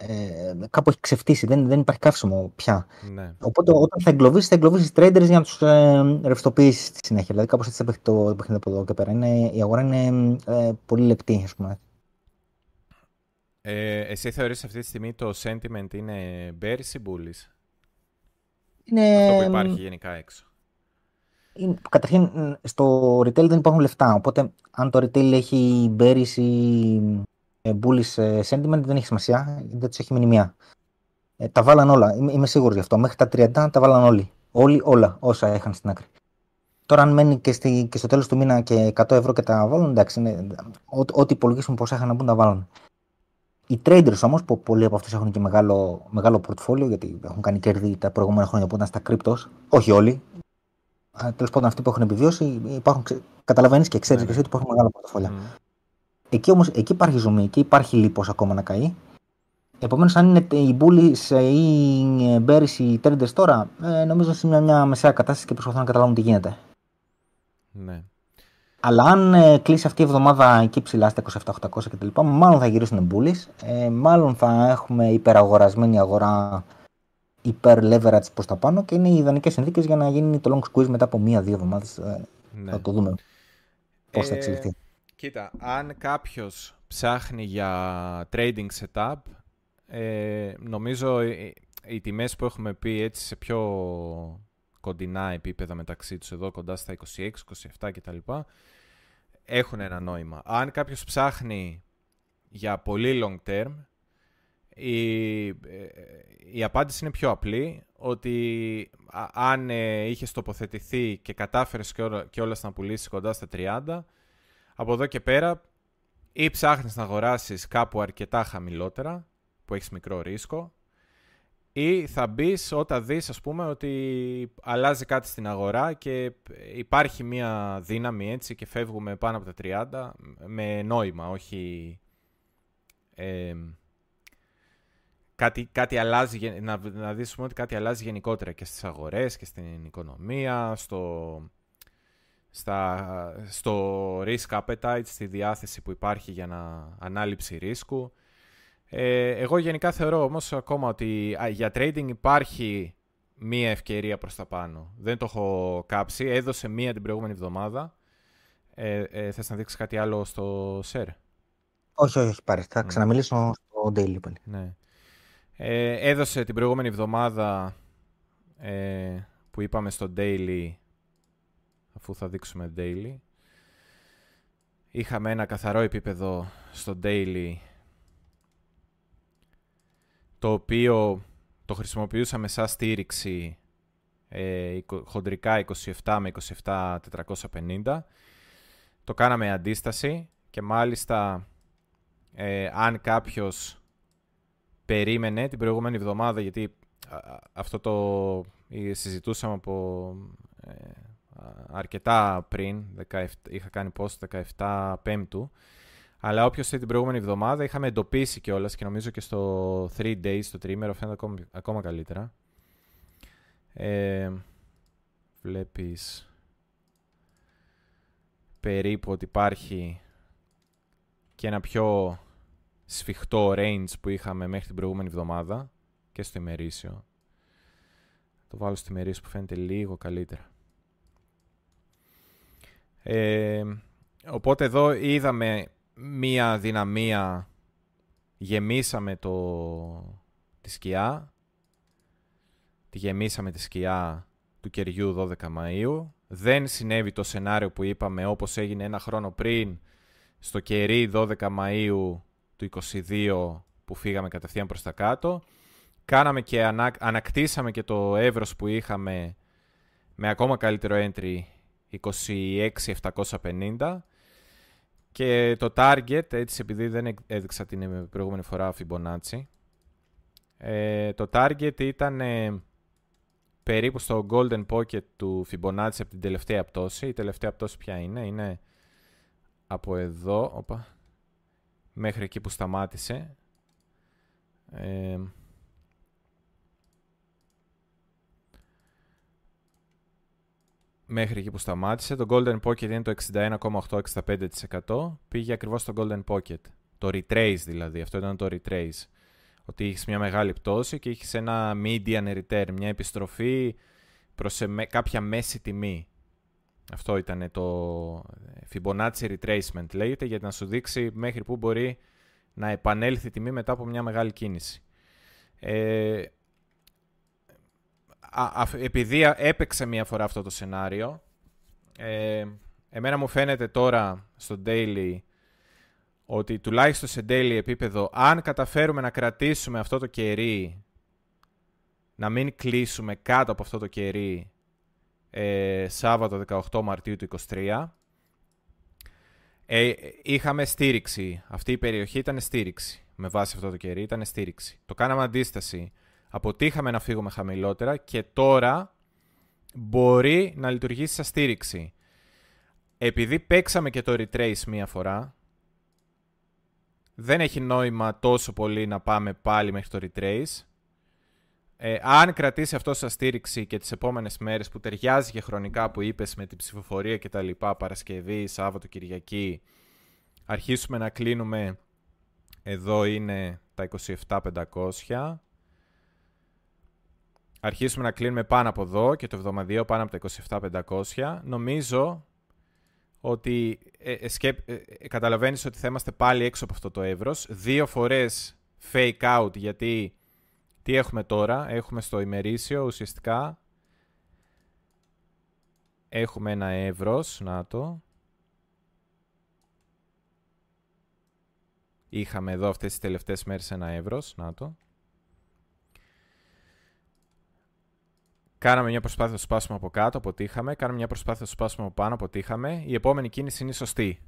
Ε, κάπου έχει ξεφτύσει, δεν, δεν υπάρχει καύσιμο πια. Ναι. Οπότε όταν θα εγκλωβίσεις, θα εγκλωβίσεις traders για να τους ε, ρευστοποιήσεις στη συνέχεια. Δηλαδή κάπως έτσι θα παίχνει το παιχνίδι από εδώ και πέρα. Είναι, η αγορά είναι ε, πολύ λεπτή, ας πούμε. Ε, εσύ θεωρείς αυτή τη στιγμή το sentiment είναι bearish ή bullish? Είναι... Αυτό που υπάρχει γενικά έξω. Καταρχήν στο retail δεν υπάρχουν λεφτά, οπότε αν το retail έχει bearish ή bullish sentiment δεν έχει σημασία, δεν τους έχει μηνυμιά. Ε, τα βάλαν όλα, είμαι σίγουρος γι' αυτό, μέχρι τα τριάντα τα βάλαν όλοι, όλοι όλα όσα είχαν στην άκρη. Τώρα αν μένει και, στη, και στο τέλος του μήνα και εκατό ευρώ και τα βάλουν, εντάξει, είναι, ό, ό,τι υπολογίσουν πόσα είχαν να μπουν τα βάλουν. Οι traders όμως, που πολλοί από αυτούς έχουν και μεγάλο, μεγάλο πορτφόλιο, γιατί έχουν κάνει κέρδη τα προηγούμενα χρόνια που ήταν στα κρύπτος, όχι όλοι. Τέλος πάντων, αυτοί που έχουν επιβιώσει, καταλαβαίνεις και ξέρεις yeah. και εσύ ότι υπάρχουν μεγάλα πορτοφόλια. Mm. Εκεί όμως, εκεί υπάρχει ζουμί, εκεί υπάρχει λίπος ακόμα να καεί. Επομένως, αν είναι οι bullies ή οι bearish οι traders τώρα, νομίζω ότι είναι μια μεσαία κατάσταση και προσπαθούν να καταλάβουν τι γίνεται. Ναι. Yeah. Αλλά αν ε, κλείσει αυτή η εβδομάδα εκεί ψηλά στα είκοσι επτά οκτακόσια κτλ., μάλλον θα γυρίσουν bullies, ε, μάλλον θα έχουμε υπεραγορασμένη αγορά, υπερ leverage προς τα πάνω, και είναι οι ιδανικές συνθήκες για να γίνει το long squeeze μετά από μία-δύο εβδομάδες. Ε, ναι. Θα το δούμε πώς ε, θα εξελιχθεί. Κοίτα, αν κάποιος ψάχνει για trading setup, ε, νομίζω οι, οι τιμές που έχουμε πει έτσι σε πιο... κοντινά επίπεδα μεταξύ τους εδώ, κοντά στα είκοσι έξι είκοσι επτά κτλ. Έχουν ένα νόημα. Αν κάποιος ψάχνει για πολύ long term, η, η απάντηση είναι πιο απλή, ότι αν ε, είχες τοποθετηθεί και κατάφερες και όλα να πουλήσεις κοντά στα τριάντα, από εδώ και πέρα ή ψάχνεις να αγοράσεις κάπου αρκετά χαμηλότερα, που έχεις μικρό ρίσκο, ή θα μπεις όταν δεις, ας πούμε, ότι αλλάζει κάτι στην αγορά και υπάρχει μια δύναμη έτσι και φεύγουμε πάνω από τα τριάντα με νόημα, όχι ε, κάτι, κάτι αλλάζει, να, να δεις πούμε, ότι κάτι αλλάζει γενικότερα και στις αγορές και στην οικονομία, στο, στα, στο risk appetite, στη διάθεση που υπάρχει για να, ανάληψη ρίσκου. Εγώ γενικά θεωρώ όμως ακόμα ότι α, για trading υπάρχει μία ευκαιρία προς τα πάνω. Δεν το έχω κάψει. Έδωσε μία την προηγούμενη εβδομάδα. Ε, ε, θες να δείξεις κάτι άλλο στο share? Όχι, όχι, πάρε. Θα ξαναμιλήσω στο daily πάλι. Ναι. Ε, έδωσε την προηγούμενη εβδομάδα ε, που είπαμε στο daily, αφού θα δείξουμε daily. Είχαμε ένα καθαρό επίπεδο στο daily, το οποίο το χρησιμοποιούσαμε σαν στήριξη ε, χοντρικά είκοσι επτά με είκοσι επτά τετρακόσια πενήντα. Το κάναμε αντίσταση και μάλιστα ε, αν κάποιος περίμενε την προηγούμενη εβδομάδα, γιατί αυτό το συζητούσαμε από ε, αρκετά πριν, δεκαεπτά, είχα κάνει post δεκαεπτά Πέμπτου, αλλά όποιος την προηγούμενη εβδομάδα είχαμε εντοπίσει κιόλας και νομίζω και στο three days, το τριήμερο, φαίνεται ακόμα, ακόμα καλύτερα. Ε, βλέπεις περίπου ότι υπάρχει και ένα πιο σφιχτό range που είχαμε μέχρι την προηγούμενη εβδομάδα και στο ημερήσιο. Το βάλω στη μερίες που φαίνεται λίγο καλύτερα. Ε, οπότε εδώ είδαμε μία δυναμία, γεμίσαμε το, τη σκιά, τη γεμίσαμε τη σκιά του κεριού δώδεκα Μαΐου. Δεν συνέβη το σενάριο που είπαμε όπως έγινε ένα χρόνο πριν στο κερί δώδεκα Μαΐου του είκοσι δύο που φύγαμε κατευθείαν προς τα κάτω. Κάναμε και ανα, ανακτήσαμε και το εύρος που είχαμε με ακόμα καλύτερο entry είκοσι έξι χιλιάδες επτακόσια πενήντα και το target, έτσι επειδή δεν έδειξα την προηγούμενη φορά Fibonacci, ε, το target ήταν ε, περίπου στο golden pocket του Fibonacci από την τελευταία πτώση. Η τελευταία πτώση ποια είναι, είναι από εδώ οπα, μέχρι εκεί που σταμάτησε. Ε, μέχρι εκεί που σταμάτησε. Το golden pocket είναι το εξήντα ένα κόμμα οκτώ εξήντα πέντε τοις εκατό. Πήγε ακριβώς στο golden pocket. Το retrace δηλαδή. Αυτό ήταν το retrace. Ότι είχες μια μεγάλη πτώση και είχες ένα median return. Μια επιστροφή προς κάποια μέση τιμή. Αυτό ήταν το Fibonacci retracement λέγεται, για να σου δείξει μέχρι που μπορεί να επανέλθει η τιμή μετά από μια μεγάλη κίνηση. Ε... Επειδή έπαιξε μία φορά αυτό το σενάριο, ε, εμένα μου φαίνεται τώρα στο daily ότι τουλάχιστον σε daily επίπεδο, αν καταφέρουμε να κρατήσουμε αυτό το κερί, να μην κλείσουμε κάτω από αυτό το κερί ε, Σάββατο δεκαοκτώ Μαρτίου του είκοσι τρία, ε, είχαμε στήριξη. Αυτή η περιοχή ήταν στήριξη. Με βάση αυτό το κερί ήταν στήριξη. Το κάναμε αντίσταση. Αποτύχαμε να φύγουμε χαμηλότερα και τώρα μπορεί να λειτουργήσει σαν στήριξη. Επειδή παίξαμε και το retrace μία φορά, δεν έχει νόημα τόσο πολύ να πάμε πάλι μέχρι το retrace. Ε, αν κρατήσει αυτό σαν στήριξη και τις επόμενες μέρες που ταιριάζει και χρονικά που είπες με την ψηφοφορία κτλ, Παρασκευή, Σάββατο, Κυριακή, αρχίσουμε να κλείνουμε. Εδώ είναι τα είκοσι επτά πεντακόσια. Αρχίσουμε να κλείνουμε πάνω από εδώ και το εβδομαδιαίο πάνω από τα είκοσι επτά πεντακόσια. Νομίζω ότι ε, ε, σκέπ, ε, καταλαβαίνεις ότι θα είμαστε πάλι έξω από αυτό το εύρος. Δύο φορές fake out, γιατί τι έχουμε τώρα. Έχουμε στο ημερήσιο ουσιαστικά. Έχουμε ένα εύρος. Να το. Είχαμε εδώ αυτές τις τελευταίες μέρες ένα εύρος. Να το. Κάναμε μια προσπάθεια να σπάσουμε από κάτω, αποτύχαμε. Κάναμε μια προσπάθεια να σπάσουμε από πάνω, αποτύχαμε. Η επόμενη κίνηση είναι η σωστή.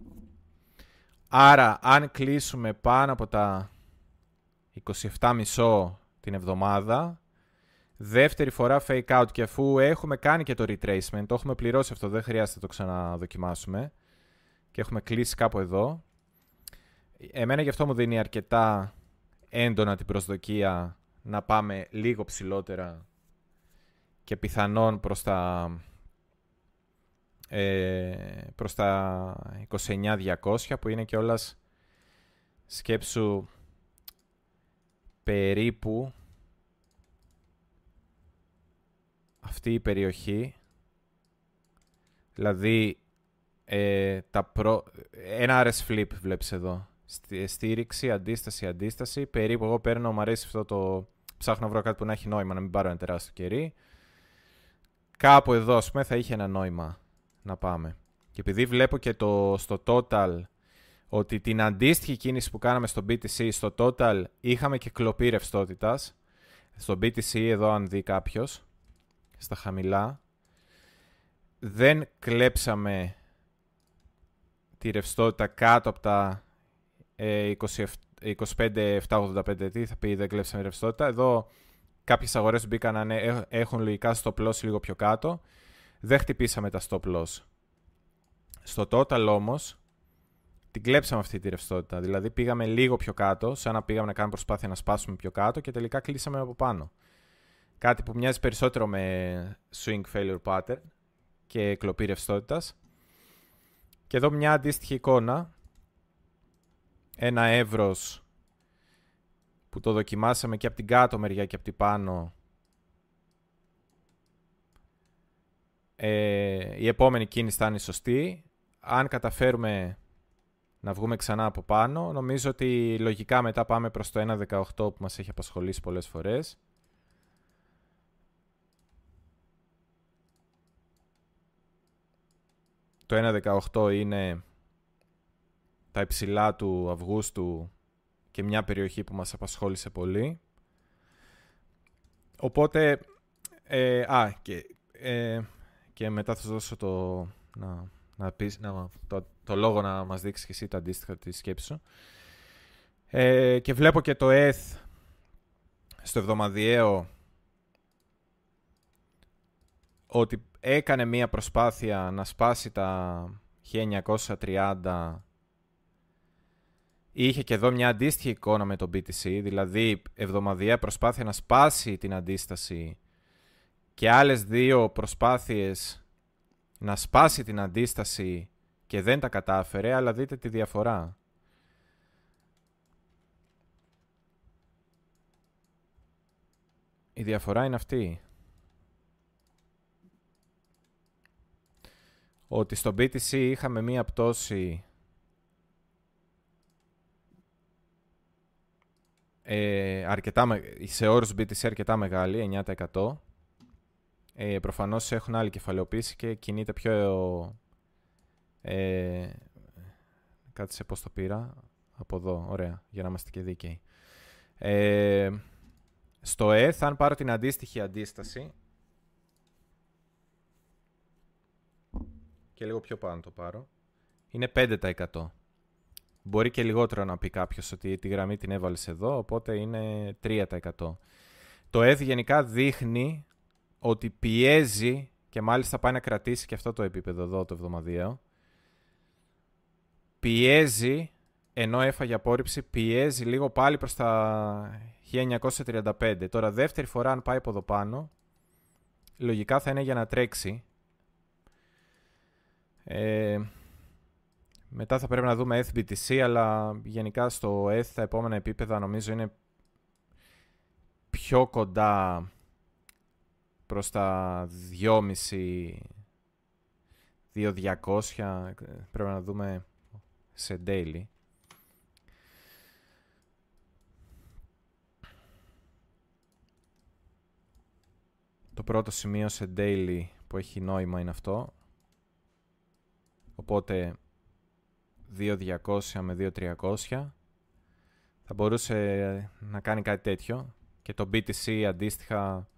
Άρα, αν κλείσουμε πάνω από τα είκοσι επτά κόμμα πέντε την εβδομάδα, δεύτερη φορά fake out, και αφού έχουμε κάνει και το retracement, το έχουμε πληρώσει αυτό, δεν χρειάζεται να το ξαναδοκιμάσουμε, και έχουμε κλείσει κάπου εδώ. Εμένα γι' αυτό μου δίνει αρκετά έντονα την προσδοκία να πάμε λίγο ψηλότερα και πιθανόν προς τα, ε, προς τα είκοσι εννιά χιλιάδες διακόσια, που είναι κιόλας σκέψου περίπου αυτή η περιοχή. Δηλαδή ε, τα προ... ένα αρ ες flip βλέπεις εδώ. Στήριξη, αντίσταση, αντίσταση. Περίπου εγώ παίρνω, μου αρέσει αυτό το... Ψάχνω να βρω κάτι που να έχει νόημα, να μην πάρω ένα τεράστιο κερί. Κάπου εδώ, ας πούμε, θα είχε ένα νόημα να πάμε. Και επειδή βλέπω και το, στο total ότι την αντίστοιχη κίνηση που κάναμε στο μπι τι σι, στο total είχαμε και κλοπή ρευστότητας. Στο μπι τι σι, εδώ αν δει κάποιος, στα χαμηλά, δεν κλέψαμε τη ρευστότητα κάτω από τα ε, είκοσι πέντε χιλιάδες επτακόσια ογδόντα πέντε. Τι θα πει, δεν κλέψαμε ρευστότητα. Εδώ... Κάποιες αγορές μπήκαν να ναι, έχουν λογικά stop loss λίγο πιο κάτω. Δεν χτυπήσαμε τα stop loss. Στο total όμως την κλέψαμε αυτή τη ρευστότητα. Δηλαδή πήγαμε λίγο πιο κάτω, σαν να πήγαμε να κάνουμε προσπάθεια να σπάσουμε πιο κάτω και τελικά κλείσαμε από πάνω. Κάτι που μοιάζει περισσότερο με swing failure pattern και κλοπή ρευστότητας. Και εδώ μια αντίστοιχη εικόνα. Ένα εύρος που το δοκιμάσαμε και από την κάτω μεριά και από την πάνω Ε, η επόμενη κίνηση θα είναι σωστή. Αν καταφέρουμε να βγούμε ξανά από πάνω, νομίζω ότι λογικά μετά πάμε προς το ένα κόμμα δεκαοκτώ που μας έχει απασχολήσει πολλές φορές. Το ένα κόμμα δεκαοκτώ είναι τα υψηλά του Αυγούστου και μια περιοχή που μας απασχόλησε πολύ. Οπότε, ε, α, και, ε, και μετά θα σας δώσω το, να, να πεις, να, το, το λόγο να μας δείξεις και εσύ τα αντίστοιχα της σκέψης σου. Ε, και βλέπω και το ι τι έιτς στο εβδομαδιαίο ότι έκανε μία προσπάθεια να σπάσει τα χίλια εννιακόσια τριάντα. Είχε και εδώ μια αντίστοιχη εικόνα με τον μπι τι σι, δηλαδή εβδομαδιαία προσπάθεια να σπάσει την αντίσταση και άλλες δύο προσπάθειες να σπάσει την αντίσταση και δεν τα κατάφερε, αλλά δείτε τη διαφορά. Η διαφορά είναι αυτή. Ότι στο μπι τι σι είχαμε μία πτώση ε, αρκετά, σε όρους μπι τι σι αρκετά μεγάλη, εννιά τοις εκατό. Ε, προφανώς έχουν άλλη κεφαλαιοποίηση και κινείται πιο... Ε, κάτσε πώς το πήρα. Από εδώ, ωραία, για να είμαστε και δίκαιοι. Ε, στο E, αν πάρω την αντίστοιχη αντίσταση... και λίγο πιο πάνω το πάρω, είναι πέντε τοις εκατό. Μπορεί και λιγότερο να πει κάποιος ότι τη γραμμή την έβαλες εδώ, οπότε είναι τρία τοις εκατό. Το ι τι έιτς γενικά δείχνει ότι πιέζει και μάλιστα πάει να κρατήσει και αυτό το επίπεδο εδώ το εβδομαδιαίο. Πιέζει, ενώ έφαγε απόρριψη, πιέζει λίγο πάλι προς τα χίλια εννιακόσια τριάντα πέντε. Τώρα δεύτερη φορά αν πάει από εδώ πάνω, λογικά θα είναι για να τρέξει. Ε, μετά θα πρέπει να δούμε ι τι έιτς μπι τι σι, αλλά γενικά στο ι τι έιτς τα επόμενα επίπεδα νομίζω είναι πιο κοντά προς τα δυόμισι, δύο χιλιάδες διακόσια, πρέπει να δούμε σε daily. Το πρώτο σημείο σε daily που έχει νόημα είναι αυτό. Οπότε δύο χιλιάδες διακόσια με δύο χιλιάδες τριακόσια θα μπορούσε να κάνει κάτι τέτοιο. Και το μπι τι σι αντίστοιχα...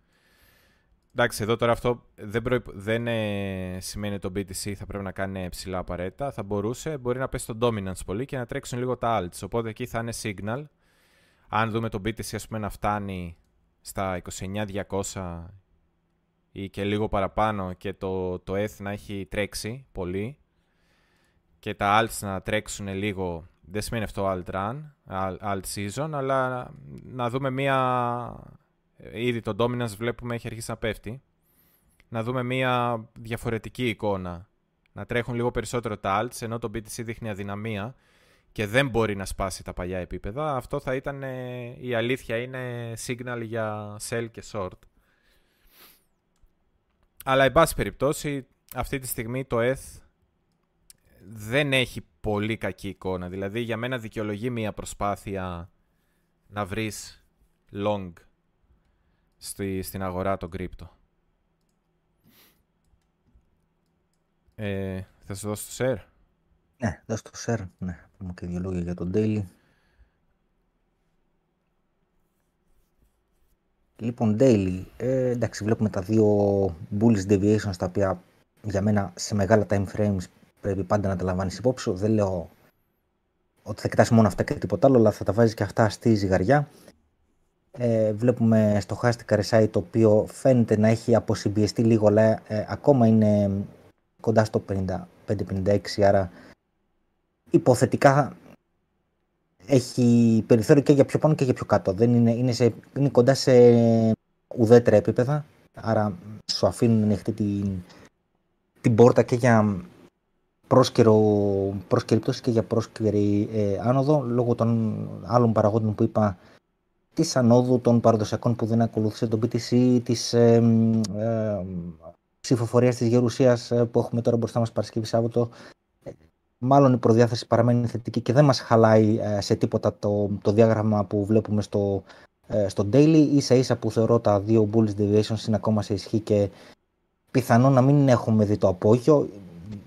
Εντάξει, εδώ τώρα αυτό δεν, προϋ... δεν ε... σημαίνει το μπι τι σι θα πρέπει να κάνει ψηλά απαραίτητα. Θα μπορούσε, μπορεί να πέσει το dominance πολύ και να τρέξουν λίγο τα alts. Οπότε εκεί θα είναι signal. Αν δούμε το μπι τι σι ας πούμε να φτάνει στα είκοσι εννιά χιλιάδες διακόσια ή και λίγο παραπάνω και το, το ι τι έιτς να έχει τρέξει πολύ και τα alts να τρέξουν λίγο, δεν σημαίνει αυτό alt run, alt season, αλλά να δούμε μία, ήδη το dominance βλέπουμε έχει αρχίσει να πέφτει, να δούμε μία διαφορετική εικόνα, να τρέχουν λίγο περισσότερο τα alts, ενώ το μπι τι σι δείχνει αδυναμία και δεν μπορεί να σπάσει τα παλιά επίπεδα, αυτό θα ήταν, η αλήθεια είναι signal για sell και short. Αλλά εν πάση περιπτώσει, αυτή τη στιγμή το ι τι έιτς δεν έχει πολύ κακή εικόνα. Δηλαδή, για μένα δικαιολογεί μία προσπάθεια να βρεις long στη, στην αγορά των κρύπτο. Ε, θα σου δώσω το share. Ναι, δώσω το share. Ναι, πούμε και δύο λόγια για τον daily. Λοιπόν, daily. Ε, εντάξει, βλέπουμε τα δύο bullish deviations, τα οποία για μένα σε μεγάλα time frames πρέπει πάντα να τα λαμβάνεις υπόψη. Δεν λέω ότι θα κοιτάς μόνο αυτά και τίποτα άλλο, αλλά θα τα βάζεις και αυτά στη ζυγαριά. Ε, βλέπουμε στο χάστικα ρεσάι, το οποίο φαίνεται να έχει αποσυμπιεστεί λίγο, αλλά ε, ακόμα είναι κοντά στο πενήντα πέντε πενήντα έξι, άρα υποθετικά έχει περιθώριο και για πιο πάνω και για πιο κάτω. Δεν είναι, είναι, σε, είναι κοντά σε ουδέτερα επίπεδα, άρα σου αφήνουν ανοιχτή την, την πόρτα και για πρόσκαιρη πτώση και για πρόσκαιρη ε, άνοδο, λόγω των άλλων παραγόντων που είπα, της ανόδου των παραδοσιακών που δεν ακολούθησε τον μπι τι σι, της ε, ε, ψηφοφορίας της Γερουσίας που έχουμε τώρα μπροστά μας Παρασκευή Σάββατο, μάλλον η προδιάθεση παραμένει θετική και δεν μας χαλάει σε τίποτα το, το διάγραμμα που βλέπουμε στο, στο daily. Ίσα ίσα που θεωρώ τα δύο bullish deviations είναι ακόμα σε ισχύ και πιθανόν να μην έχουμε δει το απόγειο.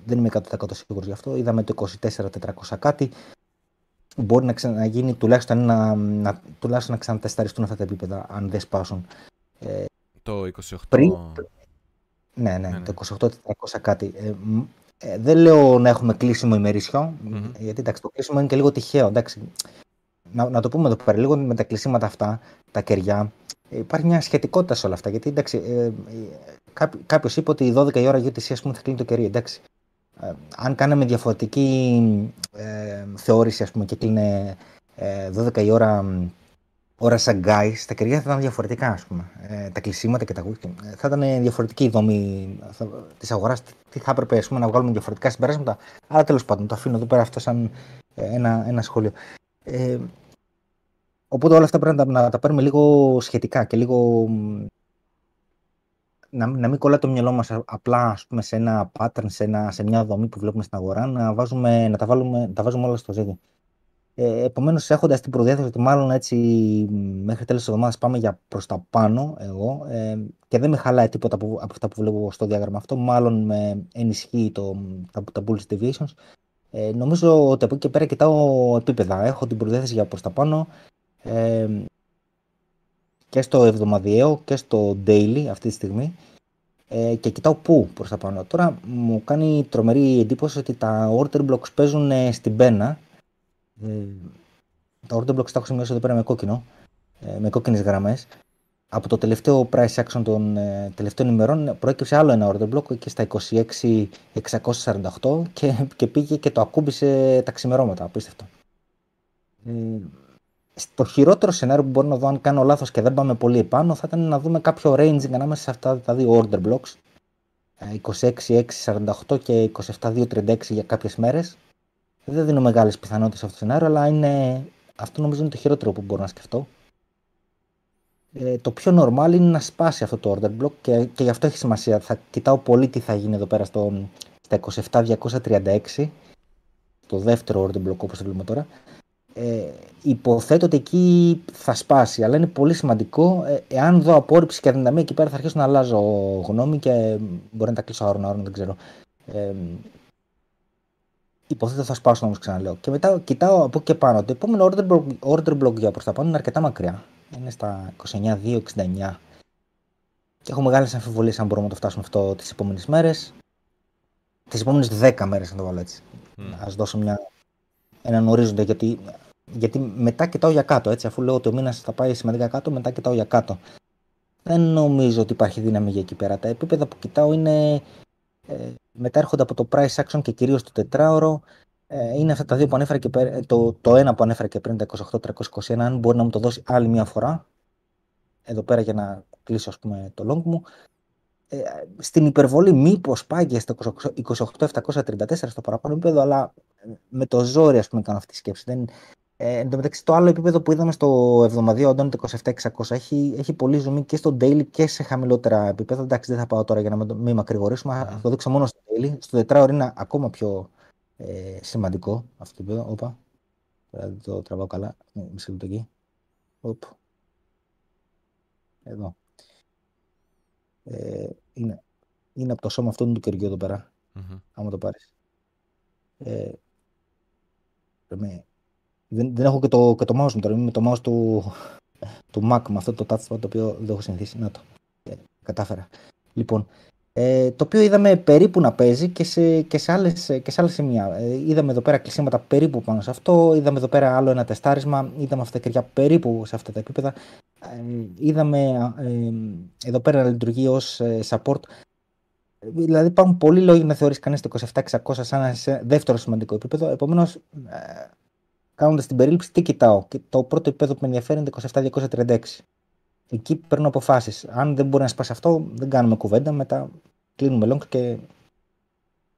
Δεν είμαι εκατό τοις εκατό σίγουρος γι' αυτό. Είδαμε το είκοσι τέσσερα τετρακόσια κάτι. Μπορεί να ξαναγίνει τουλάχιστον ένα, να, τουλάχιστον να ξανατεσταριστούν αυτά τα επίπεδα, αν δεν σπάσουν. Το είκοσι οκτώ... Πριν, ναι, ναι, ναι, το είκοσι οκτώ τετρακόσια κάτι. Ε, ε, δεν λέω να έχουμε κλείσιμο ημερήσιο, mm-hmm. γιατί εντάξει, το κλείσιμο είναι και λίγο τυχαίο. Εντάξει. Να, να το πούμε εδώ πέρα λίγο με τα κλεισίματα αυτά, τα κεριά. Υπάρχει μια σχετικότητα σε όλα αυτά. Γιατί εντάξει, ε, κάποιος είπε ότι δώδεκα η ώρα γιου τι σι ας πούμε, θα κλείνει το κερί. Εντάξει. Ε, αν κάναμε διαφορετική ε, θεώρηση ας πούμε, και κλείνε ε, δώδεκα η ώρα ώρα Σαγκάη, τα κεριά θα ήταν διαφορετικά. Ας πούμε. Ε, τα κλεισίματα και τα γούκια. Θα ήταν διαφορετική η δομή της αγοράς. Τι θα έπρεπε ας πούμε, να βγάλουμε διαφορετικά συμπεράσματα. Αλλά τέλος πάντων, το αφήνω εδώ πέρα αυτό σαν ένα, ένα σχόλιο. Ε, Οπότε όλα αυτά πρέπει να τα, να τα παίρνουμε λίγο σχετικά και λίγο να, να μην κολλά το μυαλό μας απλά ας πούμε, σε ένα pattern, σε, ένα, σε μια δομή που βλέπουμε στην αγορά, να, βάζουμε, να, τα, βάλουμε, να τα βάζουμε όλα στο ζύγι. Ε, επομένως, έχοντας την προδιάθεση ότι μάλλον έτσι μέχρι τέλος της εβδομάδας πάμε για προς τα πάνω εγώ ε, και δεν με χαλάει τίποτα από, από αυτά που βλέπω στο διάγραμμα αυτό, μάλλον με ενισχύει το, τα, τα bullish deviations. Ε, νομίζω ότι από εκεί και πέρα κοιτάω επίπεδα. Έχω την προδιάθεση για προς τα πάνω. Ε, και στο εβδομαδιαίο και στο daily αυτή τη στιγμή ε, και κοιτάω πού προς τα πάνω. Τώρα μου κάνει τρομερή εντύπωση ότι τα order blocks παίζουν ε, στην πένα. ε, Τα order blocks τα έχω σημειώσει εδώ πέρα με κόκκινο, ε, με κόκκινες γραμμές. Από το τελευταίο price action των ε, τελευταίων ημερών προέκυψε άλλο ένα order block και στα είκοσι έξι εξακόσια σαράντα οκτώ και, και πήγε και το ακούμπησε τα ξημερώματα, απίστευτο. ε, Στο χειρότερο σενάριο που μπορώ να δω, αν κάνω λάθος και δεν πάμε πολύ επάνω, θα ήταν να δούμε κάποιο ranging ανάμεσα σε αυτά τα δύο order blocks, είκοσι έξι εξακόσια σαράντα οκτώ και είκοσι επτά διακόσια τριάντα έξι για κάποιες μέρες. Δεν δίνω μεγάλες πιθανότητες σε αυτό το σενάριο, αλλά είναι... αυτό νομίζω είναι το χειρότερο που μπορώ να σκεφτώ. Ε, το πιο normal είναι να σπάσει αυτό το order block και, και γι' αυτό έχει σημασία. Θα κοιτάω πολύ τι θα γίνει εδώ πέρα στο, στα είκοσι επτά διακόσια τριάντα έξι, το δεύτερο order block όπως το βλέπουμε τώρα. Ε, υποθέτω ότι εκεί θα σπάσει, αλλά είναι πολύ σημαντικό. Ε, εάν δω απόρριψη και αδυναμία εκεί πέρα, θα αρχίσω να αλλάζω γνώμη και μπορεί να τα κλείσω άρων άρων, δεν ξέρω. Ε, υποθέτω θα σπάσω όμως, ξαναλέω. Και μετά κοιτάω από εκεί και πάνω. Το επόμενο order block, order block για προς τα πάνω είναι αρκετά μακριά. Είναι στα είκοσι εννιά διακόσια εξήντα εννιά. Και έχω μεγάλες αμφιβολίες αν μπορούμε να το φτάσουμε αυτό τις επόμενες μέρες. Τις επόμενες δέκα μέρες, να το βάλω έτσι. Mm. Ας δώσω μια, έναν ορίζοντα, γιατί. Γιατί μετά κοιτάω για κάτω, έτσι, αφού λέω ότι ο μήνας θα πάει σημαντικά κάτω, μετά κοιτάω για κάτω. Δεν νομίζω ότι υπάρχει δύναμη για εκεί πέρα. Τα επίπεδα που κοιτάω είναι, ε, μετά έρχονται από το price action και κυρίως το τετράωρο. Ε, είναι αυτά τα δύο που ανέφερα και πέρα, το, το ένα που ανέφερα και πριν, τα είκοσι οκτώ τριακόσια είκοσι ένα, αν μπορεί να μου το δώσει άλλη μια φορά, εδώ πέρα για να κλείσω ας πούμε το long μου. Ε, στην υπερβολή μήπως πάει και στο είκοσι οκτώ επτακόσια τριάντα τέσσερα στο παραπάνω επίπεδο, αλλά με το ζόρι ας πούμε κάνω αυτή τη σκέψη. Δεν, Ε, εν τω μεταξύ, το άλλο επίπεδο που είδαμε στο εβδομαδιαίο, Αντώνη, το είκοσι επτά εξακόσια, έχει, έχει πολύ ζουμί και στο daily και σε χαμηλότερα επίπεδα. Εντάξει, δεν θα πάω τώρα για να μην μακρηγορήσουμε, yeah. θα το δείξω μόνο στο daily. Στο τετράωρο είναι ακόμα πιο ε, σημαντικό αυτό το επίπεδο. Όπα, δεν το τραβάω καλά. Μισή λεπτό εκεί. Οπ. Εδώ. Ε, είναι, είναι από το σώμα αυτού του κεριού εδώ πέρα. Mm-hmm. Άμα το πάρεις. Ε, Δεν, δεν έχω και το, και το mouse μου τώρα. Είμαι με το mouse του, του Mac, με αυτό το touch pad το οποίο δεν έχω συνηθίσει. Να το. Ε, κατάφερα. Λοιπόν, ε, το οποίο είδαμε περίπου να παίζει και σε, και σε, άλλες, και σε άλλες σημεία. Ε, είδαμε εδώ πέρα κλεισίματα περίπου πάνω σε αυτό. Είδαμε εδώ πέρα άλλο ένα τεστάρισμα. Είδαμε αυτά τα κεριά περίπου σε αυτά τα επίπεδα. Ε, είδαμε ε, εδώ πέρα να λειτουργεί ως ε, support. Δηλαδή υπάρχουν πολλοί λόγοι να θεωρείς κανείς το είκοσι επτά εξακόσια σαν ένα δεύτερο σημαντικό επίπεδο. Επομένως, ε, κάνοντας την περίληψη, τι κοιτάω. Και το πρώτο επίπεδο που με ενδιαφέρει είναι το είκοσι επτά διακόσια τριάντα έξι. Εκεί παίρνω αποφάσεις. Αν δεν μπορεί να σπάσει αυτό, δεν κάνουμε κουβέντα. Μετά κλείνουμε long και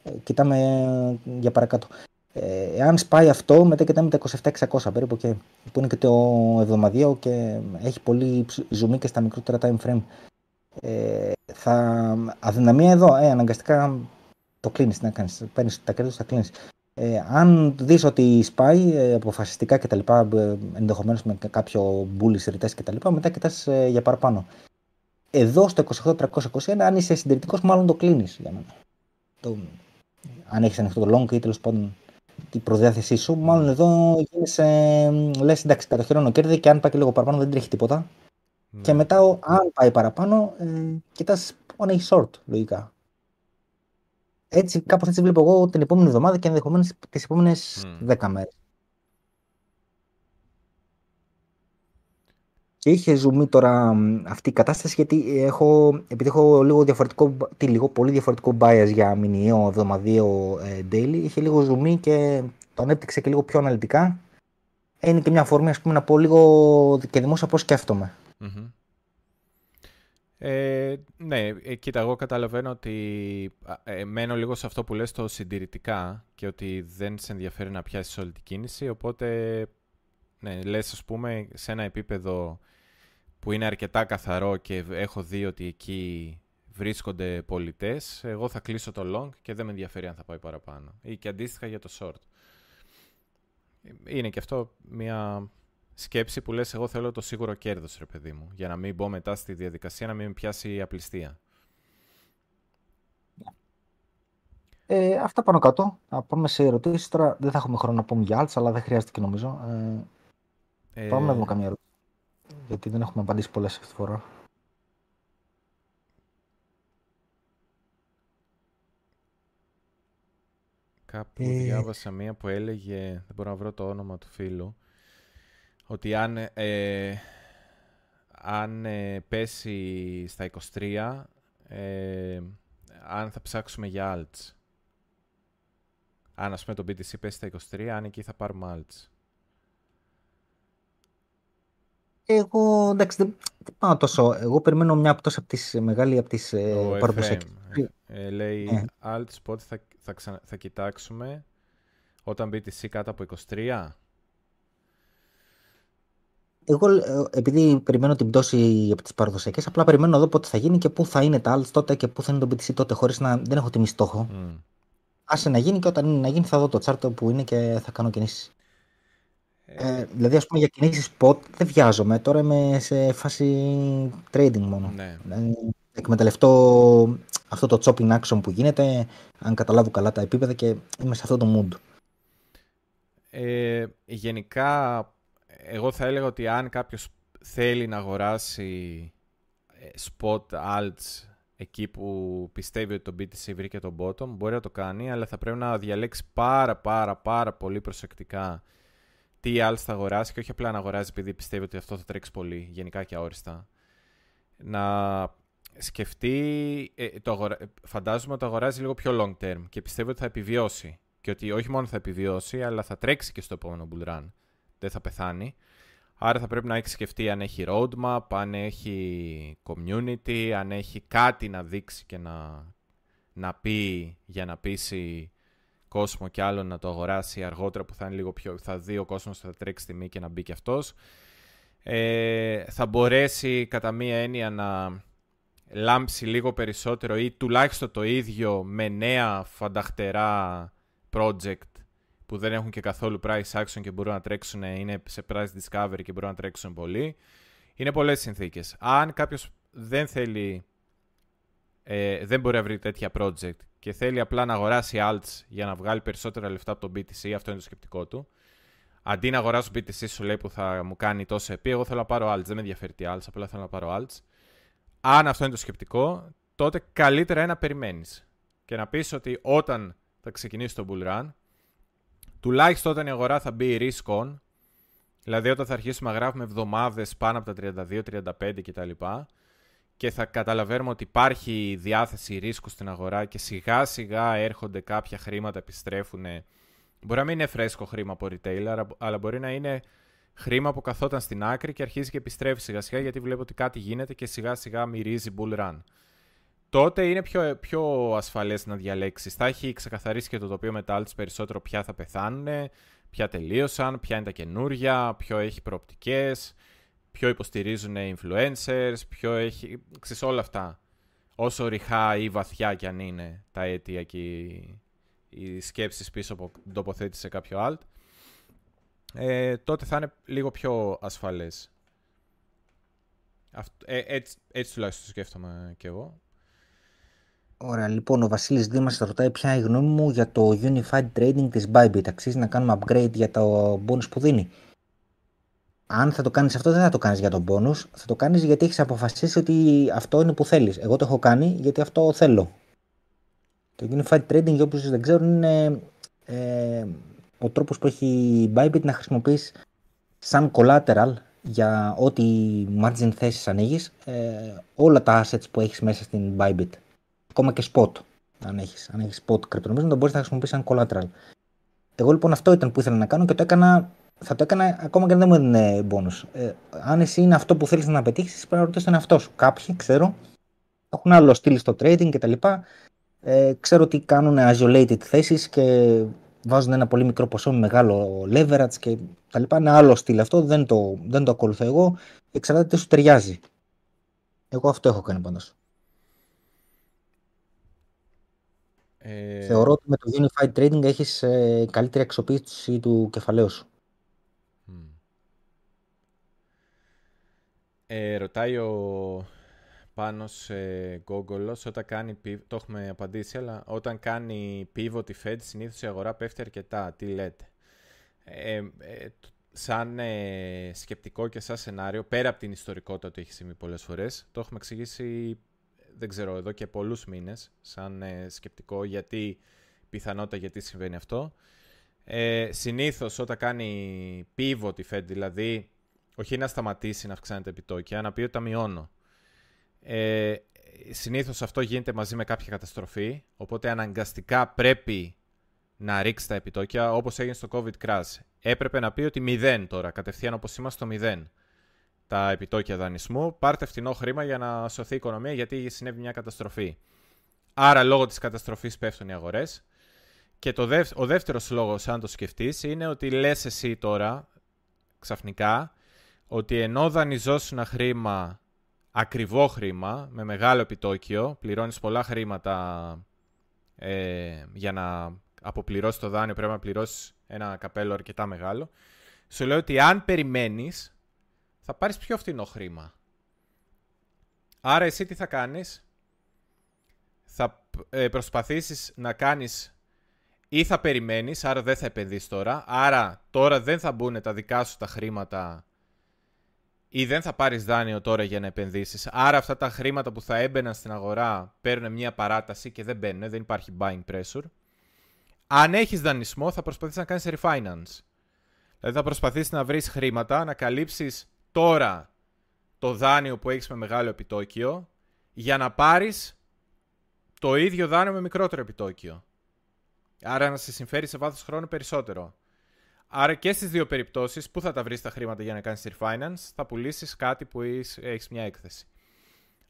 ε, κοιτάμε για παρακάτω. Ε, εάν σπάει αυτό, μετά κοιτάμε τα είκοσι επτά εξακόσια περίπου, και, που είναι και το εβδομαδιαίο και έχει πολύ ζουμί και στα μικρότερα time frame. Ε, θα, αδυναμία εδώ, ε, αναγκαστικά το κλείνεις, να κάνεις, παίρνεις τα κέρδη, τα κλείνεις. Ε, αν δεις ότι σπάει ε, αποφασιστικά κτλ, ε, ενδεχομένως με κάποιο bullish retest κτλ, μετά κοιτάς ε, για παραπάνω. Εδώ στο είκοσι οκτώ τριακόσια είκοσι ένα, αν είσαι συντηρητικός, μάλλον το κλείνεις για μένα. Το, αν έχεις ανοιχτό το long ή τέλος πάντων την προδιάθεσή σου, μάλλον εδώ γίνεσαι, ε, λες εντάξει, κατοχυρώνω κέρδη και αν πάει και λίγο παραπάνω δεν τρέχει τίποτα. Ναι. Και μετά, ο, αν πάει παραπάνω, ε, κοιτάς αν έχει short, λογικά. Έτσι, κάπως έτσι βλέπω εγώ την επόμενη εβδομάδα και ενδεχομένως τις επόμενες mm. δέκα μέρες. Και είχε ζουμί τώρα αυτή η κατάσταση, γιατί έχω, επειδή έχω λίγο διαφορετικό, τι λίγο, πολύ διαφορετικό bias για μηνιαίο, εβδομαδιαίο, ε, daily, είχε λίγο ζουμί και το ανέπτυξε και λίγο πιο αναλυτικά. Είναι και μια αφορμή, ας πούμε, να πω λίγο και δημόσια πώς σκέφτομαι. Mm-hmm. Ε, ναι, ε, κοίτα, εγώ καταλαβαίνω ότι ε, μένω λίγο σε αυτό που λες το συντηρητικά και ότι δεν σε ενδιαφέρει να πιάσεις όλη την κίνηση, οπότε ναι, λες, ας πούμε, σε ένα επίπεδο που είναι αρκετά καθαρό και έχω δει ότι εκεί βρίσκονται πολιτές, εγώ θα κλείσω το long και δεν με ενδιαφέρει αν θα πάει παραπάνω, ή και αντίστοιχα για το short. Είναι και αυτό μια σκέψη που λες, εγώ θέλω το σίγουρο κέρδος, ρε παιδί μου, για να μην μπω μετά στη διαδικασία, να μην πιάσει η απληστία. Ε, αυτά πάνω κάτω. Να πάμε σε ερωτήσεις. Τώρα δεν θα έχουμε χρόνο να πούμε για άλλες, αλλά δεν χρειάζεται και νομίζω. Ε, ε... Πάμε να δούμε καμία ερώτηση. Γιατί δεν έχουμε απαντήσει πολλές αυτή τη φορά. Κάπου ε... διάβασα μία που έλεγε, δεν μπορώ να βρω το όνομα του φίλου, ότι αν, ε, αν ε, πέσει στα είκοσι τρία, ε, αν θα ψάξουμε για alts. Αν, ας πούμε, το μπι τι σι πέσει στα είκοσι τρία, αν εκεί θα πάρουμε alts. Εγώ, εντάξει, δεν, δεν πάω τόσο. Εγώ περιμένω μια πτώση από τις μεγάλη, από τις παραδοσιακές. Ε, λέει ε. alts, πότε θα, θα, ξα, θα κοιτάξουμε, όταν μπι τι σι κάτω από είκοσι τρία. Εγώ, επειδή περιμένω την πτώση από τις παραδοσιακές, απλά περιμένω να δω πότε θα γίνει και πού θα είναι τα alts τότε και πού θα είναι το μπι τι σι τότε, χωρίς να. Δεν έχω τιμή στόχο. Mm. Άσε να γίνει και όταν είναι να γίνει θα δω το chart που είναι και θα κάνω κινήσεις. Ε, δηλαδή, ας πούμε, για κινήσεις spot δεν βιάζομαι. Τώρα είμαι σε φάση trading μόνο. Ναι. Εκμεταλλευτώ αυτό το chopping action που γίνεται, αν καταλάβω καλά τα επίπεδα και είμαι σε αυτό το mood. Ε, γενικά, εγώ θα έλεγα ότι αν κάποιος θέλει να αγοράσει spot alts εκεί που πιστεύει ότι το μπι τι σι βρήκε τον bottom, μπορεί να το κάνει, αλλά θα πρέπει να διαλέξει πάρα πάρα πάρα πολύ προσεκτικά τι alts θα αγοράσει και όχι απλά να αγοράζει επειδή πιστεύει ότι αυτό θα τρέξει πολύ, γενικά και αόριστα. Να σκεφτεί, ε, το αγορα... φαντάζομαι ότι το αγοράζει λίγο πιο long term και πιστεύει ότι θα επιβιώσει και ότι όχι μόνο θα επιβιώσει, αλλά θα τρέξει και στο επόμενο bull run. Δεν θα πεθάνει. Άρα θα πρέπει να έχει σκεφτεί αν έχει roadmap, αν έχει community, αν έχει κάτι να δείξει και να, να πει για να πείσει κόσμο και άλλον να το αγοράσει αργότερα που θα είναι λίγο πιο. Θα δει ο κόσμος, θα τρέξει τιμή και να μπει και αυτός. Ε, θα μπορέσει κατά μία έννοια να λάμψει λίγο περισσότερο ή τουλάχιστον το ίδιο με νέα φανταχτερά project που δεν έχουν και καθόλου price action και μπορούν να τρέξουν, είναι σε price discovery και μπορούν να τρέξουν πολύ. Είναι πολλές συνθήκες. Αν κάποιος δεν θέλει, ε, δεν μπορεί να βρει τέτοια project και θέλει απλά να αγοράσει alts για να βγάλει περισσότερα λεφτά από τον μπι τι σι, αυτό είναι το σκεπτικό του. Αντί να αγοράσω μπι τι σι, σου λέει που θα μου κάνει τόσο επί, εγώ θέλω να πάρω alts. Δεν με ενδιαφέρει τι alts, απλά θέλω να πάρω alts. Αν αυτό είναι το σκεπτικό, τότε καλύτερα είναι να περιμένεις και να πεις ότι όταν θα ξεκινήσει το bull run, τουλάχιστον όταν η αγορά θα μπει risk on, δηλαδή όταν θα αρχίσουμε να γράφουμε εβδομάδες πάνω από τα τριάντα δύο τριάντα πέντε κτλ. Και θα καταλαβαίνουμε ότι υπάρχει διάθεση ρίσκου στην αγορά και σιγά σιγά έρχονται κάποια χρήματα, επιστρέφουν. Μπορεί να μην είναι φρέσκο χρήμα από retailer, αλλά μπορεί να είναι χρήμα που καθόταν στην άκρη και αρχίζει και επιστρέφει σιγά σιγά, γιατί βλέπω ότι κάτι γίνεται και σιγά σιγά μυρίζει bull run. Τότε είναι πιο, πιο ασφαλές να διαλέξεις. Θα έχει ξεκαθαρίσει και το τοπίο με τα alts περισσότερο ποια θα πεθάνουν, ποια τελείωσαν, ποια είναι τα καινούρια, ποιο έχει προοπτικές, ποιο υποστηρίζουν οι influencers, ποιο έχει, ξέρεις, όλα αυτά. Όσο ριχά ή βαθιά κι αν είναι τα αίτια και οι, οι σκέψεις πίσω από την τοποθέτηση σε κάποιο alt, ε, τότε θα είναι λίγο πιο ασφαλές. Αυτ, ε, έτσι, έτσι τουλάχιστον το σκέφτομαι κι εγώ. Ωραία, λοιπόν, ο Βασίλης Δήμας ρωτάει ποια είναι η γνώμη μου για το Unified Trading της Bybit. Αξίζει να κάνουμε upgrade για το bonus που δίνει? Αν θα το κάνεις αυτό, δεν θα το κάνεις για τον bonus. Θα το κάνεις γιατί έχεις αποφασίσει ότι αυτό είναι που θέλεις. Εγώ το έχω κάνει γιατί αυτό θέλω. Το Unified Trading, για όποιους δεν ξέρουν, είναι ε, ο τρόπος που έχει η Bybit να χρησιμοποιείς σαν collateral για ό,τι margin θέσεις ανοίγεις, ε, όλα τα assets που έχεις μέσα στην Bybit. Ακόμα και spot, αν έχεις, αν έχεις spot κρυπτονομίσματα, μπορείς να χρησιμοποιήσεις σαν collateral. Εγώ λοιπόν αυτό ήταν που ήθελα να κάνω και το έκανα, θα το έκανα ακόμα και αν δεν μου έδινε bonus. Ε, αν εσύ είναι αυτό που θέλεις να πετύχεις, πρέπει να ρωτήσεις τον εαυτό σου. Κάποιοι, ξέρω, έχουν άλλο στυλ στο trading κτλ. Ε, ξέρω ότι κάνουν isolated θέσεις και βάζουν ένα πολύ μικρό ποσό με μεγάλο leverage κτλ. Είναι άλλο στυλ αυτό, δεν το, δεν το ακολουθώ εγώ. Εξαρτάται τι σου ταιριάζει. Εγώ αυτό έχω κάνει πάντως. Ε... Θεωρώ ότι με το Unified Trading έχεις ε, καλύτερη αξιοποίηση του κεφαλαίου σου. Mm. Ε, ρωτάει ο Πάνος ε, Γκόγκολος, όταν κάνει, το έχουμε απαντήσει, αλλά όταν κάνει pivot η Fed, συνήθως η αγορά πέφτει αρκετά. Τι λέτε? Ε, ε, σαν ε, σκεπτικό και σαν σενάριο, πέρα από την ιστορικότητα ότι έχει συμβεί πολλές φορές, το έχουμε εξηγήσει, δεν ξέρω, εδώ και πολλούς μήνες, σαν ε, σκεπτικό, γιατί πιθανότητα, γιατί συμβαίνει αυτό. Ε, συνήθως όταν κάνει pivot η Fed, δηλαδή όχι να σταματήσει να αυξάνει τα επιτόκια, να πει ότι τα μειώνω. Ε, συνήθως αυτό γίνεται μαζί με κάποια καταστροφή, οπότε αναγκαστικά πρέπει να ρίξει τα επιτόκια, όπως έγινε στο COVID crash. Έπρεπε να πει ότι μηδέν τώρα, κατευθείαν όπως είμαστε στο μηδέν. Τα επιτόκια δανεισμού, πάρτε φτηνό χρήμα για να σωθεί η οικονομία, γιατί συνέβη μια καταστροφή. Άρα λόγω της καταστροφής πέφτουν οι αγορές. Και το δεύ- ο δεύτερος λόγος, αν το σκεφτείς, είναι ότι λες εσύ τώρα, ξαφνικά, ότι ενώ δανειζόσουν χρήμα, ακριβό χρήμα, με μεγάλο επιτόκιο, πληρώνεις πολλά χρήματα ε, για να αποπληρώσεις το δάνειο, πρέπει να πληρώσεις ένα καπέλο αρκετά μεγάλο. Σου λέω ότι αν περιμένεις, θα πάρεις πιο φθηνό χρήμα. Άρα εσύ τι θα κάνεις? Θα ε, προσπαθήσεις να κάνεις, ή θα περιμένεις, άρα δεν θα επενδύσεις τώρα, άρα τώρα δεν θα μπουν τα δικά σου τα χρήματα ή δεν θα πάρεις δάνειο τώρα για να επενδύσεις. Άρα αυτά τα χρήματα που θα έμπαιναν στην αγορά παίρνουν μια παράταση και δεν μπαίνουν, δεν υπάρχει buying pressure. Αν έχεις δανεισμό, θα προσπαθήσεις να κάνεις refinance. Δηλαδή θα προσπαθήσεις να βρεις χρήματα, να καλύψεις τώρα το δάνειο που έχεις με μεγάλο επιτόκιο για να πάρεις το ίδιο δάνειο με μικρότερο επιτόκιο. Άρα να σε συμφέρει σε βάθος χρόνου περισσότερο. Άρα και στις δύο περιπτώσεις, πού θα τα βρεις τα χρήματα για να κάνεις refinance? Θα πουλήσεις κάτι που έχεις μια έκθεση.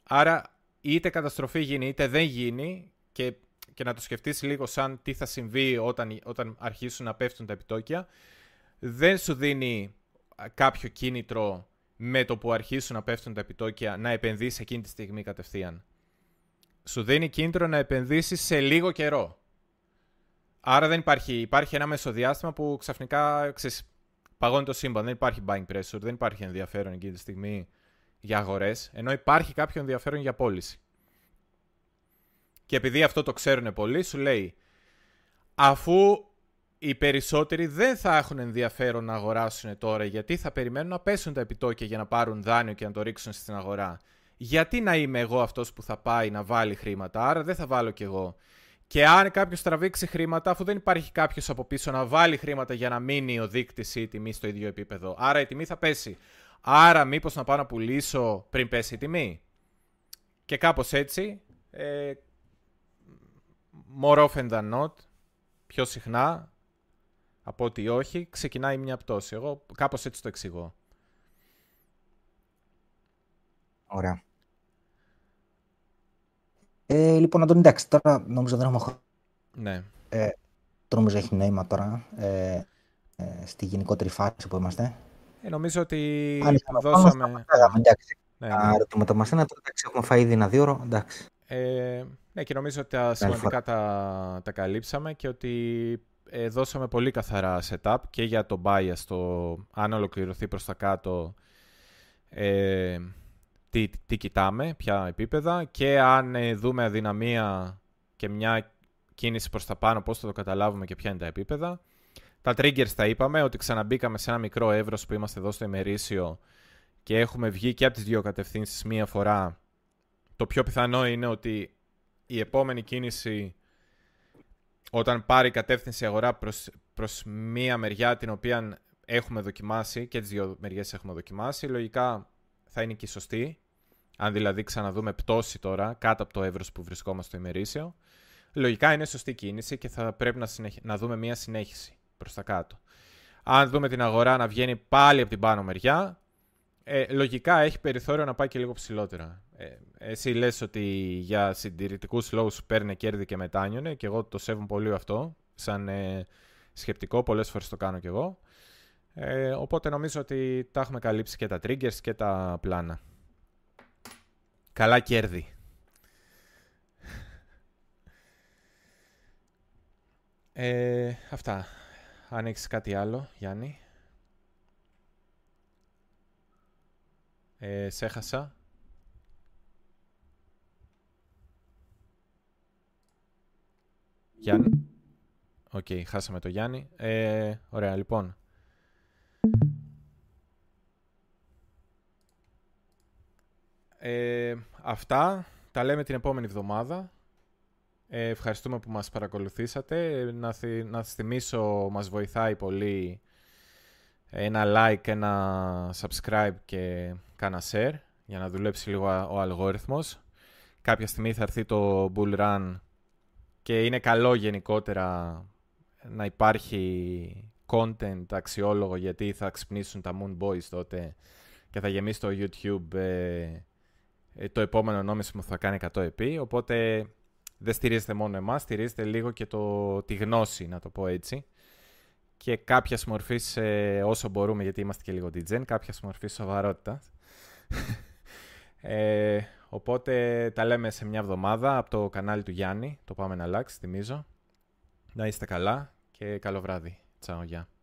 Άρα είτε καταστροφή γίνει είτε δεν γίνει, και, και να το σκεφτείς λίγο σαν τι θα συμβεί όταν, όταν αρχίσουν να πέφτουν τα επιτόκια, δεν σου δίνει κάποιο κίνητρο με το που αρχίσουν να πέφτουν τα επιτόκια να επενδύσεις εκείνη τη στιγμή κατευθείαν. Σου δίνει κίνητρο να επενδύσεις σε λίγο καιρό. Άρα δεν υπάρχει, υπάρχει ένα μεσοδιάστημα που ξαφνικά ξεσ... παγώνει το σύμπαν. Δεν υπάρχει buying pressure, δεν υπάρχει ενδιαφέρον εκείνη τη στιγμή για αγορές, ενώ υπάρχει κάποιο ενδιαφέρον για πώληση. Και επειδή αυτό το ξέρουν πολλοί, σου λέει, αφού οι περισσότεροι δεν θα έχουν ενδιαφέρον να αγοράσουν τώρα, γιατί θα περιμένουν να πέσουν τα επιτόκια για να πάρουν δάνειο και να το ρίξουν στην αγορά, γιατί να είμαι εγώ αυτός που θα πάει να βάλει χρήματα? Άρα δεν θα βάλω κι εγώ. Και αν κάποιος τραβήξει χρήματα, αφού δεν υπάρχει κάποιος από πίσω να βάλει χρήματα για να μείνει ο δείκτης ή η τιμή στο ίδιο επίπεδο, άρα η τιμή θα πέσει. Άρα μήπως να πάω να πουλήσω πριν πέσει η τιμή? Και κάπως έτσι, ε, more often than not, πιο συχνά από ότι όχι, ξεκινάει μια πτώση. Εγώ κάπως έτσι το εξηγώ. Ωραία. Ε, λοιπόν, Αντώνη, εντάξει, τώρα νομίζω δεν έχουμε χρόνο. Ναι. Ε, το νομίζω έχει νόημα τώρα ε, ε, στη γενικότερη φάση που είμαστε. Ε, νομίζω ότι τα δώσαμε. Ναι, ναι. Τα ρωτήματα μας είναι, εντάξει, έχουμε φάει ήδη ένα δύο ώρο, εντάξει. Ε, ναι, και νομίζω ότι τα σημαντικά τα, τα καλύψαμε και ότι ε, δώσαμε πολύ καθαρά setup και για το bias, το αν ολοκληρωθεί προς τα κάτω, ε, τι, τι κοιτάμε, ποια επίπεδα, και αν ε, δούμε αδυναμία και μια κίνηση προς τα πάνω, πώς θα το καταλάβουμε και ποια είναι τα επίπεδα. Τα triggers τα είπαμε, ότι ξαναμπήκαμε σε ένα μικρό εύρος που είμαστε εδώ στο ημερήσιο και έχουμε βγει και από τις δύο κατευθύνσεις μία φορά. Το πιο πιθανό είναι ότι η επόμενη κίνηση, όταν πάρει κατεύθυνση αγορά προς, προς μία μεριά την οποία έχουμε δοκιμάσει, και τις δύο μεριές έχουμε δοκιμάσει, λογικά θα είναι και η σωστή. Αν δηλαδή ξαναδούμε πτώση τώρα κάτω από το εύρος που βρισκόμαστε στο ημερήσιο, λογικά είναι σωστή κίνηση και θα πρέπει να, συνεχ... να δούμε μία συνέχιση προς τα κάτω. Αν δούμε την αγορά να βγαίνει πάλι από την πάνω μεριά, Ε, λογικά έχει περιθώριο να πάει και λίγο ψηλότερα. Ε, εσύ λες ότι για συντηρητικούς λόγους παίρνε κέρδη και μετάνιωνε, και εγώ το σέβομαι πολύ αυτό, σαν ε, σκεπτικό, πολλές φορές το κάνω κι εγώ. Ε, οπότε νομίζω ότι τα έχουμε καλύψει και τα triggers και τα πλάνα. Καλά κέρδη. Ε, αυτά. Αν έχεις κάτι άλλο, Γιάννη. Ε, σε έχασα. Γιάννη. Οκ, okay, χάσαμε το Γιάννη. Ε, ωραία, λοιπόν. Ε, αυτά. Τα λέμε την επόμενη εβδομάδα. Ε, ευχαριστούμε που μας παρακολουθήσατε. Ε, να, θυ- να θυμίσω, μας βοηθάει πολύ ένα like, ένα subscribe και κάνα share για να δουλέψει λίγο ο αλγόριθμος. Κάποια στιγμή θα έρθει το bull run και είναι καλό γενικότερα να υπάρχει content αξιόλογο, γιατί θα ξυπνήσουν τα Moon Boys τότε και θα γεμίσει το YouTube ε, ε, το επόμενο νόμισμα που θα κάνει εκατό επί. Οπότε δεν στηρίζετε μόνο εμάς, στηρίζετε λίγο και το, τη γνώση, να το πω έτσι. Και κάποια μορφή ε, όσο μπορούμε, γιατί είμαστε και λίγο degen, κάποια μορφή σοβαρότητα. ε, οπότε τα λέμε σε μια εβδομάδα από το κανάλι του Γιάννη. Το Πάμε να αλλάξει, θυμίζω. Να είστε καλά και καλό βράδυ. Τσάω, γεια.